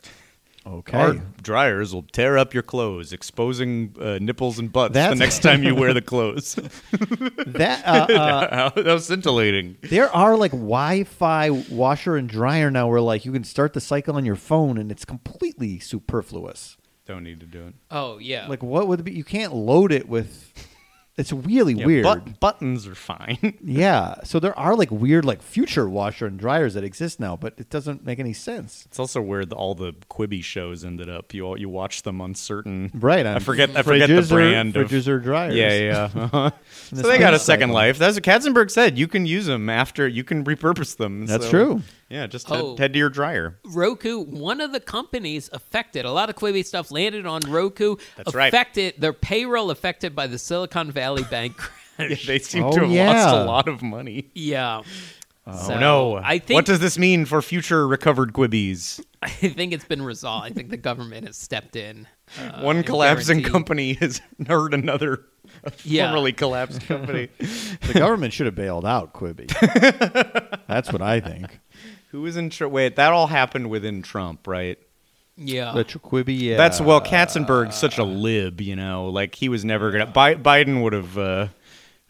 Okay. Our dryers will tear up your clothes, exposing uh, nipples and butts That's the next time you wear the clothes. that, uh, uh, that was scintillating. There are like Wi-Fi washer and dryer now where like you can start the cycle on your phone and it's completely superfluous. Don't need to do it. Oh, yeah. Like what would it be? You can't load it with... It's really yeah, weird. But buttons are fine. Yeah. So there are like weird like future washer and dryers that exist now, but it doesn't make any sense. It's also where the, all the Quibi shows ended up. You you watch them on certain right. I forget I forget the brand or, of fridges or dryers. Yeah, yeah. yeah. Uh-huh. So they got a second life. That's what Katzenberg said. You can use them after you can repurpose them. That's so, true. Yeah, just head, oh, head to your dryer. Roku, one of the companies affected. A lot of Quibi stuff landed on Roku. That's affected, right. Their payroll affected by the Silicon Valley Bank crash. Yeah, they seem oh, to have yeah. lost a lot of money. Yeah. Oh, so, no. I think, what does this mean for future recovered Quibis? I think it's been resolved. I think the government has stepped in. Uh, one collapsing guaranteed. company has hurt another yeah. formerly collapsed company. The government should have bailed out Quibi. That's what I think. Who was in Trump? Wait, that all happened within Trump, right? Yeah. The Quibi, yeah. That's, well, Katzenberg's such a lib, you know. Like, he was never going to... Bi- Biden would have... Uh,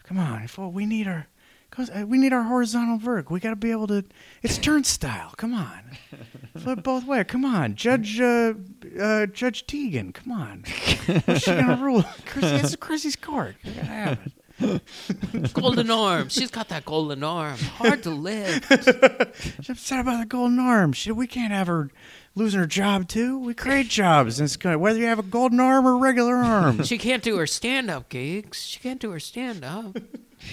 Come on, if, oh, we need our... We need our horizontal vertical. We got to be able to... It's turnstile. Come on. Flip both ways. Come on. Judge uh, uh, Judge Teagan. Come on. What's she going to rule? It's Chrissy's court. We got to have it. Golden arm. She's got that golden arm. Hard to live. She's upset about the golden arm. She, we can't have her losing her job, too. We create jobs. And it's good, whether you have a golden arm or regular arm. She can't do her stand-up gigs. She can't do her stand-up.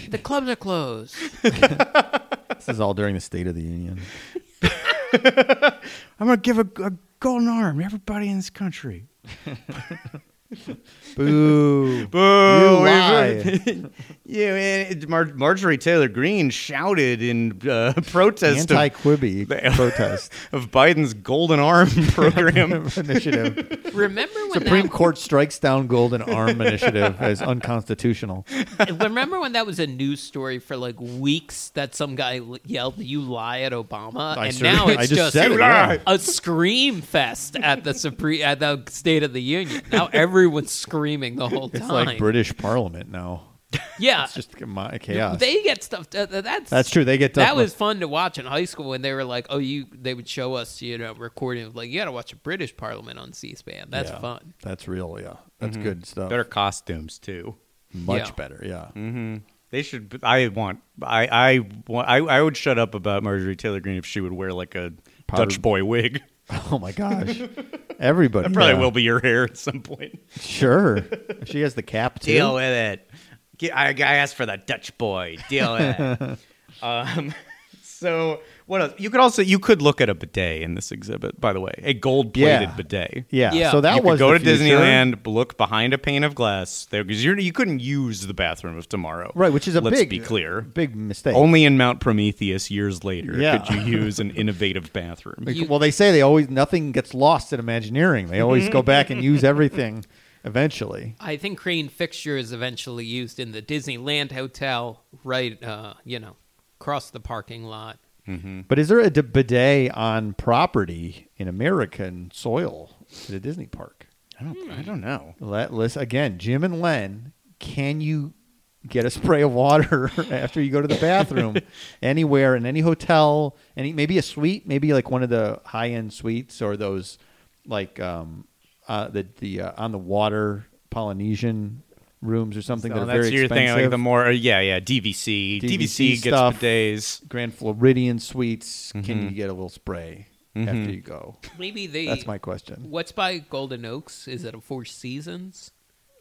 The clubs are closed. This is all during the State of the Union. I'm going to give a, a golden arm to everybody in this country. Boo! Boo! You lie. Yeah, man. Mar- Marjorie Taylor Greene shouted in uh, protest anti-Quibi of, the, protest of Biden's Golden Arm program initiative. Remember when Supreme that... Court strikes down Golden Arm initiative as unconstitutional? Remember when that was a news story for like weeks that some guy yelled, "You lie" at Obama, I and sure, now it's just, just it, yeah. a scream fest at the Supreme at the State of the Union. Now every Everyone's screaming the whole time. It's like British Parliament now. Yeah. It's just chaos. They get stuff. Uh, that's, that's true. They get stuff. That with. was fun to watch in high school when they were like, oh, you. They would show us, you know, recording. Like, you got to watch a British Parliament on C-SPAN. That's yeah, fun. That's real, yeah. That's mm-hmm. good stuff. Better costumes, too. Much yeah. better, yeah. Mm-hmm. They should. I want. I, I, want, I, I would shut up about Marjorie Taylor Greene if she would wear like a Powder. Dutch boy wig. Oh, my gosh. Everybody. That probably yeah. will be your hair at some point. Sure. If she has the cap, too. Deal with it. Get, I, I asked for the Dutch boy. Deal with it. Um, so, what else? You could also, you could look at a bidet in this exhibit, by the way. A gold-plated yeah. bidet. Yeah. yeah. So, that you was. You could go to future. Disneyland, look behind a pane of glass. There, because you couldn't use the bathroom of tomorrow. Right, which is a Let's big, be clear. big mistake. Only in Mount Prometheus years later yeah. could you use an innovative bathroom. You, well, they say they always nothing gets lost in Imagineering. They always go back and use everything eventually. I think Crane Fixture is eventually used in the Disneyland Hotel, right, uh, you know, across the parking lot. Mm-hmm. But is there a bidet on property in American soil at a Disney park? I don't. Hmm. I don't know. Let, let's again, Jim and Len. Can you get a spray of water after you go to the bathroom anywhere in any hotel? Any maybe a suite, maybe like one of the high-end suites or those like um, uh, the the uh, on the water Polynesian rooms or something so that are very expensive. That's your thing, like the more, yeah, yeah, D V C. D V C, D V C gets bidets. Grand Floridian Suites, mm-hmm. can you get a little spray mm-hmm. after you go? Maybe they... That's my question. What's by Golden Oaks? Is it a Four Seasons?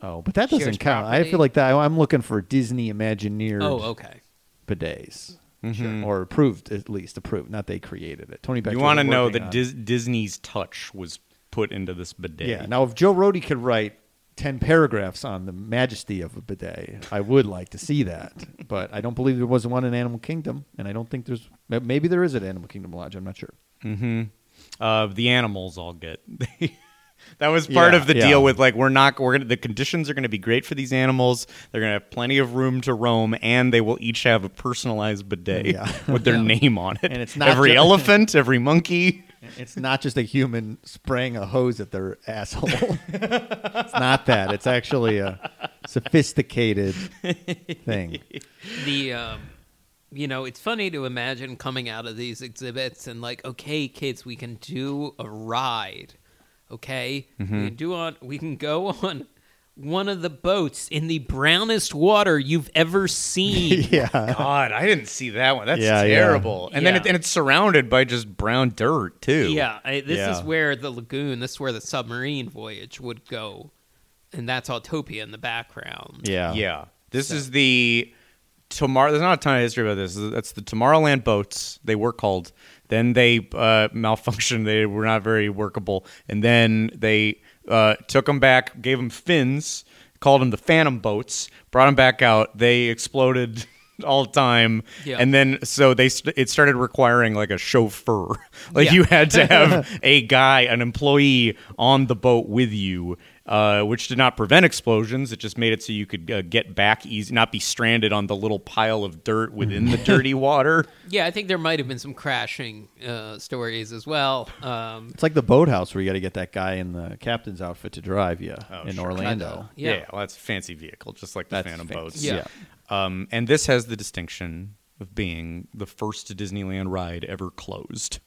Oh, but that doesn't Shares count. Property? I feel like that. I'm looking for Disney Imagineered oh, okay. bidets. Mm-hmm. Sure. Or approved, at least approved. Not they created it. Tony Beckler. You want to know that Dis- Disney's touch was put into this bidet. Yeah. Now, if Joe Rohde could write ten paragraphs on the majesty of a bidet, I would like to see that, but I don't believe there was one in Animal Kingdom, and I don't think there's. Maybe there is at Animal Kingdom Lodge. I'm not sure. Mm-hmm. Uh, the animals all get. That was part yeah, of the yeah. deal with like we're not. We're gonna. The conditions are going to be great for these animals. They're going to have plenty of room to roam, and they will each have a personalized bidet yeah. with their yeah. name on it. And it's not every just- elephant, every monkey. It's not just a human spraying a hose at their asshole. It's not that. It's actually a sophisticated thing. The, um, you know, it's funny to imagine coming out of these exhibits and like, okay, kids, we can do a ride, okay? Mm-hmm. We can do on. We can go on one of the boats in the brownest water you've ever seen. Yeah. God, I didn't see that one. That's yeah, terrible. Yeah. And yeah. then it, and it's surrounded by just brown dirt, too. Yeah. I, this yeah. is where the lagoon, this is where the submarine voyage would go. And that's Autopia in the background. Yeah. Yeah. This so. is the Tomorrow. There's not a ton of history about this. That's the Tomorrowland boats. They were called. Then they uh, malfunctioned. They were not very workable. And then they... Uh, took them back, gave them fins, called them the Phantom Boats, brought them back out. They exploded all the time, yeah. and then so they st- it started requiring like a chauffeur, like yeah. you had to have a guy, an employee on the boat with you, uh, which did not prevent explosions. It just made it so you could uh, get back easy, not be stranded on the little pile of dirt within the dirty water. Yeah, I think there might have been some crashing uh, stories as well. Um, it's like the boathouse where you got to get that guy in the captain's outfit to drive you oh, in sure. Orlando. Yeah. yeah, well, that's a fancy vehicle, just like the that's Phantom fancy. Boats. Yeah. yeah. Um, and this has the distinction of being the first Disneyland ride ever closed.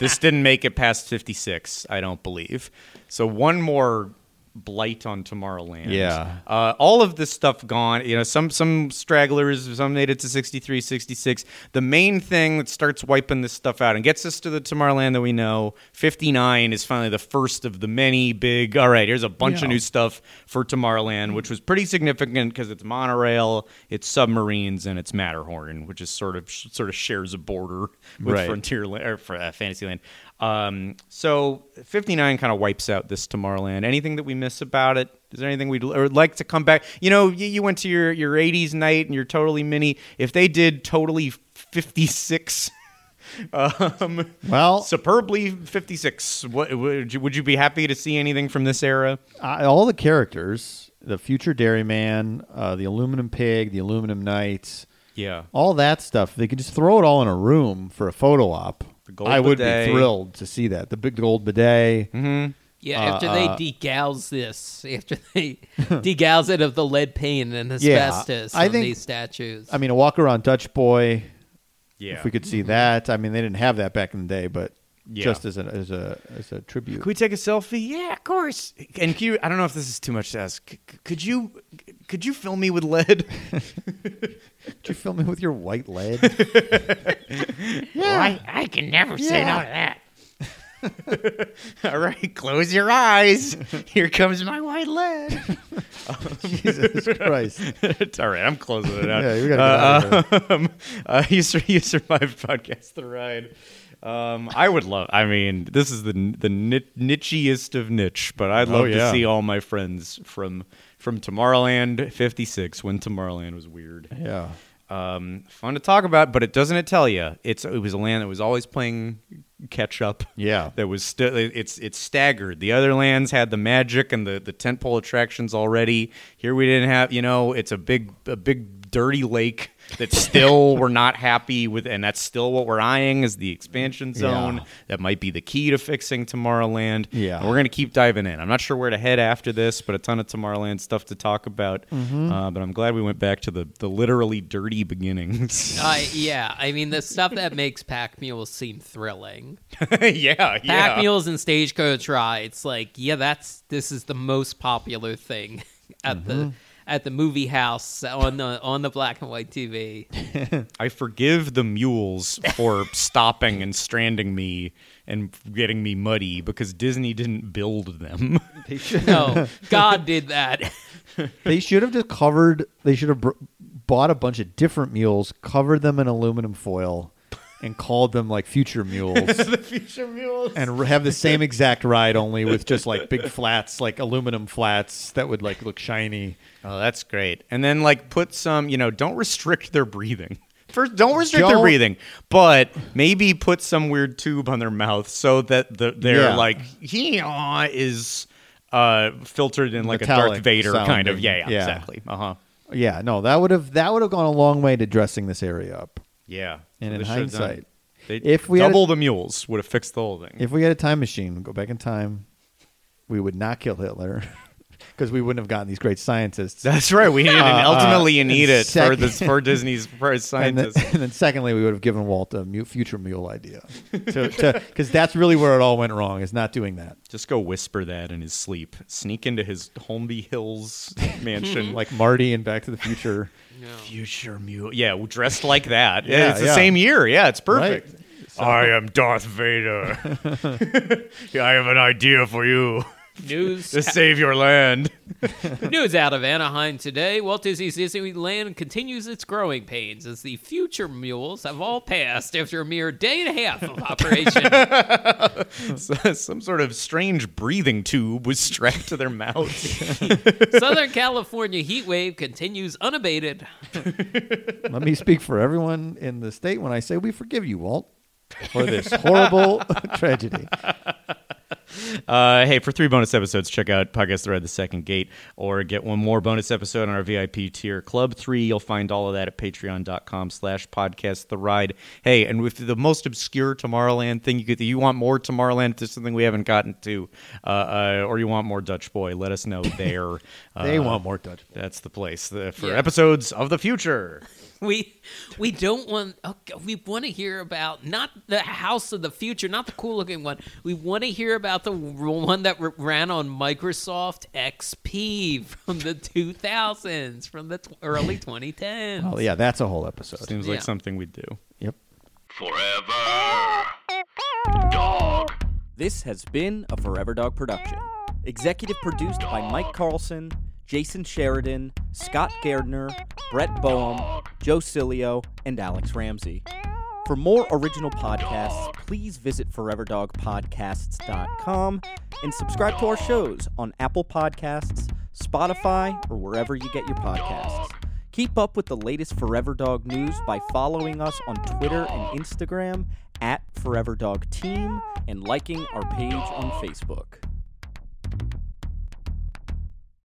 This didn't make it past fifty-six, I don't believe. So one more blight on Tomorrowland. Yeah. Uh, all of this stuff gone. You know, some some stragglers, some made it to sixty-three, sixty-six. The main thing that starts wiping this stuff out and gets us to the Tomorrowland that we know, fifty-nine is finally the first of the many big, all right, here's a bunch yeah. of new stuff for Tomorrowland, which was pretty significant because it's monorail, it's submarines, and it's Matterhorn, which is sort of sort of shares a border with right. Frontierland or for, uh, Fantasyland. Um, so fifty-nine kind of wipes out this Tomorrowland. Anything that we miss about it? Is there anything we'd or like to come back? You know, you, you went to your, your eighties night and your Totally Mini. If they did Totally fifty-six, um, well, superbly fifty-six, what would you, would you be happy to see anything from this era? Uh, all the characters, the future dairyman, uh, the aluminum pig, the aluminum knight, yeah, all that stuff. They could just throw it all in a room for a photo op. Gold I bidet. Would be thrilled to see that. The big gold bidet. Mm-hmm. Yeah, after uh, they degauss this, after they degauss it of the lead paint and asbestos yeah, I on think, these statues. I mean, a walk-around Dutch boy, yeah. if we could see that. I mean, they didn't have that back in the day, but yeah. just as a, as a as a tribute. Can we take a selfie? Yeah, of course. And can you, I don't know if this is too much to ask. Could you, could you film me with lead? Could you film me with your white lead? Yeah. Well, I, I can never yeah. say no to that. All right, close your eyes. Here comes my white lead. Jesus Christ. It's all right, I'm closing it out. Yeah, you got to get uh, out of here. Um, uh, you, sur- you survived Podcast the Ride. Um, I would love, I mean, this is the the nichiest of niche, but I'd love oh, yeah. to see all my friends from from Tomorrowland fifty-six when Tomorrowland was weird. Yeah. Um, fun to talk about, but it doesn't it tell you it's it was a land that was always playing catch up. Yeah, that was still it's it's staggered. The other lands had the magic and the the tentpole attractions already. Here we didn't have, you know, it's a big a big dirty lake that still we're not happy with, and that's still what we're eyeing is the expansion zone. Yeah. That might be the key to fixing Tomorrowland. Yeah, and we're gonna keep diving in. I'm not sure where to head after this, but a ton of Tomorrowland stuff to talk about. Mm-hmm. Uh, but I'm glad we went back to the the literally dirty beginnings. uh, yeah, I mean the stuff that makes pack mules seem thrilling. yeah, pack yeah. mules and stagecoach rides. Like, yeah, that's this is the most popular thing at mm-hmm. the. At the movie house on the on the black and white T V. I forgive the mules for stopping and stranding me and getting me muddy because Disney didn't build them. They should, no, God did that. They should have just covered. They should have br- bought a bunch of different mules, covered them in aluminum foil, and called them like future mules. The future mules. And have the same exact ride only with just like big flats, like aluminum flats that would like look shiny. Oh, that's great. And then like put some, you know, don't restrict their breathing. First, don't restrict don't. their breathing, but maybe put some weird tube on their mouth so that the, their yeah. like hee-haw is uh, filtered in like metallic a Darth Vader sounding. Kind of. Yeah, yeah, yeah. exactly. Uh huh. Yeah, no, that would have that would have gone a long way to dressing this area up. Yeah. And so in hindsight, if we double a, the mules would have fixed the whole thing. If we had a time machine, go back in time, we would not kill Hitler. because we wouldn't have gotten these great scientists. That's right. We needed uh, ultimately you need it second, for, this, for Disney's for scientists. And then, and then secondly, we would have given Walt a mu- future mule idea, because that's really where it all went wrong, is not doing that. Just go whisper that in his sleep. Sneak into his Holmby Hills mansion. Like Marty in Back to the Future. No. Future mule. Yeah, dressed like that. Yeah, it's the yeah. same year. Yeah, it's perfect. Right. So. I am Darth Vader. I have an idea for you. News to save your land. News out of Anaheim today. Walt Disney's Disneyland continues its growing pains as the future mules have all passed after a mere day and a half of operation. So, some sort of strange breathing tube was strapped to their mouths. Southern California heat wave continues unabated. Let me speak for everyone in the state when I say we forgive you, Walt, for this horrible tragedy. Uh, hey, for three bonus episodes, check out Podcast Thread, The Second Gate, or get one more bonus episode on our V I P tier, Club three. You'll find all of that at patreon.com slash podcast the ride. Hey, and with the most obscure Tomorrowland thing you could, you want more Tomorrowland, to something we haven't gotten to, uh, uh, or you want more Dutch Boy, let us know there. Uh, they want more Dutch Boy. That's the place the, for yeah. episodes of the future. We we don't want okay, we want to hear about not the House of the Future, not the cool looking one. We want to hear about the one that ran on Microsoft X P from the two thousands, from the t- early twenty tens. Oh yeah, that's a whole episode. Seems like yeah. something we'd do. Yep. Forever Dog. This has been a Forever Dog production. Executive produced Dog. by Mike Carlson, Jason Sheridan, Scott Gardner, Brett Boehm, Joe Cilio, and Alex Ramsey. For more original podcasts, please visit forever dog podcasts dot com and subscribe to our shows on Apple Podcasts, Spotify, or wherever you get your podcasts. Keep up with the latest Forever Dog news by following us on Twitter and Instagram at Forever Dog Team and liking our page on Facebook.